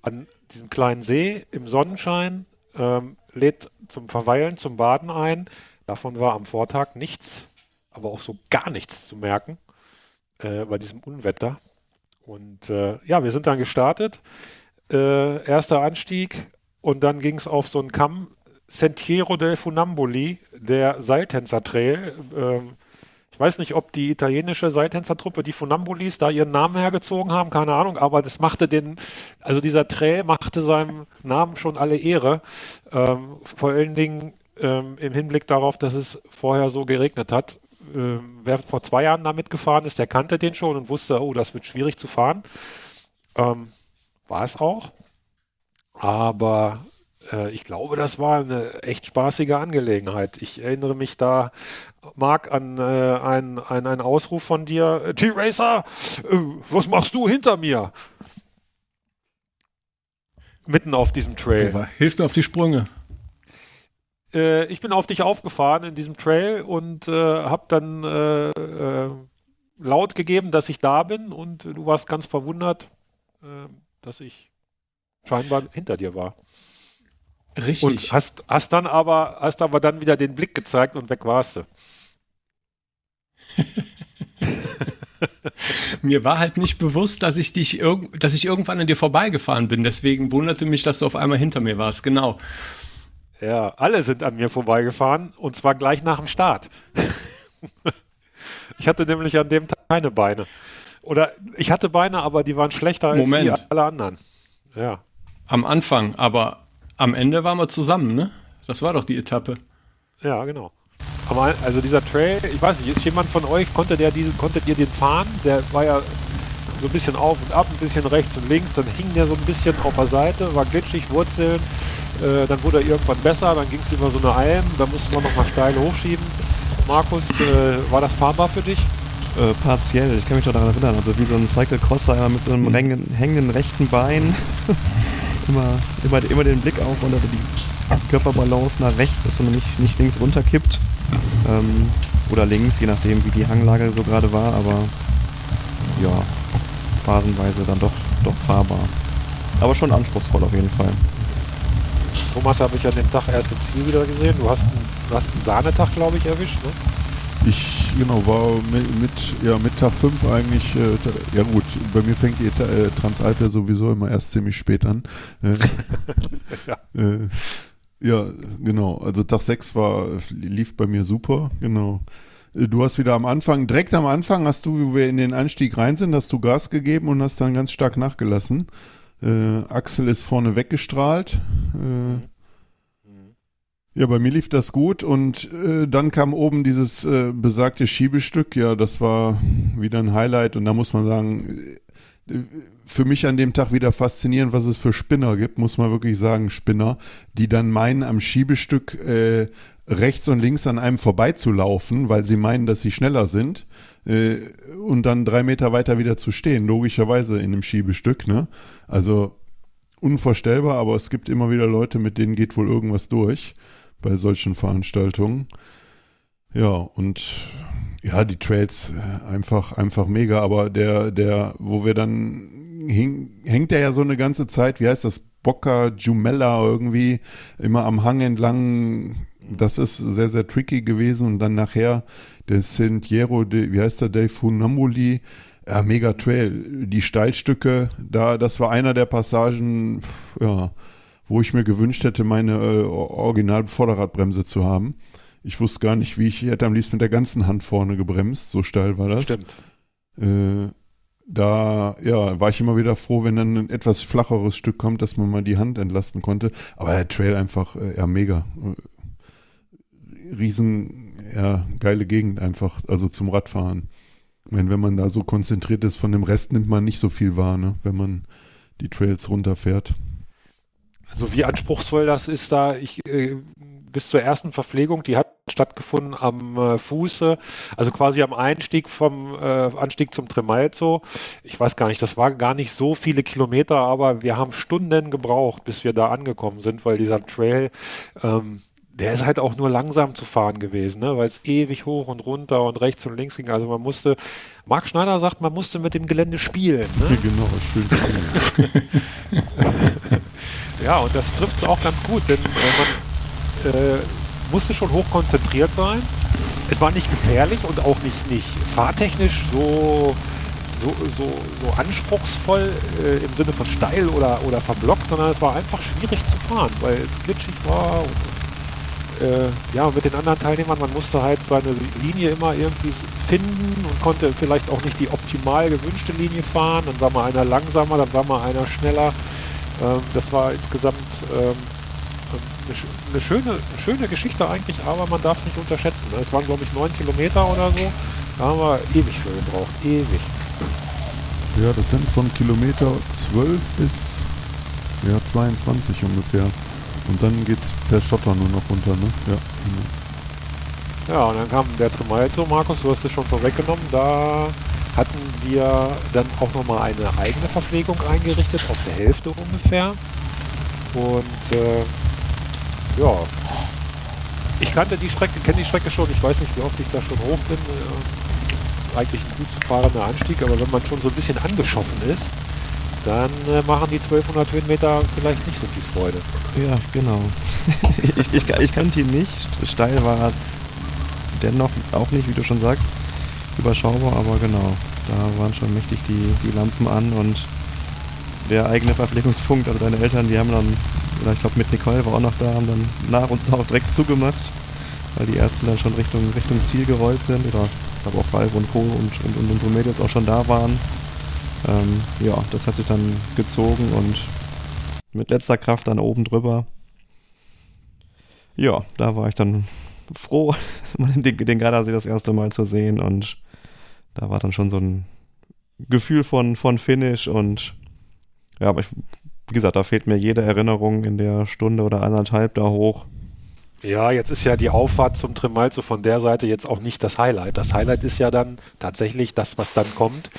An diesem kleinen See im Sonnenschein, lädt zum Verweilen, zum Baden ein. Davon war am Vortag nichts, aber auch so gar nichts zu merken bei diesem Unwetter. Und wir sind dann gestartet. Erster Anstieg, Und dann ging es auf so einen Kamm, Sentiero dei Funamboli, der Seiltänzer-Trail. Ich weiß nicht, ob die italienische Seiltänzertruppe, die Funambolis, da ihren Namen hergezogen haben, keine Ahnung, aber das machte dieser Trail machte seinem Namen schon alle Ehre. Vor allen Dingen im Hinblick darauf, dass es vorher so geregnet hat. Wer vor 2 Jahren damit gefahren ist, der kannte den schon und wusste, oh, das wird schwierig zu fahren. War es auch. Aber ich glaube, das war eine echt spaßige Angelegenheit. Ich erinnere mich da, Marc, an einen Ausruf von dir. T-Racer, was machst du hinter mir? Mitten auf diesem Trail. Super. Hilf mir auf die Sprünge. Ich bin auf dich aufgefahren in diesem Trail und habe dann laut gegeben, dass ich da bin, und du warst ganz verwundert, dass ich scheinbar hinter dir war. Richtig. Und hast dann wieder den Blick gezeigt und weg warst du. Mir war halt nicht bewusst, dass ich irgendwann an dir vorbeigefahren bin. Deswegen wunderte mich, dass du auf einmal hinter mir warst. Genau. Ja, alle sind an mir vorbeigefahren, und zwar gleich nach dem Start. Ich hatte nämlich an dem Tag keine Beine. Oder ich hatte Beine, aber die waren schlechter als die alle anderen. Ja. Am Anfang, aber am Ende waren wir zusammen, ne? Das war doch die Etappe. Ja, genau. Aber also dieser Trail, ich weiß nicht, ist jemand von euch, konntet ihr den fahren? Der war ja so ein bisschen auf und ab, ein bisschen rechts und links, dann hing der so ein bisschen auf der Seite, war glitschig, Wurzeln. Dann wurde er irgendwann besser, dann ging es über so eine Alm, da mussten wir nochmal steil hochschieben. Markus, war das fahrbar für dich? Partiell, ich kann mich noch daran erinnern, also wie so ein Cycle-Crosser, immer mit so einem hängenden rechten Bein, immer den Blick auf und die Körperbalance nach rechts, dass man nicht links runterkippt, oder links, je nachdem wie die Hanglage so gerade war, aber ja, phasenweise dann doch fahrbar, aber schon anspruchsvoll auf jeden Fall. Thomas habe ich an dem Tag erst im Ziel wieder gesehen. Du hast einen Sahnetag, glaube ich, erwischt, ne? War mit Tag 5 eigentlich, ja gut, bei mir fängt die Transalp ja sowieso immer erst ziemlich spät an. Ja, genau, also Tag 6 lief bei mir super, genau. Du hast wieder direkt am Anfang hast du, wie wir in den Anstieg rein sind, hast du Gas gegeben und hast dann ganz stark nachgelassen. Axel ist vorne weggestrahlt. Ja, bei mir lief das gut, und dann kam oben dieses besagte Schiebestück. Ja, das war wieder ein Highlight, und da muss man sagen, für mich an dem Tag wieder faszinierend, was es für Spinner gibt, muss man wirklich sagen, Spinner, die dann meinen, am Schiebestück rechts und links an einem vorbeizulaufen, weil sie meinen, dass sie schneller sind, und dann 3 Meter weiter wieder zu stehen, logischerweise in einem Schiebestück, ne? Also unvorstellbar, aber es gibt immer wieder Leute, mit denen geht wohl irgendwas durch bei solchen Veranstaltungen. Ja, und ja, die Trails einfach mega, aber der wo wir dann hängt der ja so eine ganze Zeit, wie heißt das, Bocca Jumella irgendwie, immer am Hang entlang. Das ist sehr, sehr tricky gewesen, und dann nachher der Sentiero, dei Funamboli, ja, mega Trail, die Steilstücke, das war einer der Passagen, ja, wo ich mir gewünscht hätte, meine original Vorderradbremse zu haben. Ich wusste gar nicht, wie ich hätte am liebsten mit der ganzen Hand vorne gebremst, so steil war das. Stimmt. Da war ich immer wieder froh, wenn dann ein etwas flacheres Stück kommt, dass man mal die Hand entlasten konnte, aber der Trail einfach, ja, mega. Geile Gegend einfach, also zum Radfahren. Ich meine, wenn man da so konzentriert ist, von dem Rest nimmt man nicht so viel wahr, ne? Wenn man die Trails runterfährt. Also wie anspruchsvoll das ist da, bis zur ersten Verpflegung, die hat stattgefunden am Fuße, also quasi am Einstieg vom Anstieg zum Tremalzo. Ich weiß gar nicht, das waren gar nicht so viele Kilometer, aber wir haben Stunden gebraucht, bis wir da angekommen sind, weil dieser Trail, der ist halt auch nur langsam zu fahren gewesen, ne? Weil es ewig hoch und runter und rechts und links ging. Also Marc Schneider sagt, man musste mit dem Gelände spielen. Ne? Genau, schön. Ja, und das trifft es auch ganz gut, denn man musste schon hochkonzentriert sein. Es war nicht gefährlich und auch nicht fahrtechnisch so so anspruchsvoll im Sinne von steil oder verblockt, sondern es war einfach schwierig zu fahren, weil es glitschig war und ja, mit den anderen Teilnehmern, man musste halt seine Linie immer irgendwie finden und konnte vielleicht auch nicht die optimal gewünschte Linie fahren, dann war mal einer langsamer, dann war mal einer schneller. Das war insgesamt eine schöne Geschichte eigentlich, aber man darf es nicht unterschätzen. Es waren, glaube ich, 9 Kilometer oder so. Da haben wir ewig für gebraucht. Ewig. Ja, das sind von Kilometer 12 bis ja, 22 ungefähr. Und dann geht's per Schotter nur noch runter, ne? Ja. Ja, und dann kam der Tremalzo, Markus, du hast es schon vorweggenommen. Da hatten wir dann auch nochmal eine eigene Verpflegung eingerichtet, auf der Hälfte ungefähr. Und ja, ich kannte die Strecke, kenne die Strecke schon, ich weiß nicht, wie oft ich da schon hoch bin. Eigentlich ein gut zu fahrender Anstieg, aber wenn man schon so ein bisschen angeschossen ist, dann machen die 1200 Höhenmeter vielleicht nicht so viel Freude. Ja, genau. ich kannte ihn nicht, steil war dennoch auch nicht, wie du schon sagst, überschaubar, aber genau, da waren schon mächtig die Lampen an und der eigene Verpflegungspunkt, also deine Eltern, die haben dann, oder ich glaube mit Nicole war auch noch da, haben dann nach und nach direkt zugemacht, weil die ersten dann schon Richtung Ziel gerollt sind, oder ich glaube auch Ralf und Co. und unsere Mädels auch schon da waren. Ja, das hat sich dann gezogen und mit letzter Kraft dann oben drüber. Ja, da war ich dann froh, den Gardasee das erste Mal zu sehen und da war dann schon so ein Gefühl von Finish und ja, aber ich, wie gesagt, da fehlt mir jede Erinnerung in der Stunde oder anderthalb da hoch. Ja, jetzt ist ja die Auffahrt zum Tremalzo von der Seite jetzt auch nicht das Highlight. Das Highlight ist ja dann tatsächlich das, was dann kommt,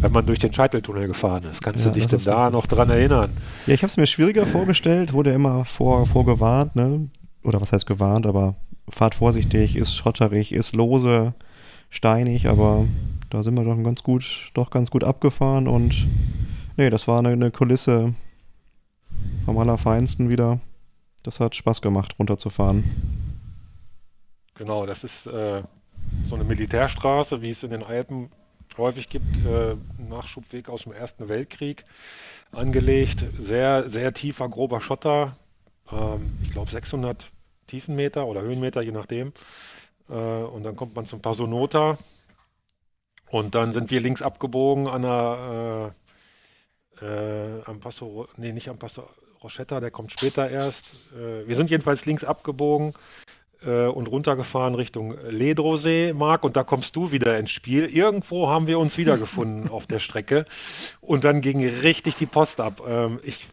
wenn man durch den Scheiteltunnel gefahren ist. Kannst du dich denn da noch dran erinnern? Ja, ich habe es mir schwieriger vorgestellt, wurde immer vorgewarnt, ne? Oder was heißt gewarnt, aber fahrt vorsichtig, ist schotterig, ist lose, steinig, aber da sind wir doch ganz gut abgefahren und nee, das war eine Kulisse vom Allerfeinsten wieder. Das hat Spaß gemacht, runterzufahren. Genau, das ist so eine Militärstraße, wie es in den Alpen häufig gibt, Nachschubweg aus dem Ersten Weltkrieg angelegt. Sehr, sehr tiefer, grober Schotter, ich glaube 600 Tiefenmeter oder Höhenmeter, je nachdem. Und dann kommt man zum Pasonota und dann sind wir links abgebogen an der... nicht am Passo Rochetta, der kommt später erst. Wir sind jedenfalls links abgebogen und runtergefahren Richtung Ledrosee, Marc, und da kommst du wieder ins Spiel. Irgendwo haben wir uns wiedergefunden auf der Strecke und dann ging richtig die Post ab.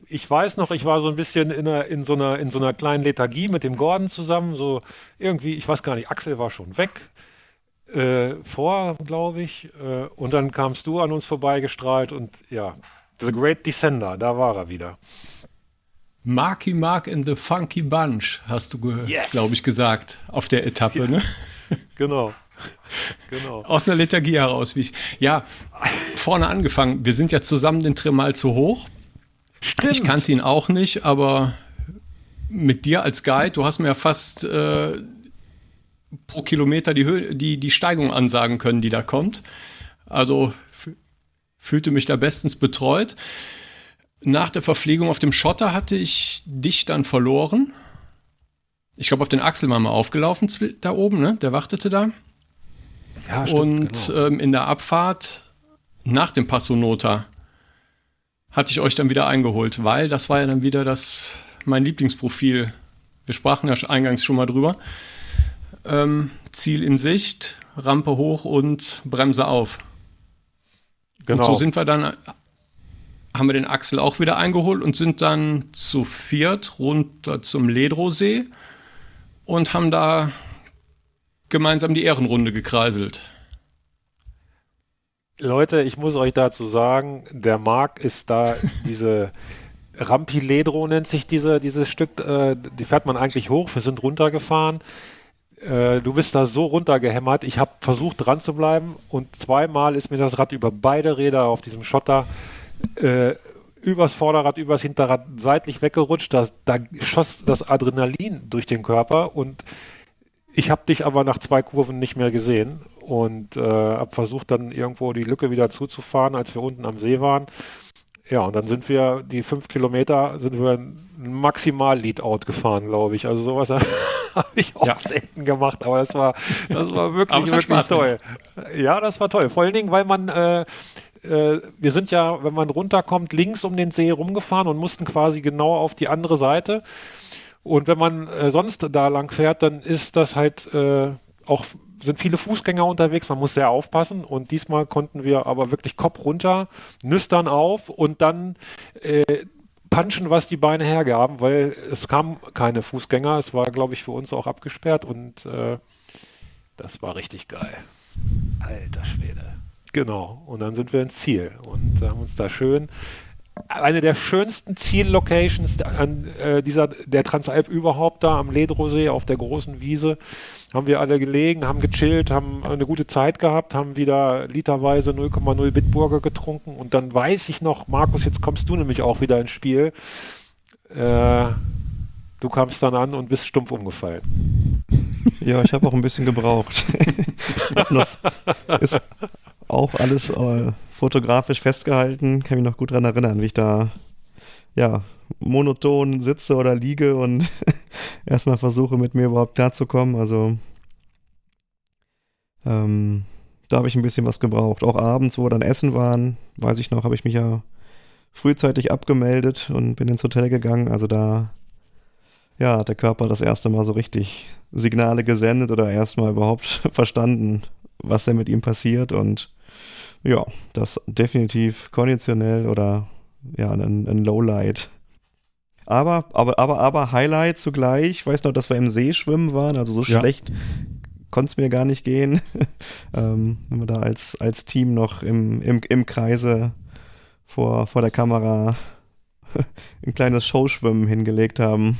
Ich weiß noch, ich war so ein bisschen in so einer kleinen Lethargie mit dem Gordon zusammen, so irgendwie, ich weiß gar nicht, Axel war schon weg. Glaube ich, und dann kamst du an uns vorbeigestrahlt und ja, The Great Descender, da war er wieder. Marky Mark in the Funky Bunch, hast du glaube ich, gesagt, auf der Etappe, ja. Ne? Genau. Aus einer Lethargie heraus, wie ich. Ja, vorne angefangen, wir sind ja zusammen den Tremalzo hoch. Stimmt. Ich kannte ihn auch nicht, aber mit dir als Guide, du hast mir ja fast... pro Kilometer die Steigung ansagen können, die da kommt. Also fühlte mich da bestens betreut. Nach der Verpflegung auf dem Schotter hatte ich dich dann verloren. Ich glaube, auf den Axel war mal aufgelaufen da oben, ne? Der wartete da. Ja, stimmt, und genau. In der Abfahrt nach dem Pasonota hatte ich euch dann wieder eingeholt, weil das war ja dann wieder mein Lieblingsprofil. Wir sprachen ja eingangs schon mal drüber. Ziel in Sicht, Rampe hoch und Bremse auf. Genau. Und so haben wir den Axel auch wieder eingeholt und sind dann zu viert runter zum Ledrosee und haben da gemeinsam die Ehrenrunde gekreiselt. Leute, ich muss euch dazu sagen, der Marc ist da diese... Rampi Ledro nennt sich dieses Stück, die fährt man eigentlich hoch, wir sind runtergefahren. Du bist da so runtergehämmert. Ich habe versucht, dran zu bleiben und zweimal ist mir das Rad über beide Räder auf diesem Schotter übers Vorderrad, übers Hinterrad seitlich weggerutscht. Da schoss das Adrenalin durch den Körper und ich habe dich aber nach 2 Kurven nicht mehr gesehen und habe versucht, dann irgendwo die Lücke wieder zuzufahren, als wir unten am See waren. Ja, und dann sind wir, die 5 Kilometer, sind wir maximal Leadout gefahren, glaube ich. Also sowas habe ich auch selten gemacht, aber das war wirklich, wirklich toll. Ja, das war toll. Vor allen Dingen, weil man, wir sind ja, wenn man runterkommt, links um den See rumgefahren und mussten quasi genau auf die andere Seite. Und wenn man sonst da lang fährt, dann ist das halt auch, sind viele Fußgänger unterwegs, man muss sehr aufpassen, und diesmal konnten wir aber wirklich Kopf runter, nüstern auf und dann punchen, was die Beine hergaben, weil es kamen keine Fußgänger, es war, glaube ich, für uns auch abgesperrt, und das war richtig geil. Alter Schwede. Genau, und dann sind wir ins Ziel und haben uns da schön, eine der schönsten Ziellocations an der Transalp überhaupt, da am Ledrosee auf der großen Wiese, haben wir alle gelegen, haben gechillt, haben eine gute Zeit gehabt, haben wieder literweise 0,0 Bitburger getrunken, und dann weiß ich noch, Markus, jetzt kommst du nämlich auch wieder ins Spiel. Du kamst dann an und bist stumpf umgefallen. Ja, ich habe auch ein bisschen gebraucht. Das ist auch alles fotografisch festgehalten, kann mich noch gut dran erinnern, wie ich da monoton sitze oder liege und erstmal versuche, mit mir überhaupt klarzukommen. Also da habe ich ein bisschen was gebraucht. Auch abends, wo wir dann essen waren, weiß ich noch, habe ich mich ja frühzeitig abgemeldet und bin ins Hotel gegangen. Also da hat der Körper das erste Mal so richtig Signale gesendet oder erstmal überhaupt verstanden, was denn mit ihm passiert, und ja, das definitiv konditionell oder ein Lowlight. Aber Highlight zugleich. Ich weiß noch, dass wir im See schwimmen waren, also so schlecht konnte es mir gar nicht gehen. Wenn wir da als Team noch im Kreise vor der Kamera ein kleines Showschwimmen hingelegt haben.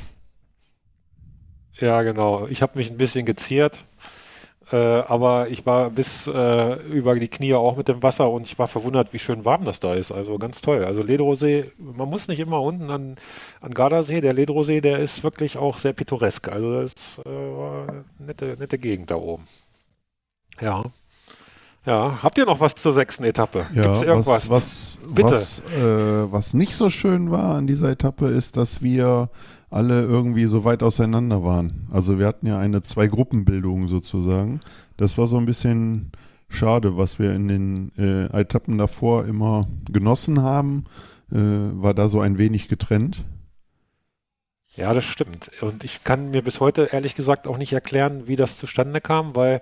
Ja, genau. Ich habe mich ein bisschen geziert. Aber ich war bis über die Knie auch mit dem Wasser, und ich war verwundert, wie schön warm das da ist. Also ganz toll. Also Ledrosee, man muss nicht immer unten an Gardasee. Der Ledrosee, der ist wirklich auch sehr pittoresk. Also das ist eine nette Gegend da oben. Ja. Ja, habt ihr noch was zur 6. Etappe? Ja, gibt's irgendwas? Was nicht so schön war an dieser Etappe, ist, dass wir alle irgendwie so weit auseinander waren. Also wir hatten ja eine 2-Gruppenbildung sozusagen. Das war so ein bisschen schade, was wir in den Etappen davor immer genossen haben, war da so ein wenig getrennt. Ja, das stimmt. Und ich kann mir bis heute ehrlich gesagt auch nicht erklären, wie das zustande kam, weil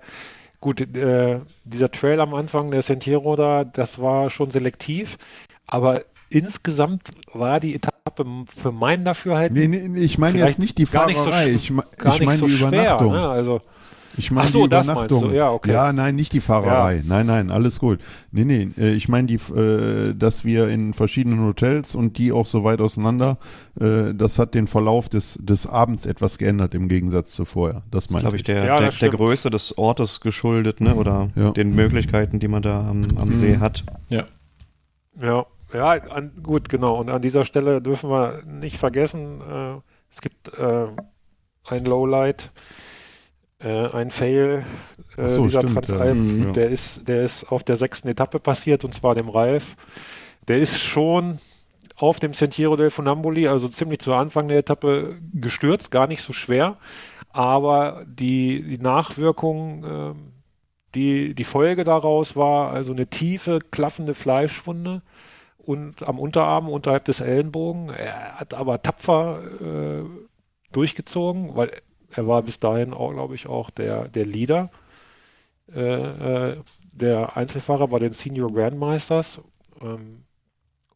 gut, dieser Trail am Anfang, der Sentiero da, das war schon selektiv, aber insgesamt war die Etappe für meinen Dafürhalten. Nee, ich meine jetzt nicht die Fahrerei, ich meine die Übernachtung. Ne? Also, ich meine die Übernachtung. Das ja, okay. Ja, nein, nicht die Fahrerei. Ja. Nein, alles gut. Nee, ich meine, dass wir in verschiedenen Hotels und die auch so weit auseinander, das hat den Verlauf des Abends etwas geändert im Gegensatz zu vorher. Das meine ich. Glaube ich, der Größe des Ortes geschuldet, ne? Oder den Möglichkeiten, die man da am See hat. Ja. Ja. Ja, gut, genau. Und an dieser Stelle dürfen wir nicht vergessen, es gibt ein Lowlight, ein Fail dieser Transalp. Ja. Der ist auf der 6. Etappe passiert, und zwar dem Ralf. Der ist schon auf dem Sentiero dei Funamboli, also ziemlich zu Anfang der Etappe, gestürzt, gar nicht so schwer. Aber die Nachwirkungen, die Folge daraus war, also eine tiefe, klaffende Fleischwunde. Und am Unterarm, unterhalb des Ellenbogen. Er hat aber tapfer durchgezogen, weil er war bis dahin auch, glaube ich, auch der Leader, der Einzelfahrer bei den Senior Grandmeisters.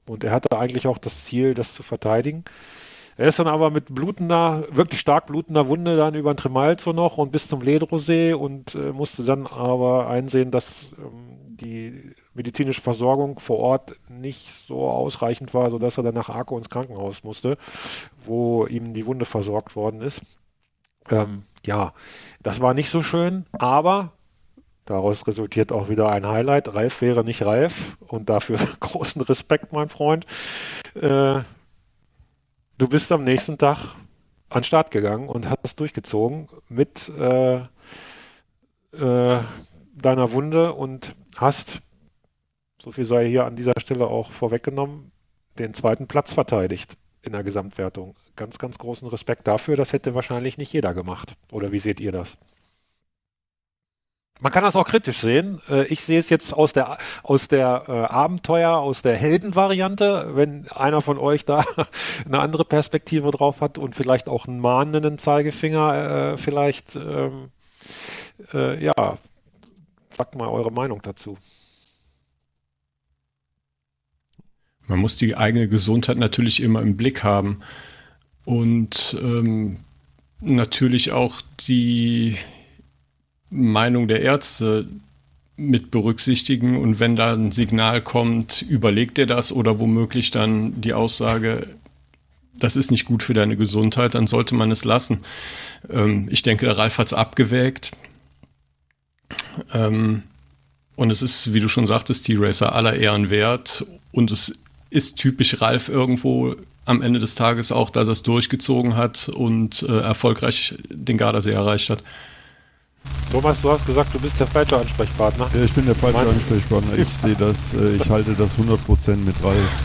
Und er hatte eigentlich auch das Ziel, das zu verteidigen. Er ist dann aber mit wirklich stark blutender Wunde dann über den Tremalzo noch und bis zum Ledrosee und musste dann aber einsehen, dass die medizinische Versorgung vor Ort nicht so ausreichend war, sodass er dann nach Arco ins Krankenhaus musste, wo ihm die Wunde versorgt worden ist. Das war nicht so schön, aber daraus resultiert auch wieder ein Highlight. Ralf wäre nicht Ralf, und dafür großen Respekt, mein Freund. Du bist am nächsten Tag an den Start gegangen und hast durchgezogen mit deiner Wunde und hast, so viel sei hier an dieser Stelle auch vorweggenommen, den zweiten Platz verteidigt in der Gesamtwertung. Ganz, ganz großen Respekt dafür. Das hätte wahrscheinlich nicht jeder gemacht. Oder wie seht ihr das? Man kann das auch kritisch sehen. Ich sehe es jetzt aus der Abenteuer, aus der Heldenvariante, wenn einer von euch da eine andere Perspektive drauf hat und vielleicht auch einen mahnenden Zeigefinger, ja, sagt mal eure Meinung dazu. Man muss die eigene Gesundheit natürlich immer im Blick haben und natürlich auch die Meinung der Ärzte mit berücksichtigen, und wenn da ein Signal kommt, überleg dir das, oder womöglich dann die Aussage, das ist nicht gut für deine Gesundheit, dann sollte man es lassen. Ich denke, der Ralf hat es abgewägt. Und es ist, wie du schon sagtest, die Racer aller Ehren wert, und es ist typisch Ralf irgendwo am Ende des Tages auch, dass er es durchgezogen hat und erfolgreich den Gardasee erreicht hat. Thomas, du hast gesagt, du bist der falsche Ansprechpartner. Ich bin der falsche Ansprechpartner. Ich sehe das, ich halte das 100% mit Ralf.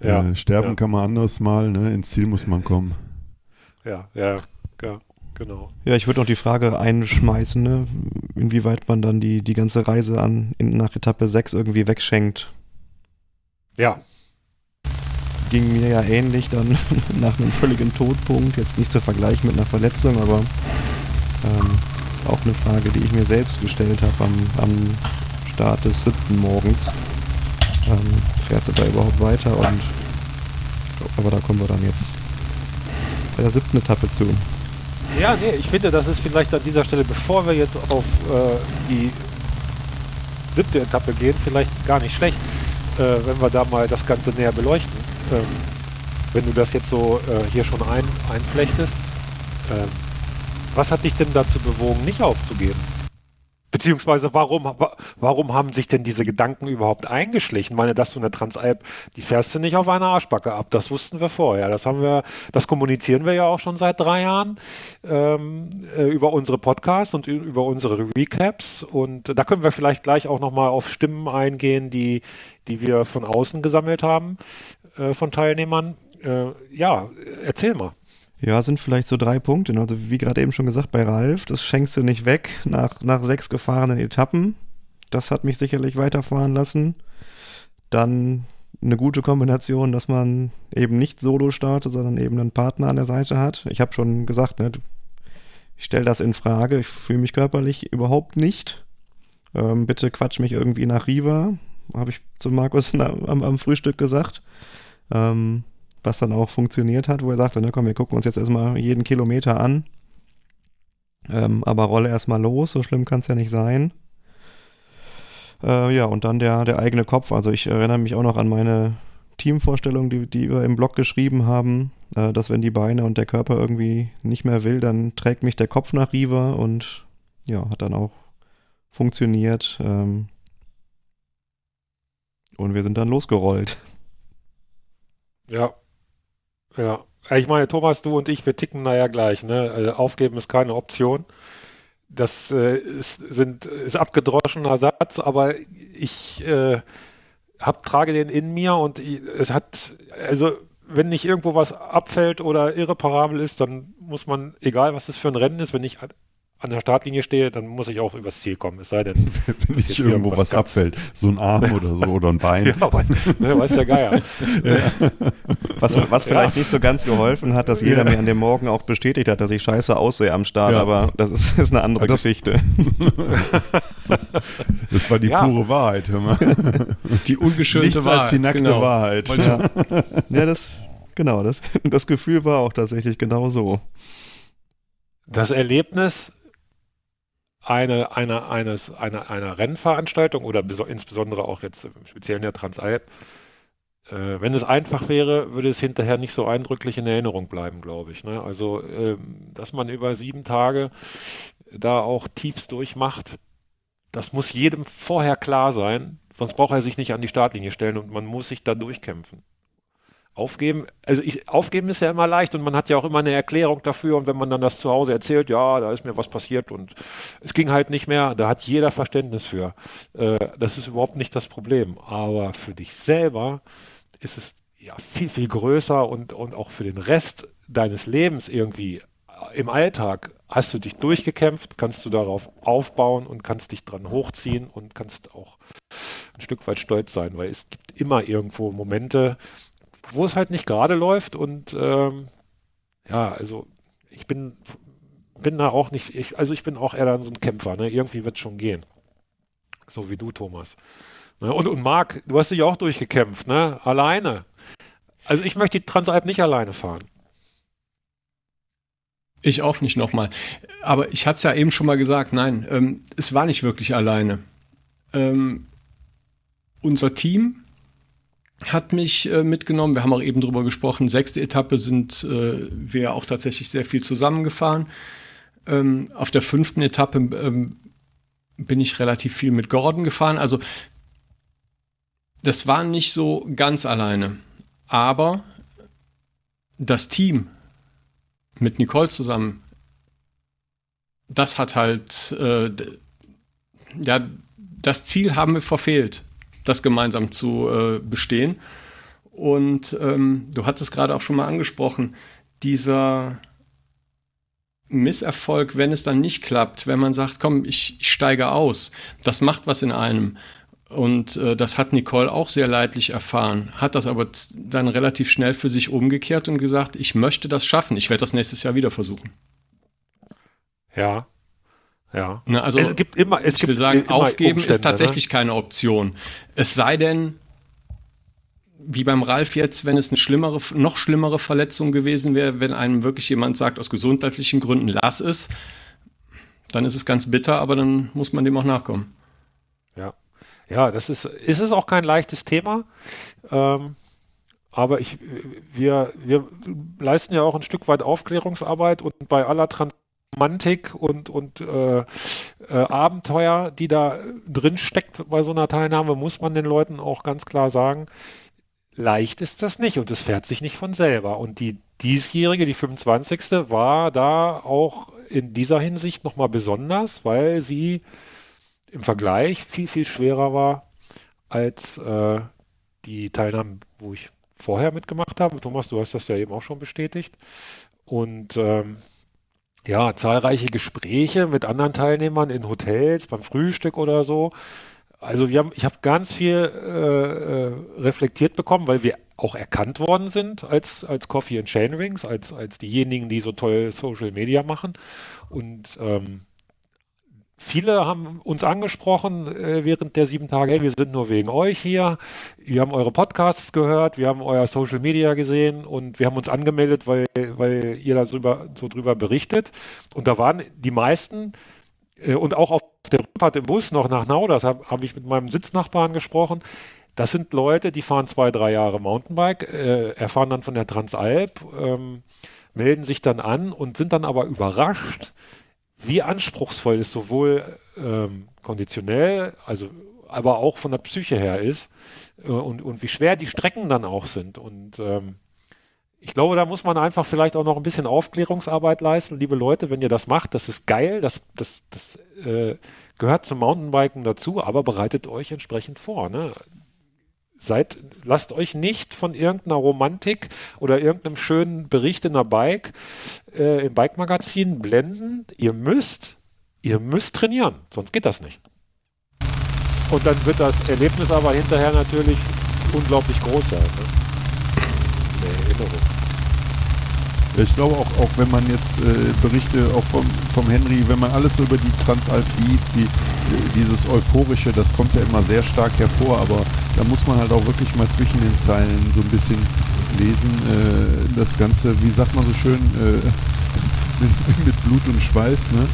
Ne? Ja, sterben kann man anders mal, ne? Ins Ziel muss man kommen. Ja, genau. Ja, ich würde noch die Frage einschmeißen, ne? Inwieweit man dann die ganze Reise nach Etappe 6 irgendwie wegschenkt. Ja. Ging mir ja ähnlich dann nach einem völligen Todpunkt, jetzt nicht zu vergleichen mit einer Verletzung, aber auch eine Frage, die ich mir selbst gestellt habe am Start des 7. morgens. Fährst du da überhaupt weiter? Und ich glaube, aber da kommen wir dann jetzt bei der 7. Etappe zu. Ja, nee, ich finde, das ist vielleicht an dieser Stelle, bevor wir jetzt auf die 7. Etappe gehen, vielleicht gar nicht schlecht, wenn wir da mal das Ganze näher beleuchten. Wenn du das jetzt so hier schon einflechtest. Was hat dich denn dazu bewogen, nicht aufzugeben? Beziehungsweise warum haben sich denn diese Gedanken überhaupt eingeschlichen? Ich meine, dass du eine Transalp, die fährst du nicht auf einer Arschbacke ab. Das wussten wir vorher. Das kommunizieren wir ja auch schon seit 3 Jahren über unsere Podcasts und über unsere Recaps. Und da können wir vielleicht gleich auch nochmal auf Stimmen eingehen, die wir von außen gesammelt haben, von Teilnehmern. Ja, erzähl mal. Ja, sind vielleicht so 3 Punkte. Also wie gerade eben schon gesagt, bei Ralf, das schenkst du nicht weg nach 6 gefahrenen Etappen. Das hat mich sicherlich weiterfahren lassen. Dann eine gute Kombination, dass man eben nicht solo startet, sondern eben einen Partner an der Seite hat. Ich habe schon gesagt, ne, ich stelle das in Frage. Ich fühle mich körperlich überhaupt nicht. Bitte quatsch mich irgendwie nach Riva, habe ich zu Markus am Frühstück gesagt. Was dann auch funktioniert hat, wo er sagte, ne, komm, wir gucken uns jetzt erstmal jeden Kilometer an, aber rolle erstmal los, so schlimm kann es ja nicht sein. Ja, und dann der eigene Kopf, also ich erinnere mich auch noch an meine Teamvorstellung, die wir im Blog geschrieben haben, dass wenn die Beine und der Körper irgendwie nicht mehr will, dann trägt mich der Kopf nach Riva, und ja, hat dann auch funktioniert, und wir sind dann losgerollt. Ja. Ich meine, Thomas, du und ich, wir ticken naja gleich, ne? Aufgeben ist keine Option. Das ist abgedroschener Satz, aber ich trage den in mir, und es hat, also wenn nicht irgendwo was abfällt oder irreparabel ist, dann muss man, egal was es für ein Rennen ist, wenn ich an der Startlinie stehe, dann muss ich auch übers Ziel kommen, es sei denn... Wenn nicht irgendwo was abfällt, so ein Arm oder so, oder ein Bein. Ja, weiß der Geier. Ja. Was vielleicht nicht so ganz geholfen hat, dass jeder mir an dem Morgen auch bestätigt hat, dass ich scheiße aussehe am Start, aber das ist eine andere Geschichte. Das war die pure Wahrheit, hör mal. Die ungeschönte Wahrheit. Nichts als die nackte Wahrheit. Ja, das Gefühl war auch tatsächlich genau so. Das Erlebnis... einer Rennveranstaltung oder insbesondere auch jetzt im Speziellen der Transalp, wenn es einfach wäre, würde es hinterher nicht so eindrücklich in Erinnerung bleiben, glaube ich. Ne? Also, dass man über 7 Tage da auch tiefst durchmacht, das muss jedem vorher klar sein, sonst braucht er sich nicht an die Startlinie stellen und man muss sich da durchkämpfen. Aufgeben, also aufgeben ist ja immer leicht und man hat ja auch immer eine Erklärung dafür, und wenn man dann das zu Hause erzählt, ja, da ist mir was passiert und es ging halt nicht mehr, da hat jeder Verständnis für. Das ist überhaupt nicht das Problem, aber für dich selber ist es ja viel, viel größer, und auch für den Rest deines Lebens irgendwie im Alltag hast du dich durchgekämpft, kannst du darauf aufbauen und kannst dich dran hochziehen und kannst auch ein Stück weit stolz sein, weil es gibt immer irgendwo Momente, wo es halt nicht gerade läuft, und ja, also ich bin da auch nicht, ich bin auch eher dann so ein Kämpfer, ne? Irgendwie wird es schon gehen. So wie du, Thomas. Ne? Und Marc, du hast dich auch durchgekämpft, ne? Alleine. Also ich möchte die Transalp nicht alleine fahren. Ich auch nicht nochmal. Aber ich hatte es ja eben schon mal gesagt, nein, es war nicht wirklich alleine. Unser Team hat mich mitgenommen. Wir haben auch eben drüber gesprochen. 6. Etappe sind wir auch tatsächlich sehr viel zusammengefahren. Auf der 5. Etappe bin ich relativ viel mit Gordon gefahren. Also das war nicht so ganz alleine. Aber das Team mit Nicole zusammen, das hat halt, ja, das Ziel haben wir verfehlt, das gemeinsam zu bestehen. Und du hattest es gerade auch schon mal angesprochen, dieser Misserfolg, wenn es dann nicht klappt, wenn man sagt, komm, ich steige aus, das macht was in einem. Und das hat Nicole auch sehr leidlich erfahren, hat das aber dann relativ schnell für sich umgekehrt und gesagt, ich möchte das schaffen, ich werde das nächstes Jahr wieder versuchen. Ja. Ja. Na, also es gibt immer, ich will sagen, aufgeben Umstände, ist tatsächlich, ne, keine Option. Es sei denn, wie beim Ralf jetzt, wenn es eine schlimmere, noch schlimmere Verletzung gewesen wäre, wenn einem wirklich jemand sagt, aus gesundheitlichen Gründen, lass es, dann ist es ganz bitter, aber dann muss man dem auch nachkommen. Ja, ja, das ist auch kein leichtes Thema. Aber wir leisten ja auch ein Stück weit Aufklärungsarbeit, und bei aller Romantik und Abenteuer, die da drin steckt bei so einer Teilnahme, muss man den Leuten auch ganz klar sagen, leicht ist das nicht, und es fährt sich nicht von selber. Und die diesjährige, die 25. war da auch in dieser Hinsicht nochmal besonders, weil sie im Vergleich viel, viel schwerer war als die Teilnahme, wo ich vorher mitgemacht habe. Thomas, du hast das ja eben auch schon bestätigt. Und ja, zahlreiche Gespräche mit anderen Teilnehmern in Hotels, beim Frühstück oder so. Also ich habe ganz viel reflektiert bekommen, weil wir auch erkannt worden sind als Coffee and Chainrings, als diejenigen, die so toll Social Media machen. Und viele haben uns angesprochen während der 7 Tage, hey, wir sind nur wegen euch hier, wir haben eure Podcasts gehört, wir haben euer Social Media gesehen und wir haben uns angemeldet, weil ihr da so drüber berichtet. Und da waren die meisten, und auch auf der Rückfahrt im Bus noch nach Nauders hab ich mit meinem Sitznachbarn gesprochen. Das sind Leute, die fahren 2-3 Jahre Mountainbike, erfahren dann von der Transalp, melden sich dann an und sind dann aber überrascht, wie anspruchsvoll es sowohl konditionell, also aber auch von der Psyche her ist, und wie schwer die Strecken dann auch sind. Und ich glaube, da muss man einfach vielleicht auch noch ein bisschen Aufklärungsarbeit leisten. Liebe Leute, wenn ihr das macht, das ist geil, das gehört zum Mountainbiken dazu, aber bereitet euch entsprechend vor, ne? Lasst euch nicht von irgendeiner Romantik oder irgendeinem schönen Bericht in der im Bike-Magazin blenden. Ihr müsst trainieren, sonst geht das nicht. Und dann wird das Erlebnis aber hinterher natürlich unglaublich groß sein. Ne? In der Erinnerung. Ich glaube auch wenn man jetzt Berichte auch vom Henry, wenn man alles so über die Transalp liest, dieses Euphorische, das kommt ja immer sehr stark hervor, aber da muss man halt auch wirklich mal zwischen den Zeilen so ein bisschen lesen, das Ganze, wie sagt man so schön, mit Blut und Schweiß, ne?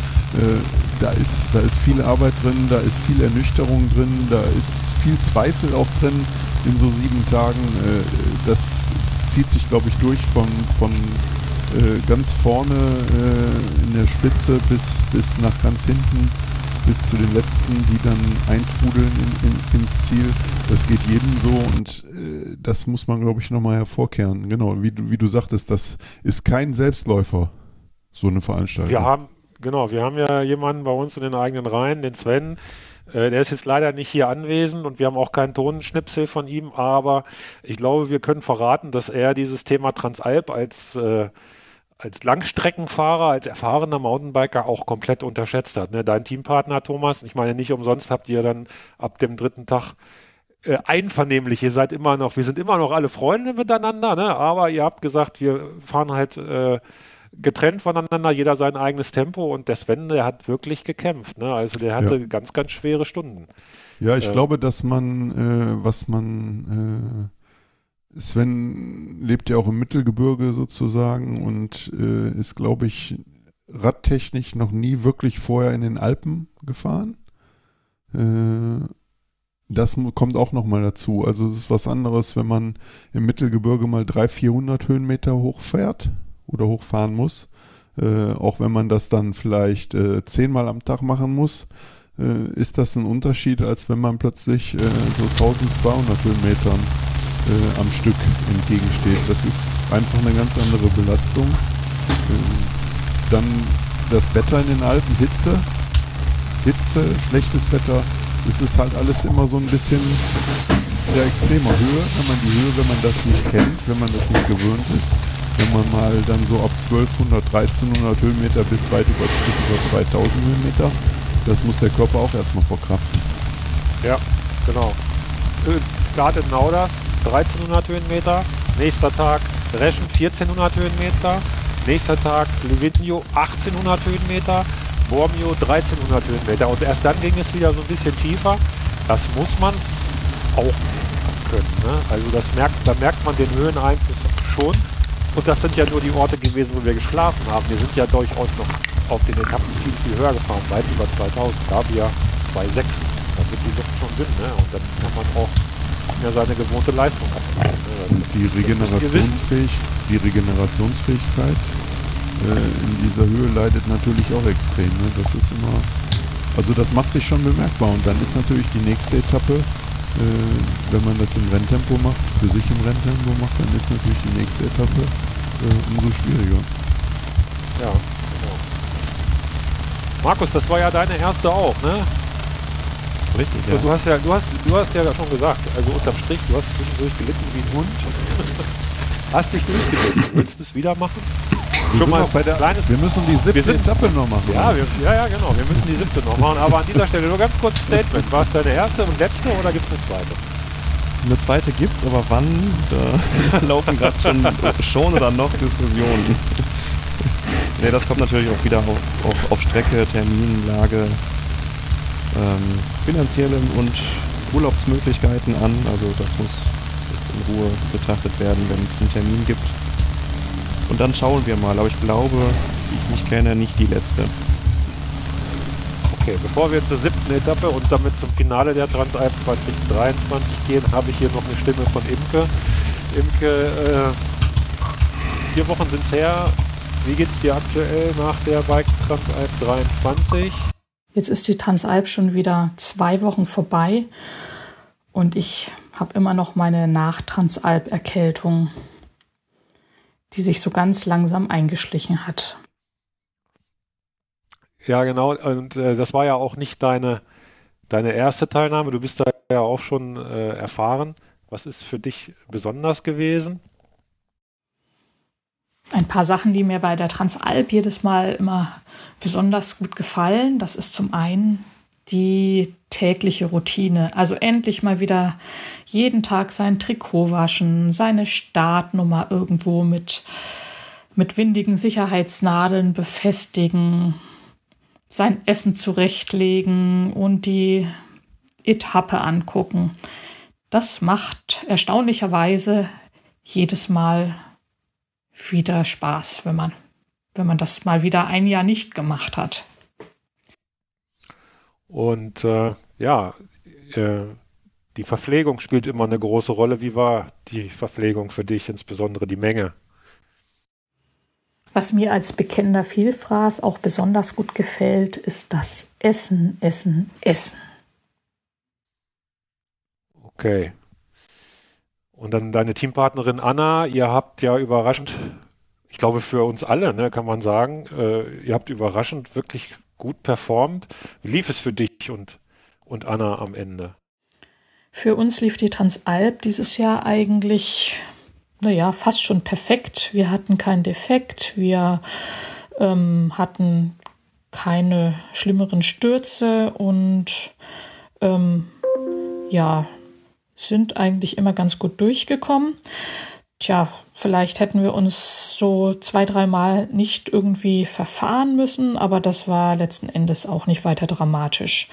Da ist viel Arbeit drin, da ist viel Ernüchterung drin, da ist viel Zweifel auch drin in so 7 Tagen, das zieht sich, glaube ich, durch von ganz vorne in der Spitze bis nach ganz hinten. bis zu den letzten, die dann eintrudeln ins Ziel. Das geht jedem so und das muss man, glaube ich, nochmal hervorkehren. Genau, wie du sagtest, das ist kein Selbstläufer, so eine Veranstaltung. Wir haben ja jemanden bei uns in den eigenen Reihen, den Sven. Der ist jetzt leider nicht hier anwesend und wir haben auch keinen Tonschnipsel von ihm, aber ich glaube, wir können verraten, dass er dieses Thema Transalp als Langstreckenfahrer, als erfahrener Mountainbiker auch komplett unterschätzt hat. Ne? Dein Teampartner, Thomas, ich meine, nicht umsonst habt ihr dann ab dem dritten Tag einvernehmlich, wir sind immer noch alle Freunde miteinander, ne? Aber ihr habt gesagt, wir fahren halt getrennt voneinander, jeder sein eigenes Tempo, und der Sven, der hat wirklich gekämpft. Ne? Also der hatte ganz, ganz schwere Stunden. Ja, ich glaube, dass man, Sven lebt ja auch im Mittelgebirge sozusagen und ist, glaube ich, radtechnisch noch nie wirklich vorher in den Alpen gefahren. Das kommt auch nochmal dazu. Also es ist was anderes, wenn man im Mittelgebirge mal 300-400 Höhenmeter hochfährt oder hochfahren muss, auch wenn man das dann vielleicht 10-mal am Tag machen muss, ist das ein Unterschied, als wenn man plötzlich so 1200 Höhenmetern am Stück entgegensteht. Das ist einfach eine ganz andere Belastung. Dann das Wetter in den Alpen, Hitze, schlechtes Wetter, es ist halt alles immer so ein bisschen der extremer Höhe, wenn man das nicht kennt, wenn man das nicht gewöhnt ist. Wenn man mal dann so ab 1200, 1300 Höhenmeter bis weit über 2000 Höhenmeter, das muss der Körper auch erstmal verkraften. Ja, genau. Start in Nauders, 1300 Höhenmeter, nächster Tag Reschen, 1400 Höhenmeter, nächster Tag Livigno, 1800 Höhenmeter, Bormio, 1300 Höhenmeter und erst dann ging es wieder so ein bisschen tiefer. Das muss man auch können. Ne? Also da merkt man den Höheneinfluss schon. Und das sind ja nur die Orte gewesen, wo wir geschlafen haben. Wir sind ja durchaus noch auf den Etappen viel, viel höher gefahren. Weit über 2000, Gavia-Pass 2,6. Da wird die Luft schon dünn, ne? Und dann kann man auch ja seine gewohnte Leistung abnehmen. Ne? Die Regenerationsfähigkeit in dieser Höhe leidet natürlich auch extrem. Ne? Das ist immer, also das macht sich schon bemerkbar. Und dann ist natürlich die nächste Etappe, wenn man das im Renntempo macht, dann ist natürlich die nächste Etappe umso schwieriger. Ja, genau. Markus, das war ja deine erste auch, ne? Richtig, ja. Du hast ja schon gesagt, also unterm Strich, du hast zwischendurch gelitten wie ein Hund. Hast dich durchgelitten. Willst du es wieder machen? Wir müssen die siebte Etappe noch machen. Ja, genau. Wir müssen die siebte noch machen. Aber an dieser Stelle nur ganz kurz Statement. War es deine erste und letzte oder gibt es eine zweite? Eine zweite gibt es, aber wann? Da laufen gerade schon oder noch Diskussionen. Ne, das kommt natürlich auch wieder auf Strecke, Terminlage, finanzielle und Urlaubsmöglichkeiten an. Also das muss jetzt in Ruhe betrachtet werden, wenn es einen Termin gibt. Und dann schauen wir mal, aber ich glaube, wie ich mich kenne, nicht die letzte. Okay, bevor wir zur siebten Etappe und damit zum Finale der Transalp 2023 gehen, habe ich hier noch eine Stimme von Imke. Imke, 4 Wochen sind es her. Wie geht's dir aktuell nach der Bike Transalp 23? Jetzt ist die Transalp schon wieder 2 Wochen vorbei und ich habe immer noch meine Nachtransalp-Erkältung, die sich so ganz langsam eingeschlichen hat. Ja, genau. Und das war ja auch nicht deine erste Teilnahme. Du bist da ja auch schon erfahren. Was ist für dich besonders gewesen? Ein paar Sachen, die mir bei der Transalp jedes Mal immer besonders gut gefallen. Das ist zum einen die tägliche Routine. Also endlich mal wieder jeden Tag sein Trikot waschen, seine Startnummer irgendwo mit windigen Sicherheitsnadeln befestigen, sein Essen zurechtlegen und die Etappe angucken. Das macht erstaunlicherweise jedes Mal wieder Spaß, wenn man das mal wieder ein Jahr nicht gemacht hat. Und die Verpflegung spielt immer eine große Rolle. Wie war die Verpflegung für dich, insbesondere die Menge? Was mir als bekennender Vielfraß auch besonders gut gefällt, ist das Essen, Essen, Essen. Okay. Und dann deine Teampartnerin Anna, ihr habt ja überraschend, ich glaube für uns alle, ne, kann man sagen, ihr habt überraschend wirklich gut performt. Wie lief es für dich und Anna am Ende? Für uns lief die Transalp dieses Jahr eigentlich, naja, fast schon perfekt. Wir hatten keinen Defekt, wir hatten keine schlimmeren Stürze und sind eigentlich immer ganz gut durchgekommen. Tja, vielleicht hätten wir uns so 2-3 Mal nicht irgendwie verfahren müssen, aber das war letzten Endes auch nicht weiter dramatisch.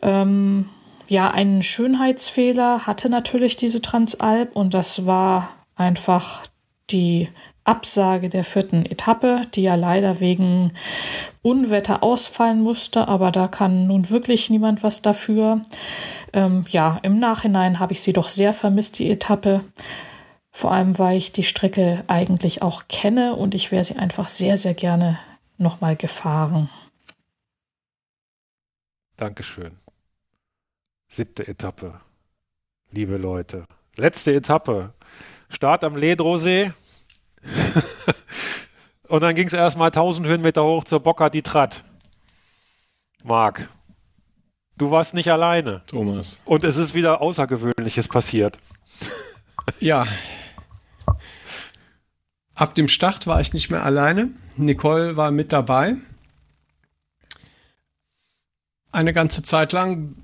Einen Schönheitsfehler hatte natürlich diese Transalp und das war einfach die Absage der 4. Etappe, die ja leider wegen Unwetter ausfallen musste, aber da kann nun wirklich niemand was dafür. Im Nachhinein habe ich sie doch sehr vermisst, die Etappe. Vor allem, weil ich die Strecke eigentlich auch kenne und ich wäre sie einfach sehr, sehr gerne nochmal gefahren. Dankeschön. 7. Etappe. Liebe Leute. Letzte Etappe. Start am Ledrosee. Und dann ging es erstmal 1000 Höhenmeter hoch zur Bocca di Trat. Marc, du warst nicht alleine. Thomas. Und es ist wieder Außergewöhnliches passiert. Ja. Ab dem Start war ich nicht mehr alleine. Nicole war mit dabei. Eine ganze Zeit lang,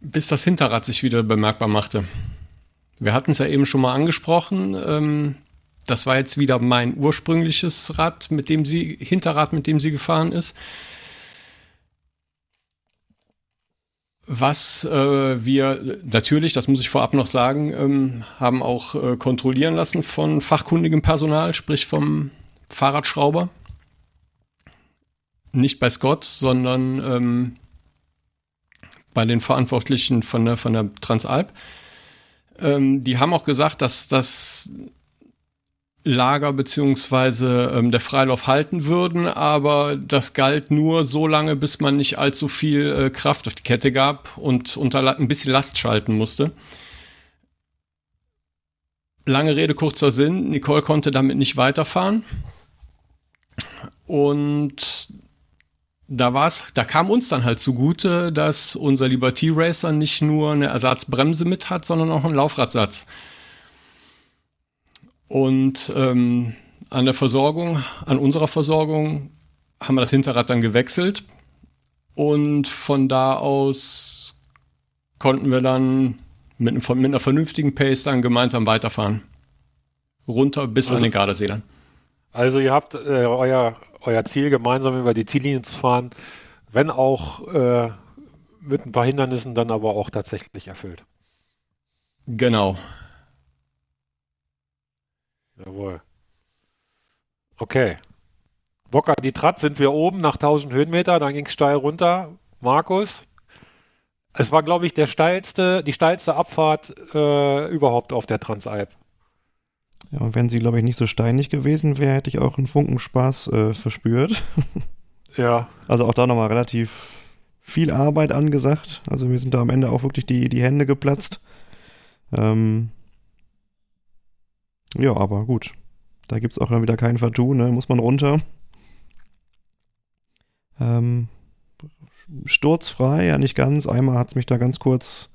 bis das Hinterrad sich wieder bemerkbar machte. Wir hatten es ja eben schon mal angesprochen, das war jetzt wieder mein ursprüngliches Hinterrad, mit dem sie gefahren ist. Was wir natürlich, das muss ich vorab noch sagen, haben auch kontrollieren lassen von fachkundigem Personal, sprich vom Fahrradschrauber. Nicht bei Scott, sondern bei den Verantwortlichen von der Transalp. Die haben auch gesagt, dass das Lager bzw. Der Freilauf halten würden, aber das galt nur so lange, bis man nicht allzu viel Kraft auf die Kette gab und ein bisschen Last schalten musste. Lange Rede, kurzer Sinn, Nicole konnte damit nicht weiterfahren und da kam uns dann halt zugute, dass unser lieber T-Racer nicht nur eine Ersatzbremse mit hat, sondern auch einen Laufradsatz. Und an unserer Versorgung haben wir das Hinterrad dann gewechselt und von da aus konnten wir dann mit einer vernünftigen Pace dann gemeinsam weiterfahren. Runter bis an den Gardasee dann. Also ihr habt euer Ziel, gemeinsam über die Ziellinie zu fahren, wenn auch mit ein paar Hindernissen, dann aber auch tatsächlich erfüllt. Genau. Jawohl. Okay. Bocca di Trat sind wir oben nach 1000 Höhenmeter, dann ging es steil runter. Markus, es war, glaube ich, die steilste Abfahrt überhaupt auf der Transalp. Ja, und wenn sie, glaube ich, nicht so steinig gewesen wäre, hätte ich auch einen Funken Spaß verspürt. Ja. Also auch da nochmal relativ viel Arbeit angesagt. Also mir sind da am Ende auch wirklich die Hände geplatzt. Ja, aber gut. Da gibt es auch dann wieder kein Vertun, ne? Muss man runter. Sturzfrei, ja nicht ganz. Einmal hat es mich da ganz kurz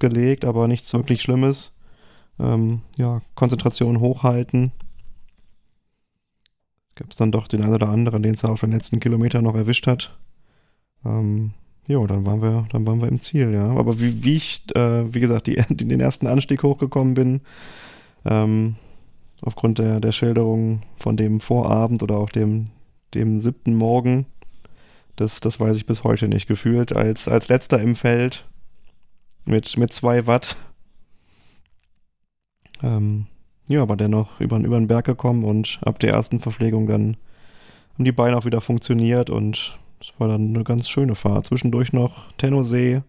gelegt, aber nichts wirklich Schlimmes. Konzentration hochhalten. Gibt es dann doch den einen oder anderen, den es auf den letzten Kilometer noch erwischt hat. Dann waren wir im Ziel, ja. Aber wie ich, wie gesagt, den ersten Anstieg hochgekommen bin, aufgrund der Schilderung von dem Vorabend oder auch dem 7. Morgen, das weiß ich bis heute nicht, gefühlt als letzter im Feld mit 2 Watt. Aber dennoch über den Berg gekommen und ab der ersten Verpflegung dann haben die Beine auch wieder funktioniert und es war dann eine ganz schöne Fahrt. Zwischendurch noch Tennosee,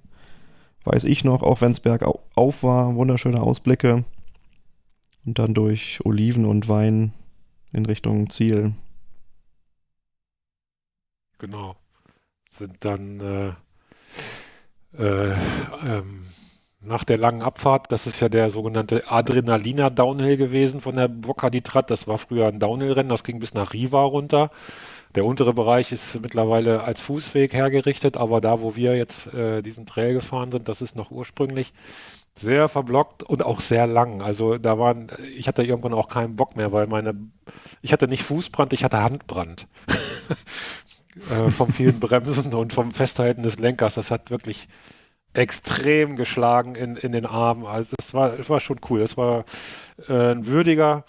weiß ich noch, auch wenn es bergauf war, wunderschöne Ausblicke und dann durch Oliven und Wein in Richtung Ziel. Genau. Sind dann nach der langen Abfahrt, das ist ja der sogenannte Adrenalina-Downhill gewesen von der Bocca di Trat. Das war früher ein Downhill-Rennen, das ging bis nach Riva runter. Der untere Bereich ist mittlerweile als Fußweg hergerichtet, aber da, wo wir jetzt diesen Trail gefahren sind, das ist noch ursprünglich sehr verblockt und auch sehr lang. Also da waren, ich hatte irgendwann auch keinen Bock mehr, weil ich hatte nicht Fußbrand, ich hatte Handbrand. Vom vielen Bremsen und vom Festhalten des Lenkers. Das hat wirklich extrem geschlagen in den Armen. Also es war schon cool. Es war ein würdiger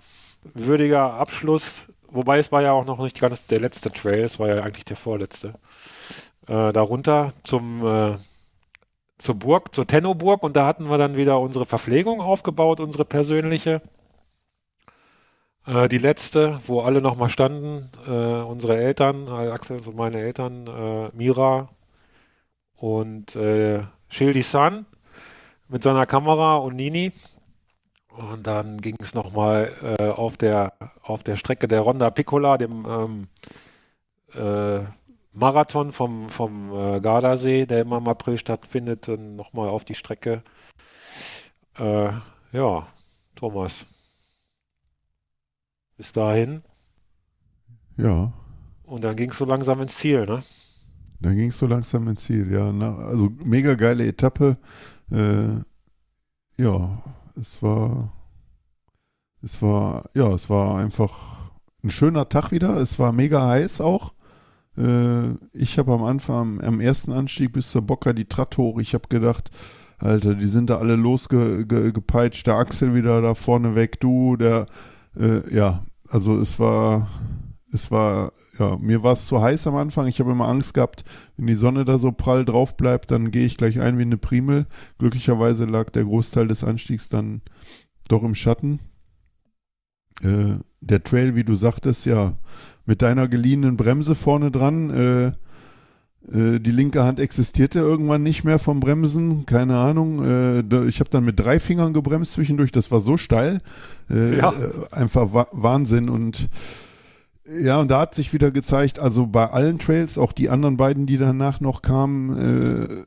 Abschluss. Wobei es war ja auch noch nicht ganz der letzte Trail, es war ja eigentlich der vorletzte. Darunter zur Burg, zur Tenno-Burg, und da hatten wir dann wieder unsere Verpflegung aufgebaut, unsere persönliche. Die letzte, wo alle nochmal standen, unsere Eltern, Axel und meine Eltern, Mira und Shildy Sun mit seiner Kamera und Nini. Und dann ging es nochmal auf der Strecke der Ronda Piccola, dem Marathon vom Gardasee, der immer im April stattfindet, nochmal auf die Strecke. Ja, Thomas. Bis dahin. Ja. Und dann ging es so langsam ins Ziel, ne? Dann ging es so langsam ins Ziel, ja. Also mega geile Etappe. Ja. Es war einfach ein schöner Tag wieder. Es war mega heiß auch. Ich habe am Anfang, am ersten Anstieg bis zur Bocca di Trat hoch, ich habe gedacht, Alter, die sind da alle losgepeitscht. Der Axel wieder da vorne weg, du, der, ja, also es war, ja, mir war es zu heiß am Anfang. Ich habe immer Angst gehabt, wenn die Sonne da so prall drauf bleibt, dann gehe ich gleich ein wie eine Primel. Glücklicherweise lag der Großteil des Anstiegs dann doch im Schatten. Der Trail, wie du sagtest, ja, mit deiner geliehenen Bremse vorne dran. Die linke Hand existierte irgendwann nicht mehr vom Bremsen, keine Ahnung. Ich habe dann mit 3 Fingern gebremst zwischendurch, das war so steil. Ja. Einfach Wahnsinn und ja, und da hat sich wieder gezeigt, also bei allen Trails, auch die anderen beiden, die danach noch kamen,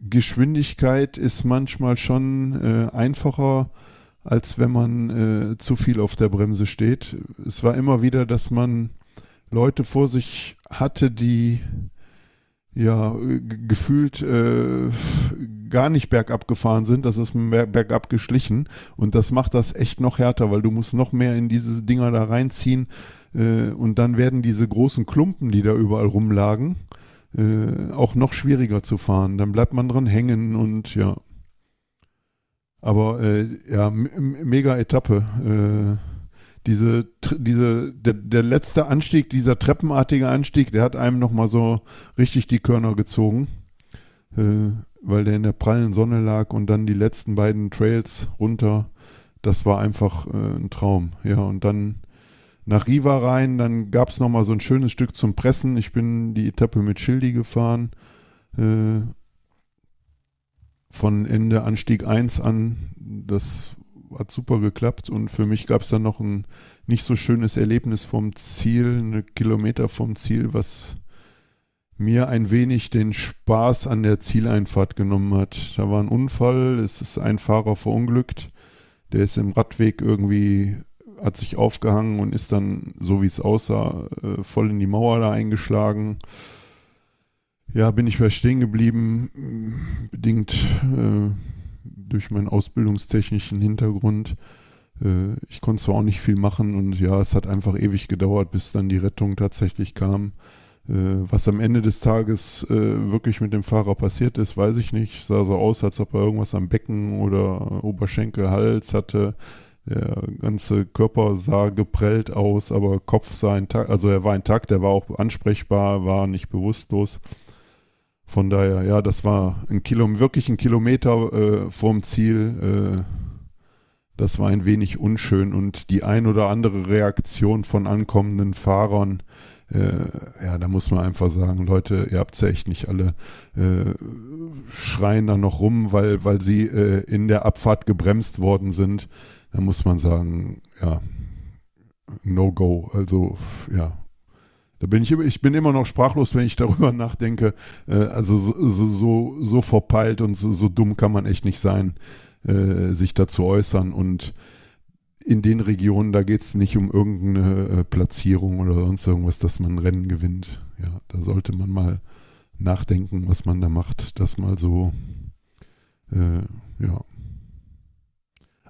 Geschwindigkeit ist manchmal schon einfacher, als wenn man zu viel auf der Bremse steht. Es war immer wieder, dass man Leute vor sich hatte, die ja gefühlt gar nicht bergab gefahren sind, das ist bergab geschlichen und das macht das echt noch härter, weil du musst noch mehr in diese Dinger da reinziehen. Und dann werden diese großen Klumpen, die da überall rumlagen, auch noch schwieriger zu fahren. Dann bleibt man dran hängen und ja. Aber ja, mega Etappe. Der letzte Anstieg, dieser treppenartige Anstieg, der hat einem nochmal so richtig die Körner gezogen, weil der in der prallen Sonne lag und dann die letzten beiden Trails runter. Das war einfach ein Traum. Ja, und dann nach Riva rein, dann gab es nochmal so ein schönes Stück zum Pressen. Ich bin die Etappe mit Shildy gefahren. Von Ende Anstieg 1 an, das hat super geklappt. Und für mich gab es dann noch ein nicht so schönes Erlebnis vom Ziel, 1 Kilometer vom Ziel, was mir ein wenig den Spaß an der Zieleinfahrt genommen hat. Da war ein Unfall, es ist ein Fahrer verunglückt, der ist im Radweg irgendwie... hat sich aufgehangen und ist dann, so wie es aussah, voll in die Mauer da eingeschlagen. Ja, bin ich bei stehen geblieben, bedingt durch meinen ausbildungstechnischen Hintergrund. Ich konnte zwar auch nicht viel machen und ja, es hat einfach ewig gedauert, bis dann die Rettung tatsächlich kam. Was am Ende des Tages wirklich mit dem Fahrer passiert ist, weiß ich nicht. Sah so aus, als ob er irgendwas am Becken oder Oberschenkel, Hals hatte. Der ganze Körper sah geprellt aus, aber Kopf sah intakt, also er war intakt, er war auch ansprechbar, war nicht bewusstlos. Von daher, ja, das war wirklich ein Kilometer vorm Ziel. Das war ein wenig unschön und die ein oder andere Reaktion von ankommenden Fahrern, ja, da muss man einfach sagen, Leute, ihr habt es ja echt nicht alle, schreien da noch rum, weil sie in der Abfahrt gebremst worden sind. Da muss man sagen, ja, No-Go. Also, ja. Da bin ich bin immer noch sprachlos, wenn ich darüber nachdenke. Also so verpeilt und so dumm kann man echt nicht sein, sich dazu äußern. Und in den Regionen, da geht es nicht um irgendeine Platzierung oder sonst irgendwas, dass man ein Rennen gewinnt. Ja, da sollte man mal nachdenken, was man da macht. Das mal so, ja.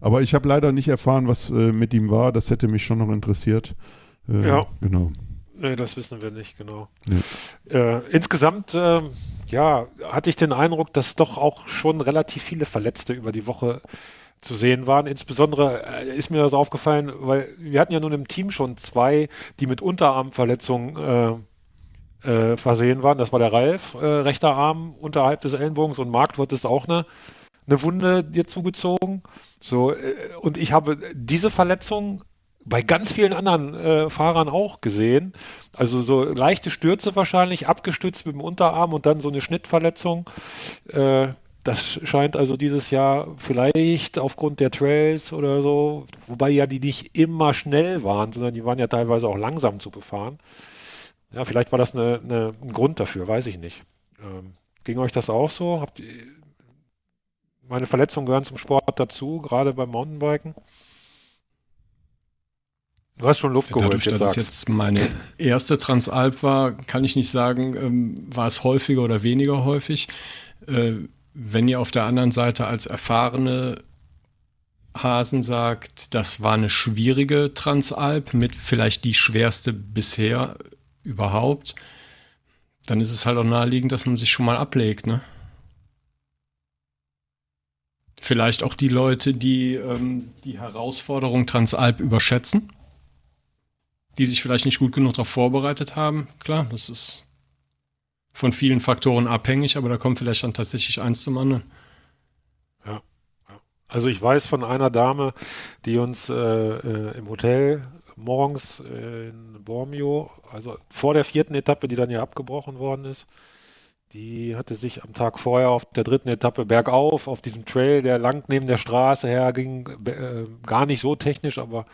Aber ich habe leider nicht erfahren, was mit ihm war. Das hätte mich schon noch interessiert. Ja. Genau. Nee, das wissen wir nicht, genau. Ja. Insgesamt, ja, hatte ich den Eindruck, dass doch auch schon relativ viele Verletzte über die Woche zu sehen waren. Insbesondere ist mir das aufgefallen, weil wir hatten ja nun im Team schon zwei, die mit Unterarmverletzungen versehen waren. Das war der Ralf, rechter Arm unterhalb des Ellenbogens, und Marc, du hattest auch eine Wunde dir zugezogen. So, und ich habe diese Verletzung bei ganz vielen anderen Fahrern auch gesehen. Also so leichte Stürze wahrscheinlich, abgestützt mit dem Unterarm und dann so eine Schnittverletzung. Das scheint also dieses Jahr vielleicht aufgrund der Trails oder so, wobei ja die nicht immer schnell waren, sondern die waren ja teilweise auch langsam zu befahren. Ja, vielleicht war das ein Grund dafür, weiß ich nicht. Ging euch das auch so? Meine Verletzungen gehören zum Sport dazu, gerade beim Mountainbiken. Du hast schon Luft geholt. Dadurch, dass es jetzt meine erste Transalp war, kann ich nicht sagen, war es häufiger oder weniger häufig. Wenn ihr auf der anderen Seite als erfahrene Hasen sagt, das war eine schwierige Transalp mit vielleicht die schwerste bisher überhaupt, dann ist es halt auch naheliegend, dass man sich schon mal ablegt, ne? Vielleicht auch die Leute, die die Herausforderung Transalp überschätzen, die sich vielleicht nicht gut genug darauf vorbereitet haben. Klar, das ist von vielen Faktoren abhängig, aber da kommt vielleicht dann tatsächlich eins zum anderen. Ja, also ich weiß von einer Dame, die uns im Hotel morgens in Bormio, also vor der 4. Etappe, die dann ja abgebrochen worden ist, die hatte sich am Tag vorher auf der 3. Etappe bergauf, auf diesem Trail, der lang neben der Straße herging, gar nicht so technisch, aber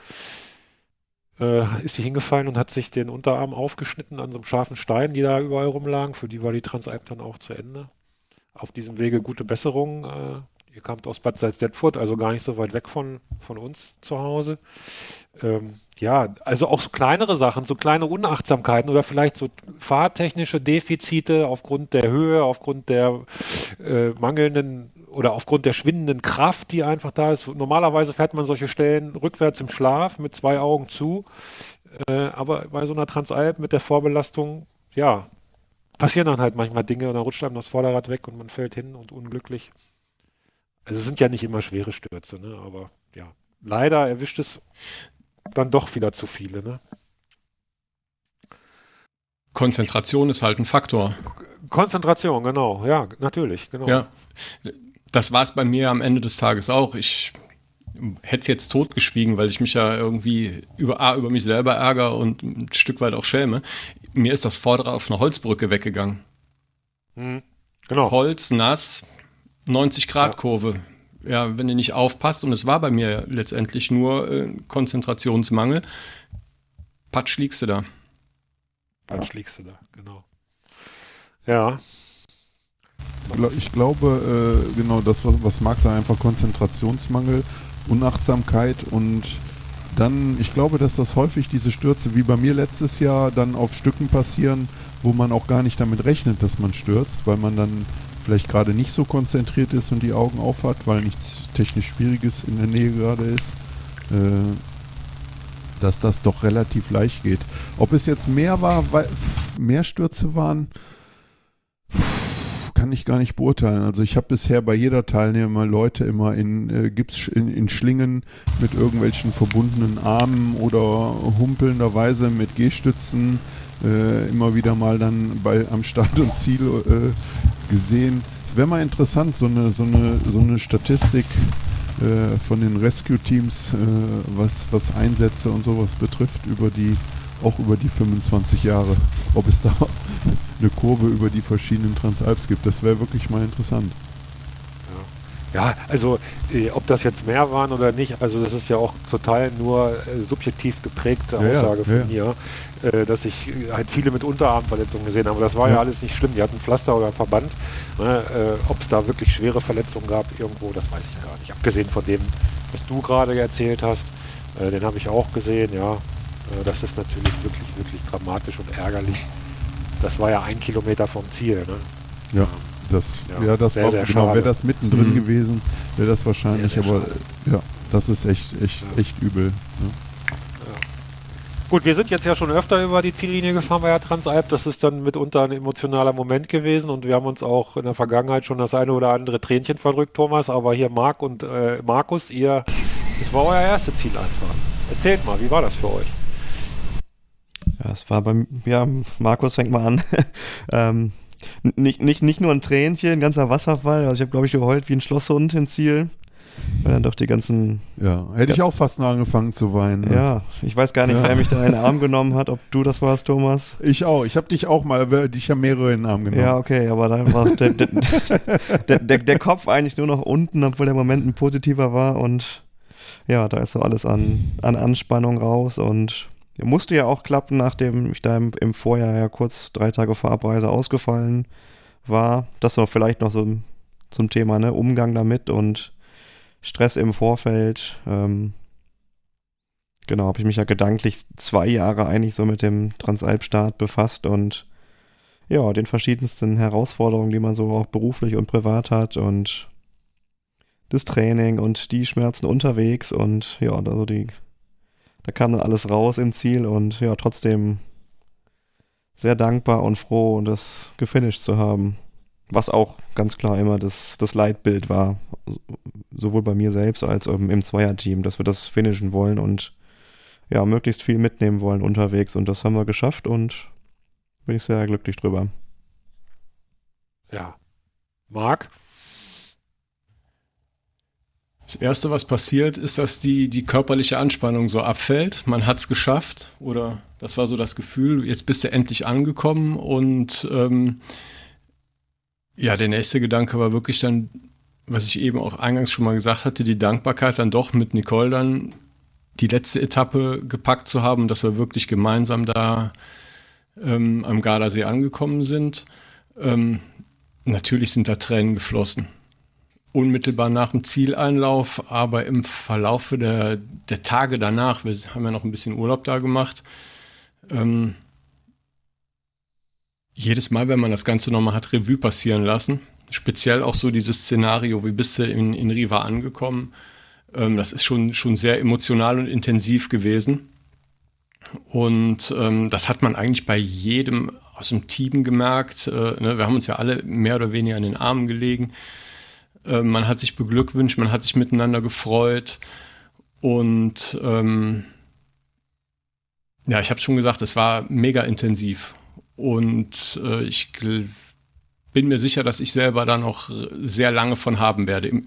ist die hingefallen und hat sich den Unterarm aufgeschnitten an so einem scharfen Stein, die da überall rumlagen. Für die war die Transalp dann auch zu Ende. Auf diesem Wege gute Besserung. Ihr kamt aus Bad Salzdetfurt, also gar nicht so weit weg von uns zu Hause. Ja, also auch so kleinere Sachen, so kleine Unachtsamkeiten oder vielleicht so fahrtechnische Defizite aufgrund der Höhe, aufgrund der mangelnden oder aufgrund der schwindenden Kraft, die einfach da ist. Normalerweise fährt man solche Stellen rückwärts im Schlaf mit 2 Augen zu. Aber bei so einer Transalp mit der Vorbelastung, ja, passieren dann halt manchmal Dinge und dann rutscht einem das Vorderrad weg und man fällt hin und unglücklich. Also es sind ja nicht immer schwere Stürze, ne? Aber ja, leider erwischt es dann doch wieder zu viele, ne? Konzentration ist halt ein Faktor. Konzentration, genau. Ja, natürlich, genau. Ja. Das war es bei mir am Ende des Tages auch. Ich hätte es jetzt totgeschwiegen, weil ich mich ja irgendwie über mich selber ärgere und ein Stück weit auch schäme. Mir ist das Vorderrad auf einer Holzbrücke weggegangen. Mhm. Genau. Holz, nass, 90-Grad-Kurve. Ja, wenn du nicht aufpasst, und es war bei mir letztendlich nur Konzentrationsmangel, patsch liegst du da. Patsch liegst du da, genau. Ja. Ich glaube, genau das, was Marc sagt, einfach Konzentrationsmangel, Unachtsamkeit und dann, ich glaube, dass das häufig diese Stürze, wie bei mir letztes Jahr, dann auf Stücken passieren, wo man auch gar nicht damit rechnet, dass man stürzt, weil man dann vielleicht gerade nicht so konzentriert ist und die Augen auf hat, weil nichts technisch Schwieriges in der Nähe gerade ist, dass das doch relativ leicht geht. Ob es jetzt mehr war, weil mehr Stürze waren, kann ich gar nicht beurteilen. Also ich habe bisher bei jeder Teilnehmer Leute immer in Schlingen mit irgendwelchen verbundenen Armen oder humpelnderweise mit Gehstützen immer wieder mal dann am Start und Ziel gesehen. Es wäre mal interessant, so eine Statistik von den Rescue-Teams, was Einsätze und sowas betrifft, über die 25 Jahre, ob es da eine Kurve über die verschiedenen Transalps gibt. Das wäre wirklich mal interessant. Ja, also ob das jetzt mehr waren oder nicht, also das ist ja auch total nur subjektiv geprägte Aussage von mir, dass ich halt viele mit Unterarmverletzungen gesehen habe. Das war ja alles nicht schlimm. Die hatten Pflaster oder Verband. Ne? Ob es da wirklich schwere Verletzungen gab irgendwo, das weiß ich gar nicht. Abgesehen von dem, was du gerade erzählt hast, den habe ich auch gesehen, ja. Das ist natürlich wirklich, wirklich dramatisch und ärgerlich. Das war ja 1 Kilometer vom Ziel, ne? Ja. Das, ja, das war genau, wäre das mittendrin gewesen, wäre das wahrscheinlich, sehr, sehr aber schade. Ja, das ist echt übel. Ne? Ja. Gut, wir sind jetzt ja schon öfter über die Ziellinie gefahren bei der Transalp, das ist dann mitunter ein emotionaler Moment gewesen und wir haben uns auch in der Vergangenheit schon das eine oder andere Tränchen verdrückt, Thomas, aber hier Marc und Markus, das war euer erstes Ziel einfach. Erzählt mal, wie war das für euch? Ja, es war Markus fängt mal an. Nicht nur ein Tränchen, ein ganzer Wasserfall. Also ich habe, glaube ich, geheult wie ein Schlosshund im Ziel. Weil dann doch die ganzen... Ja, hätte ich auch fast angefangen zu weinen. Ne? Ja, ich weiß gar nicht, wer mich da in den Arm genommen hat, ob du das warst, Thomas. Ich auch, ich habe dich auch mal, dich haben mehrere in den Arm genommen. Ja, okay, aber dann war der Kopf eigentlich nur noch unten, obwohl der Moment ein positiver war und ja, da ist so alles an Anspannung raus und... Musste ja auch klappen, nachdem ich da im Vorjahr ja kurz 3 Tage Fahrabreise ausgefallen war. Das noch vielleicht noch so zum Thema, ne? Umgang damit und Stress im Vorfeld. Genau, habe ich mich ja gedanklich 2 Jahre eigentlich so mit dem Transalp-Start befasst und ja, den verschiedensten Herausforderungen, die man so auch beruflich und privat hat und das Training und die Schmerzen unterwegs und ja, also da kam dann alles raus im Ziel und ja, trotzdem sehr dankbar und froh, das gefinisht zu haben. Was auch ganz klar immer das Leitbild war, sowohl bei mir selbst als auch im Zweierteam, dass wir das finishen wollen und ja, möglichst viel mitnehmen wollen unterwegs und das haben wir geschafft und bin ich sehr glücklich drüber. Ja. Marc? Das Erste, was passiert, ist, dass die körperliche Anspannung so abfällt. Man hat es geschafft oder das war so das Gefühl, jetzt bist du endlich angekommen und ja, der nächste Gedanke war wirklich dann, was ich eben auch eingangs schon mal gesagt hatte, die Dankbarkeit dann doch mit Nicole dann die letzte Etappe gepackt zu haben, dass wir wirklich gemeinsam da am Gardasee angekommen sind. Natürlich sind da Tränen geflossen. Unmittelbar nach dem Zieleinlauf, aber im Verlauf der Tage danach, wir haben ja noch ein bisschen Urlaub da gemacht, jedes Mal, wenn man das Ganze nochmal hat Revue passieren lassen, speziell auch so dieses Szenario, wie bist du in Riva angekommen, das ist schon sehr emotional und intensiv gewesen und das hat man eigentlich bei jedem aus dem Team gemerkt, ne? Wir haben uns ja alle mehr oder weniger in den Armen gelegen, man hat sich beglückwünscht, man hat sich miteinander gefreut und ja, ich habe es schon gesagt, es war mega intensiv und ich bin mir sicher, dass ich selber da noch sehr lange von haben werde,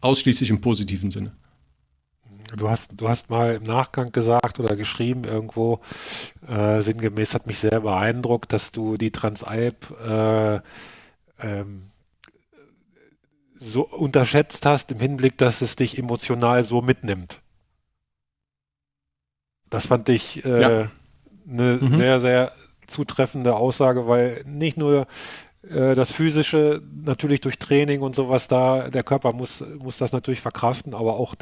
ausschließlich im positiven Sinne. Du hast mal im Nachgang gesagt oder geschrieben irgendwo, sinngemäß hat mich sehr beeindruckt, dass du die Transalp so unterschätzt hast im Hinblick, dass es dich emotional so mitnimmt. Das fand ich eine sehr, sehr zutreffende Aussage, weil nicht nur das Physische, natürlich durch Training und sowas da, der Körper muss das natürlich verkraften, aber auch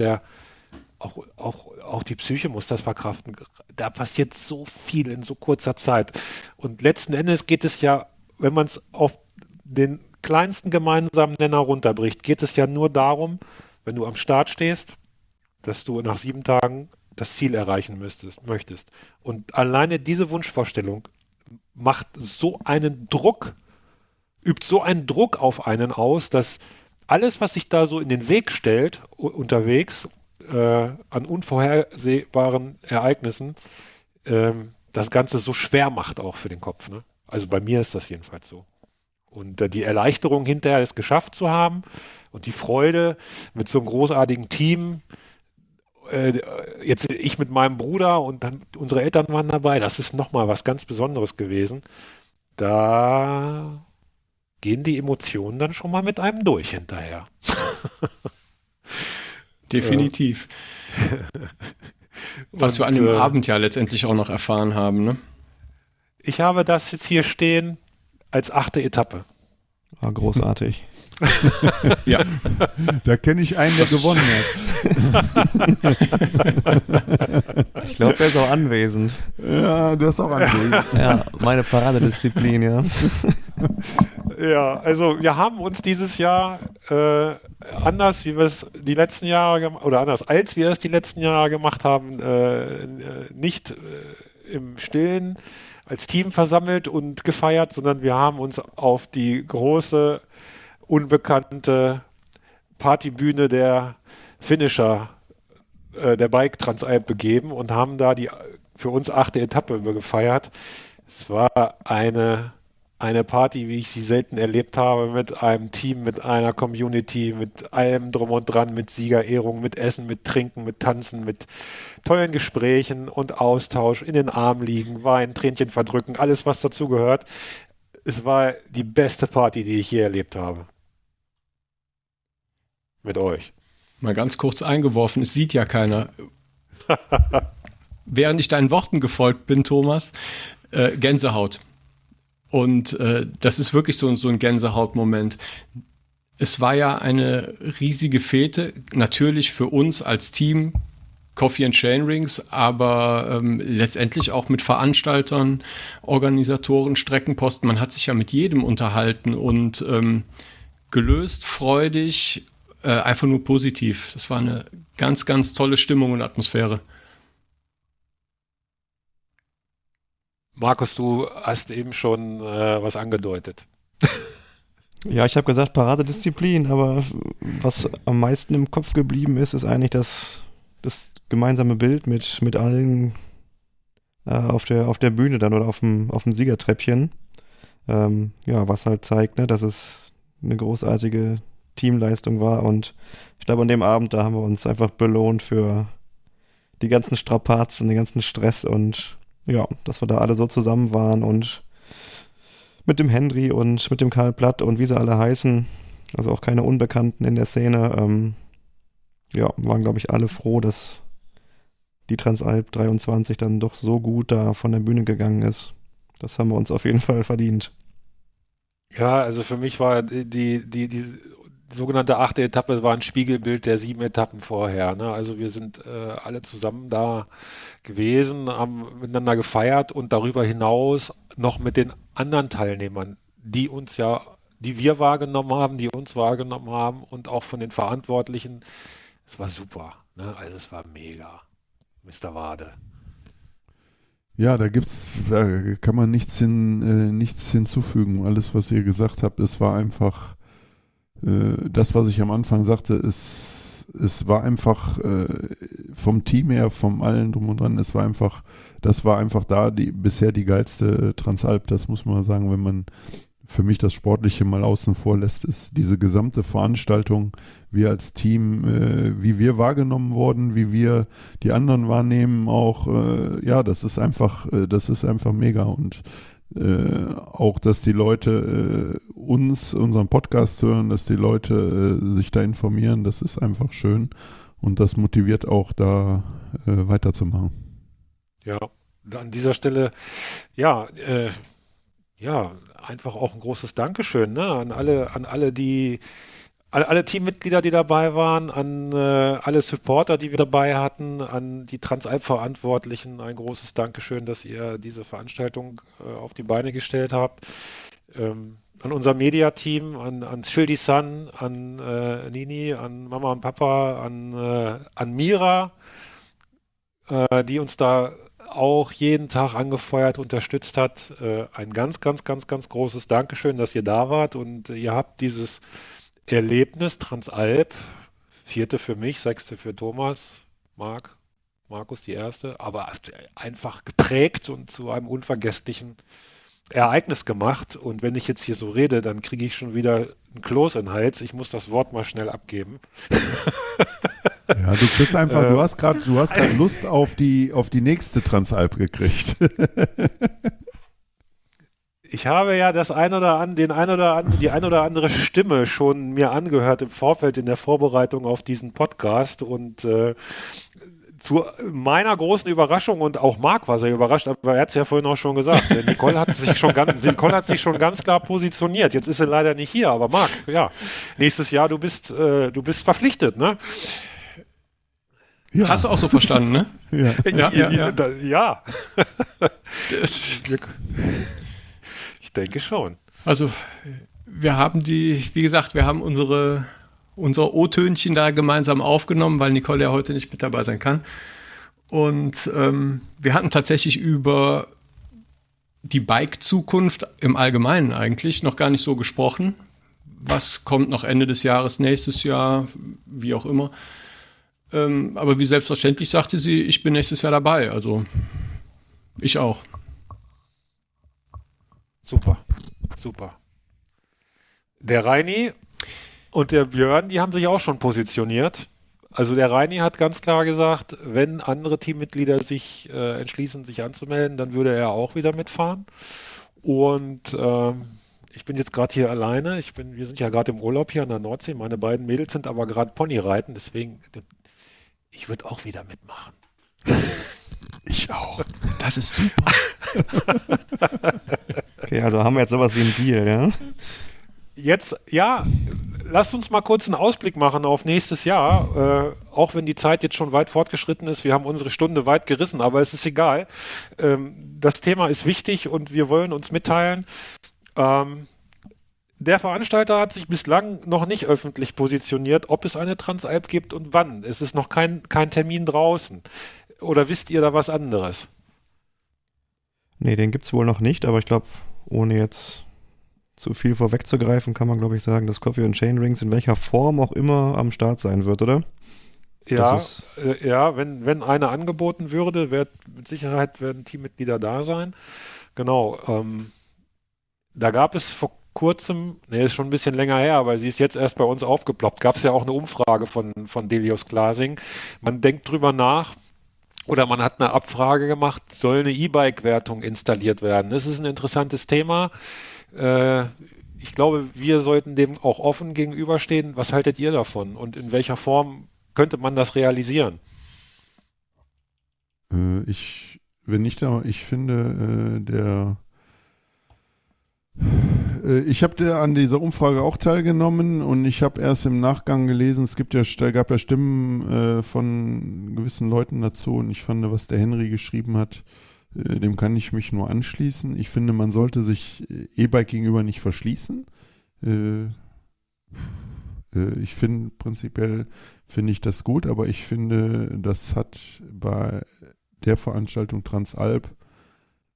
auch die Psyche muss das verkraften. Da passiert so viel in so kurzer Zeit. Und letzten Endes geht es ja, wenn man es auf den kleinsten gemeinsamen Nenner runterbricht, geht es ja nur darum, wenn du am Start stehst, dass du nach 7 Tagen das Ziel erreichen möchtest. Und alleine diese Wunschvorstellung macht so einen Druck, übt so einen Druck auf einen aus, dass alles, was sich da so in den Weg stellt, unterwegs, an unvorhersehbaren Ereignissen, das Ganze so schwer macht auch für den Kopf. Ne? Also bei mir ist das jedenfalls so. Und die Erleichterung hinterher, es geschafft zu haben und die Freude mit so einem großartigen Team, jetzt ich mit meinem Bruder und dann unsere Eltern waren dabei, das ist nochmal was ganz Besonderes gewesen. Da gehen die Emotionen dann schon mal mit einem durch hinterher. Definitiv. Was wir an dem Abend ja letztendlich auch noch erfahren haben, ne? Ich habe das jetzt hier stehen als 8. Etappe. Ah, großartig. Ja. Da kenne ich einen, der gewonnen hat. Ich glaube, der ist auch anwesend. Ja, der ist auch anwesend. Ja, meine Paradedisziplin, ja. Ja, also wir haben uns dieses Jahr anders, wie wir es die letzten Jahre, oder anders als wir es die letzten Jahre gemacht haben, nicht im Stillen als Team versammelt und gefeiert, sondern wir haben uns auf die große unbekannte Partybühne der Finisher der Bike Transalp begeben und haben da die für uns 8. Etappe gefeiert. Es war eine Party, wie ich sie selten erlebt habe, mit einem Team, mit einer Community, mit allem drum und dran, mit Siegerehrung, mit Essen, mit Trinken, mit Tanzen, mit tollen Gesprächen und Austausch, in den Arm liegen, Wein, Tränchen verdrücken, alles, was dazu gehört. Es war die beste Party, die ich je erlebt habe. Mit euch. Mal ganz kurz eingeworfen, es sieht ja keiner. Während ich deinen Worten gefolgt bin, Thomas, Gänsehaut. Und das ist wirklich so ein Gänsehautmoment. Es war ja eine riesige Fete, natürlich für uns als Team, Coffee and Chainrings, aber letztendlich auch mit Veranstaltern, Organisatoren, Streckenposten. Man hat sich ja mit jedem unterhalten und gelöst, freudig, einfach nur positiv. Das war eine ganz, ganz tolle Stimmung und Atmosphäre. Markus, du hast eben schon was angedeutet. Ja, ich habe gesagt Paradedisziplin, aber was am meisten im Kopf geblieben ist, ist eigentlich das gemeinsame Bild mit allen auf der Bühne dann oder auf dem Siegertreppchen. Ja, was halt zeigt, ne, dass es eine großartige Teamleistung war. Und ich glaube, an dem Abend, da haben wir uns einfach belohnt für die ganzen Strapazen, den ganzen Stress und ja, dass wir da alle so zusammen waren und mit dem Henry und mit dem Karl Platt und wie sie alle heißen, also auch keine Unbekannten in der Szene, ja, waren, glaube ich, alle froh, dass die Transalp 23 dann doch so gut da von der Bühne gegangen ist. Das haben wir uns auf jeden Fall verdient. Ja, also für mich war die sogenannte 8. Etappe war ein Spiegelbild der 7 Etappen vorher. Ne? Also wir sind alle zusammen da gewesen, haben miteinander gefeiert und darüber hinaus noch mit den anderen Teilnehmern, die wir wahrgenommen haben, die uns wahrgenommen haben und auch von den Verantwortlichen. Es war super, ne? Also es war mega, Mr. Wade. Ja, da kann man nichts hinzufügen. Alles, was ihr gesagt habt, es war einfach, das, was ich am Anfang sagte, es war einfach vom Team her, vom allen drum und dran, das war einfach da bisher die geilste Transalp, das muss man sagen, wenn man für mich das Sportliche mal außen vor lässt, ist diese gesamte Veranstaltung, wir als Team, wie wir wahrgenommen wurden, wie wir die anderen wahrnehmen auch, ja, das ist einfach mega und auch, dass die Leute unseren Podcast hören, dass die Leute sich da informieren, das ist einfach schön und das motiviert auch da weiterzumachen. Ja, an dieser Stelle, ja, einfach auch ein großes Dankeschön, ne, an alle Teammitglieder, die dabei waren, an alle Supporter, die wir dabei hatten, an die Transalp-Verantwortlichen ein großes Dankeschön, dass ihr diese Veranstaltung auf die Beine gestellt habt. An unser Mediateam, an Shildy Sun, an Nini, an Mama und Papa, an Mira, die uns da auch jeden Tag angefeuert, unterstützt hat. Ein ganz, ganz, ganz, ganz großes Dankeschön, dass ihr da wart und ihr habt dieses Erlebnis Transalp, 4. für mich, 6. für Thomas, Markus die 1., aber einfach geprägt und zu einem unvergesslichen Ereignis gemacht. Und wenn ich jetzt hier so rede, dann kriege ich schon wieder einen Kloß in den Hals. Ich muss das Wort mal schnell abgeben. Ja, du kriegst einfach, du hast gerade Lust auf die nächste Transalp gekriegt. Ich habe ja die ein oder andere Stimme schon mir angehört im Vorfeld in der Vorbereitung auf diesen Podcast und zu meiner großen Überraschung, und auch Marc war sehr überrascht, aber er hat es ja vorhin auch schon gesagt, Nicole hat sich schon ganz klar positioniert. Jetzt ist sie leider nicht hier, aber Marc, ja, nächstes Jahr, du bist verpflichtet, ne? Ja. Hast du auch so verstanden, ne? Ja. Ich denke schon. Also wir haben unser O-Tönchen da gemeinsam aufgenommen, weil Nicole ja heute nicht mit dabei sein kann. Und wir hatten tatsächlich über die Bike-Zukunft im Allgemeinen eigentlich noch gar nicht so gesprochen. Was kommt noch Ende des Jahres, nächstes Jahr, wie auch immer. Aber wie selbstverständlich sagte sie, ich bin nächstes Jahr dabei, also ich auch. Super. Der Reini und der Björn, die haben sich auch schon positioniert. Also der Reini hat ganz klar gesagt, wenn andere Teammitglieder sich entschließen, sich anzumelden, dann würde er auch wieder mitfahren. Und ich bin jetzt gerade hier alleine. Wir sind ja gerade im Urlaub hier an der Nordsee. Meine beiden Mädels sind aber gerade Ponyreiten, deswegen... Ich würde auch wieder mitmachen. Ich auch. Das ist super. Okay, also haben wir jetzt sowas wie einen Deal, ja? Jetzt, ja, lasst uns mal kurz einen Ausblick machen auf nächstes Jahr. Auch wenn die Zeit jetzt schon weit fortgeschritten ist. Wir haben unsere Stunde weit gerissen, aber es ist egal. Das Thema ist wichtig und wir wollen uns mitteilen. Der Veranstalter hat sich bislang noch nicht öffentlich positioniert, ob es eine Transalp gibt und wann. Es ist noch kein Termin draußen. Oder wisst ihr da was anderes? Nee, den gibt es wohl noch nicht, aber ich glaube, ohne jetzt zu viel vorwegzugreifen, kann man, glaube ich, sagen, dass Coffee and Chainrings in welcher Form auch immer am Start sein wird, oder? Ja, wenn eine angeboten würde, mit Sicherheit werden Teammitglieder da sein. Genau. Da gab es vor kurzem, ist schon ein bisschen länger her, aber sie ist jetzt erst bei uns aufgeploppt. Gab es ja auch eine Umfrage von Delius Glasing. Man denkt drüber nach oder man hat eine Abfrage gemacht, soll eine E-Bike-Wertung installiert werden? Das ist ein interessantes Thema. Ich glaube, wir sollten dem auch offen gegenüberstehen. Was haltet ihr davon und in welcher Form könnte man das realisieren? Ich finde, ich habe an dieser Umfrage auch teilgenommen und ich habe erst im Nachgang gelesen, es gab ja Stimmen von gewissen Leuten dazu und ich fand, was der Henry geschrieben hat, dem kann ich mich nur anschließen. Ich finde, man sollte sich E-Bike gegenüber nicht verschließen. Ich finde, prinzipiell finde ich das gut, aber ich finde, das hat bei der Veranstaltung Transalp,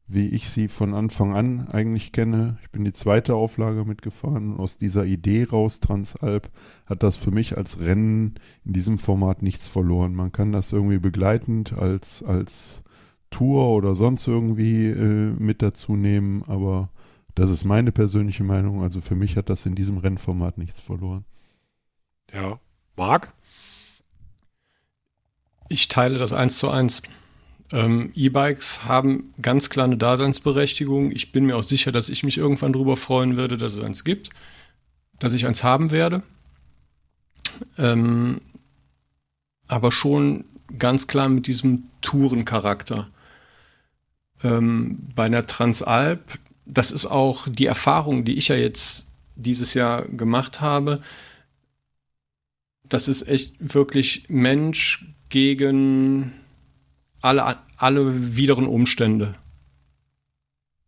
wie ich sie von Anfang an eigentlich kenne. Ich bin die zweite Auflage mitgefahren und aus dieser Idee raus, Transalp, hat das für mich als Rennen in diesem Format nichts verloren. Man kann das irgendwie begleitend als Tour oder sonst irgendwie mit dazu nehmen, aber das ist meine persönliche Meinung. Also für mich hat das in diesem Rennformat nichts verloren. Ja, Marc? Ich teile das 1:1. E-Bikes haben ganz klar eine Daseinsberechtigung. Ich bin mir auch sicher, dass ich mich irgendwann drüber freuen werde, dass es eins gibt, dass ich eins haben werde. Aber schon ganz klar mit diesem Tourencharakter. Bei einer Transalp, das ist auch die Erfahrung, die ich ja jetzt dieses Jahr gemacht habe. Das ist echt wirklich Mensch gegen alle wideren Umstände.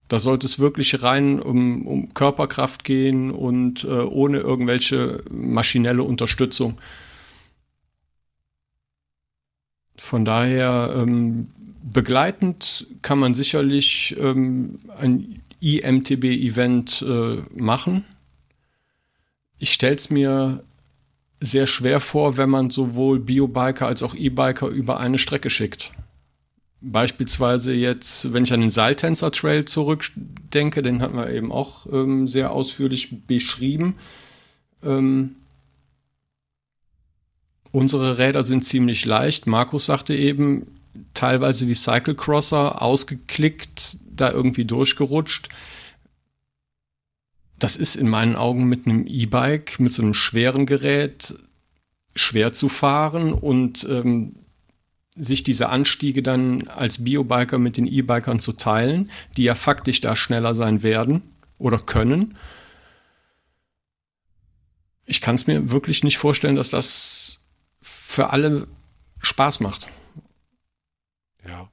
Da sollte es wirklich rein um Körperkraft gehen und ohne irgendwelche maschinelle Unterstützung. Von daher begleitend kann man sicherlich ein IMTB-Event machen. Ich stelle es mir sehr schwer vor, wenn man sowohl Biobiker als auch E-Biker über eine Strecke schickt. Beispielsweise jetzt, wenn ich an den Seiltänzer-Trail zurückdenke, den hatten wir eben auch sehr ausführlich beschrieben. Unsere Räder sind ziemlich leicht. Markus sagte eben, teilweise wie Cyclecrosser, ausgeklickt, da irgendwie durchgerutscht. Das ist in meinen Augen mit einem E-Bike, mit so einem schweren Gerät schwer zu fahren und sich diese Anstiege dann als Biobiker mit den E-Bikern zu teilen, die ja faktisch da schneller sein werden oder können. Ich kann es mir wirklich nicht vorstellen, dass das für alle Spaß macht. Ja.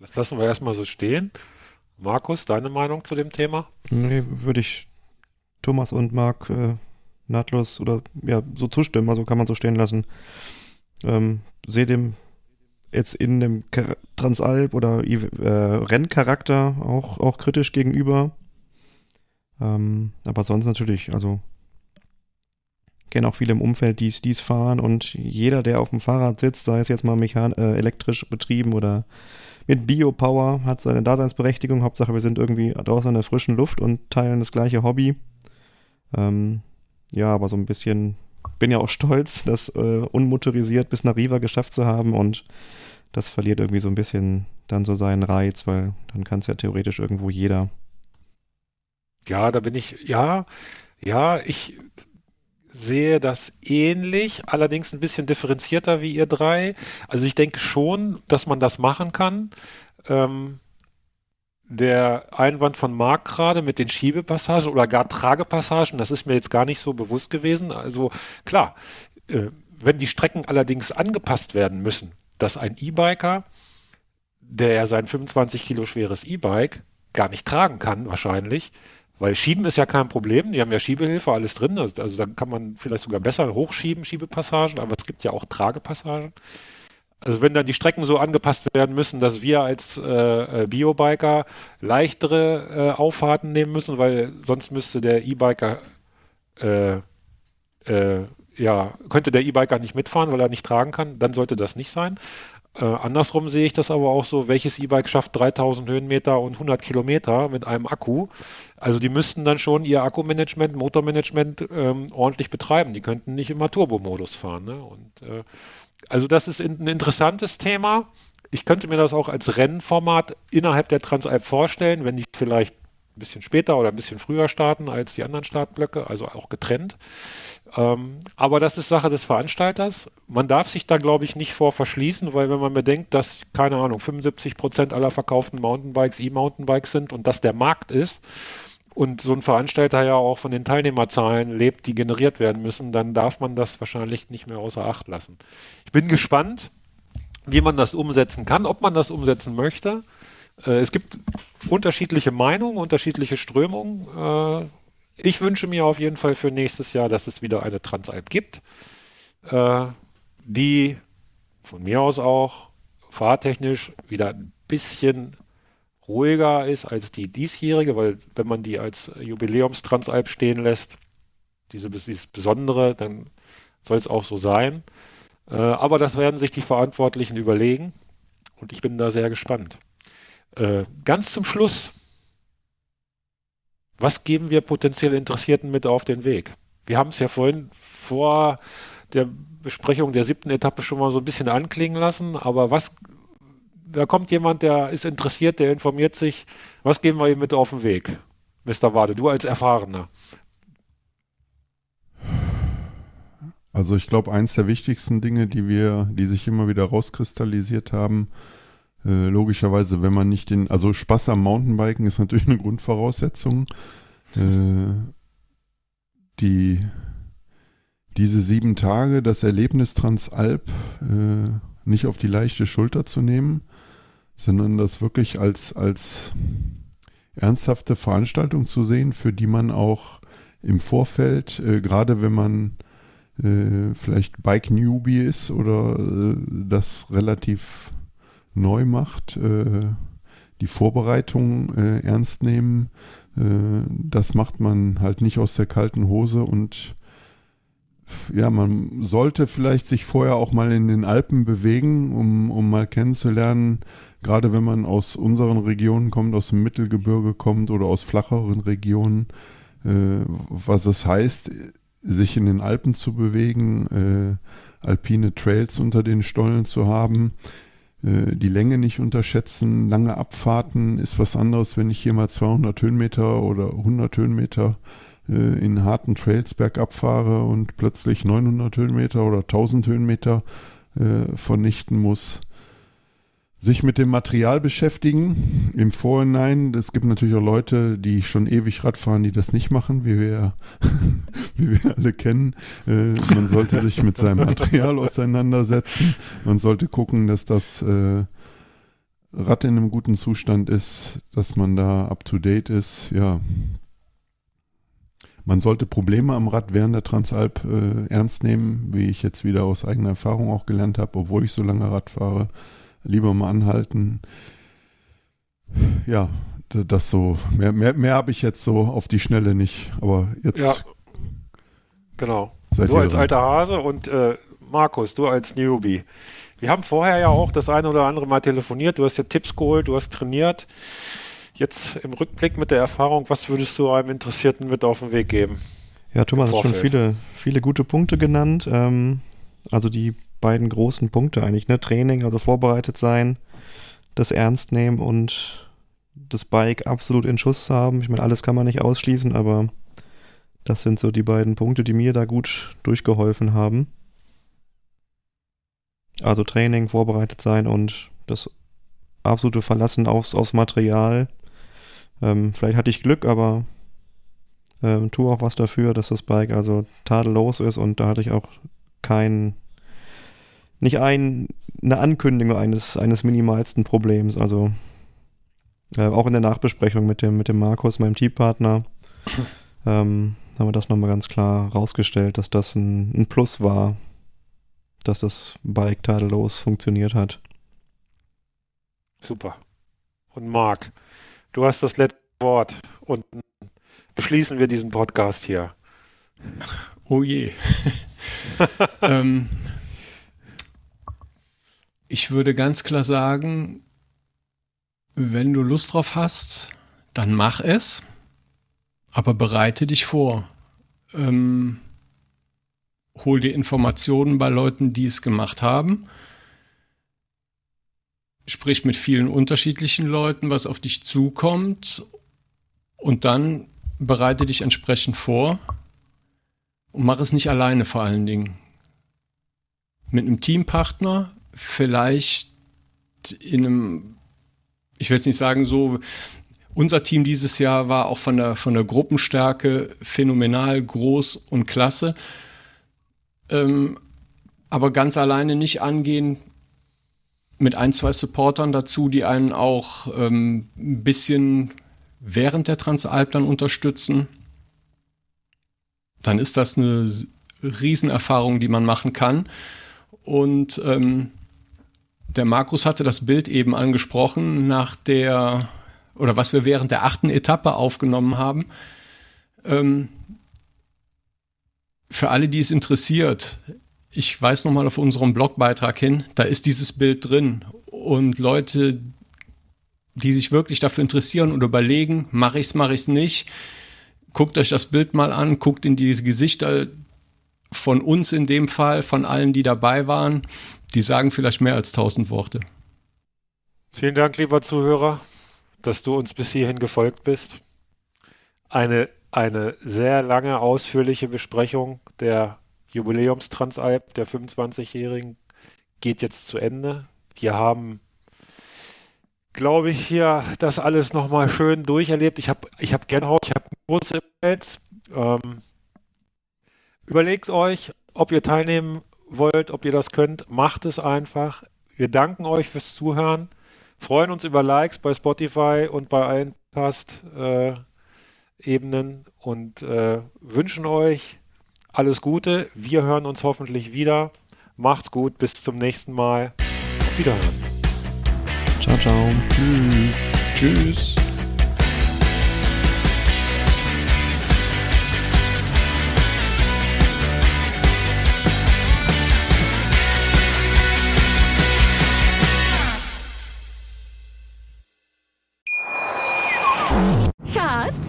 Das lassen wir erstmal so stehen. Markus, deine Meinung zu dem Thema? Nee, würde ich Thomas und Marc nahtlos oder ja, so zustimmen, also kann man so stehen lassen. Sehe dem jetzt in dem Transalp oder Renncharakter auch kritisch gegenüber. Aber sonst natürlich, also kenne auch viele im Umfeld, die es fahren und jeder, der auf dem Fahrrad sitzt, sei es jetzt mal elektrisch betrieben oder mit Biopower, hat seine Daseinsberechtigung. Hauptsache, wir sind irgendwie draußen in der frischen Luft und teilen das gleiche Hobby. Ja, aber so ein bisschen, bin ja auch stolz, das unmotorisiert bis nach Riva geschafft zu haben und das verliert irgendwie so ein bisschen dann so seinen Reiz, weil dann kann es ja theoretisch irgendwo jeder. Ja, da bin ich, ich sehe das ähnlich, allerdings ein bisschen differenzierter wie ihr drei. Also ich denke schon, dass man das machen kann. Der Einwand von Marc gerade mit den Schiebepassagen oder gar Tragepassagen, das ist mir jetzt gar nicht so bewusst gewesen. Also klar, wenn die Strecken allerdings angepasst werden müssen, dass ein E-Biker, der ja sein 25 Kilo schweres E-Bike gar nicht tragen kann wahrscheinlich, weil Schieben ist ja kein Problem, die haben ja Schiebehilfe, alles drin, also da kann man vielleicht sogar besser hochschieben, Schiebepassagen, aber es gibt ja auch Tragepassagen. Also wenn dann die Strecken so angepasst werden müssen, dass wir als Biobiker leichtere Auffahrten nehmen müssen, weil sonst müsste der E-Biker könnte der E-Biker nicht mitfahren, weil er nicht tragen kann, dann sollte das nicht sein. Andersrum sehe ich das aber auch so, welches E-Bike schafft 3000 Höhenmeter und 100 Kilometer mit einem Akku? Also die müssten dann schon ihr Akkumanagement, Motormanagement ordentlich betreiben. Die könnten nicht immer Turbomodus fahren. Ne? Und, also das ist ein interessantes Thema. Ich könnte mir das auch als Rennformat innerhalb der Transalp vorstellen, wenn die vielleicht ein bisschen später oder ein bisschen früher starten als die anderen Startblöcke, also auch getrennt. Aber das ist Sache des Veranstalters. Man darf sich da, glaube ich, nicht vor verschließen, weil wenn man bedenkt, dass, keine Ahnung, 75% aller verkauften Mountainbikes E-Mountainbikes sind und dass der Markt ist und so ein Veranstalter ja auch von den Teilnehmerzahlen lebt, die generiert werden müssen, dann darf man das wahrscheinlich nicht mehr außer Acht lassen. Ich bin gespannt, wie man das umsetzen kann, ob man das umsetzen möchte. Es gibt unterschiedliche Meinungen, unterschiedliche Strömungen. Ich wünsche mir auf jeden Fall für nächstes Jahr, dass es wieder eine Transalp gibt, die von mir aus auch fahrtechnisch wieder ein bisschen ruhiger ist als die diesjährige, weil wenn man die als Jubiläumstransalp stehen lässt, dieses Besondere, dann soll es auch so sein. Aber das werden sich die Verantwortlichen überlegen und ich bin da sehr gespannt. Ganz zum Schluss. Was geben wir potenziell Interessierten mit auf den Weg? Wir haben es ja vorhin vor der Besprechung der 7. Etappe schon mal so ein bisschen anklingen lassen, aber da kommt jemand, der ist interessiert, der informiert sich. Was geben wir ihm mit auf den Weg? Mr. Wade, du als Erfahrener. Also ich glaube, eins der wichtigsten Dinge, die sich immer wieder rauskristallisiert haben, logischerweise, wenn man nicht also Spaß am Mountainbiken ist natürlich eine Grundvoraussetzung. Diese 7 Tage, das Erlebnis Transalp nicht auf die leichte Schulter zu nehmen, sondern das wirklich als ernsthafte Veranstaltung zu sehen, für die man auch im Vorfeld, gerade wenn man vielleicht Bike-Newbie ist oder das relativ neu macht, die Vorbereitung ernst nehmen, das macht man halt nicht aus der kalten Hose und ja, man sollte vielleicht sich vorher auch mal in den Alpen bewegen, um mal kennenzulernen, gerade wenn man aus unseren Regionen kommt, aus dem Mittelgebirge kommt oder aus flacheren Regionen, was es heißt, sich in den Alpen zu bewegen, alpine Trails unter den Stollen zu haben, die Länge nicht unterschätzen. Lange Abfahrten ist was anderes, wenn ich hier mal 200 Höhenmeter oder 100 Höhenmeter in harten Trails bergab fahre und plötzlich 900 Höhenmeter oder 1000 Höhenmeter vernichten muss. Sich mit dem Material beschäftigen im Vorhinein. Es gibt natürlich auch Leute, die schon ewig Rad fahren, die das nicht machen, wie wir alle kennen. Man sollte sich mit seinem Material auseinandersetzen. Man sollte gucken, dass das Rad in einem guten Zustand ist, dass man da up-to-date ist. Ja, man sollte Probleme am Rad während der Transalp ernst nehmen, wie ich jetzt wieder aus eigener Erfahrung auch gelernt habe, obwohl ich so lange Rad fahre. Lieber mal anhalten. Ja, das so. Mehr habe ich jetzt so auf die Schnelle nicht. Aber jetzt. Ja, genau. Du als alter Hase und Markus, du als Newbie. Wir haben vorher ja auch das eine oder andere Mal telefoniert. Du hast dir Tipps geholt, du hast trainiert. Jetzt im Rückblick mit der Erfahrung, was würdest du einem Interessierten mit auf den Weg geben? Ja, Thomas hat schon viele gute Punkte genannt. Also die beiden großen Punkte eigentlich, ne? Training, also vorbereitet sein, das ernst nehmen und das Bike absolut in Schuss haben. Ich meine, alles kann man nicht ausschließen, aber das sind so die beiden Punkte, die mir da gut durchgeholfen haben. Also Training, vorbereitet sein und das absolute Verlassen aufs Material. Vielleicht hatte ich Glück, aber tu auch was dafür, dass das Bike also tadellos ist, und da hatte ich auch eine Ankündigung eines minimalsten Problems. Also auch in der Nachbesprechung mit dem Markus, meinem Teampartner, haben wir das nochmal ganz klar rausgestellt, dass das ein Plus war, dass das Bike tadellos funktioniert hat. Super. Und Marc, du hast das letzte Wort und beschließen wir diesen Podcast hier. Oh je. Ich würde ganz klar sagen, wenn du Lust drauf hast, dann mach es, aber bereite dich vor. Hol dir Informationen bei Leuten, die es gemacht haben. Sprich mit vielen unterschiedlichen Leuten, was auf dich zukommt, und dann bereite dich entsprechend vor und mach es nicht alleine, vor allen Dingen. Mit einem Teampartner, vielleicht in einem, ich will es nicht sagen so, unser Team dieses Jahr war auch von der Gruppenstärke phänomenal groß und klasse, aber ganz alleine nicht angehen, mit ein, zwei Supportern dazu, die einen auch ein bisschen während der Transalp dann unterstützen, dann ist das eine Riesenerfahrung, die man machen kann. Und der Markus hatte das Bild eben angesprochen, was wir während der 8. Etappe aufgenommen haben. Für alle, die es interessiert, ich weise nochmal auf unseren Blogbeitrag hin, da ist dieses Bild drin. Und Leute, die sich wirklich dafür interessieren und überlegen, mache ich es nicht, guckt euch das Bild mal an, guckt in die Gesichter von uns in dem Fall, von allen, die dabei waren. Die sagen vielleicht mehr als 1000 Worte. Vielen Dank, lieber Zuhörer, dass du uns bis hierhin gefolgt bist. Eine sehr lange, ausführliche Besprechung der Jubiläumstransalp der 25-Jährigen geht jetzt zu Ende. Wir haben, glaube ich, hier das alles nochmal schön durcherlebt. Ich hab Gänsehaut, ich habe große Events. Überlegt euch, ob ihr teilnehmen wollt, ob ihr das könnt, macht es einfach. Wir danken euch fürs Zuhören, freuen uns über Likes bei Spotify und bei allen Podcast-Ebenen und wünschen euch alles Gute. Wir hören uns hoffentlich wieder. Macht's gut, bis zum nächsten Mal. Auf Wiederhören. Ciao, ciao. Tschüss. Tschüss.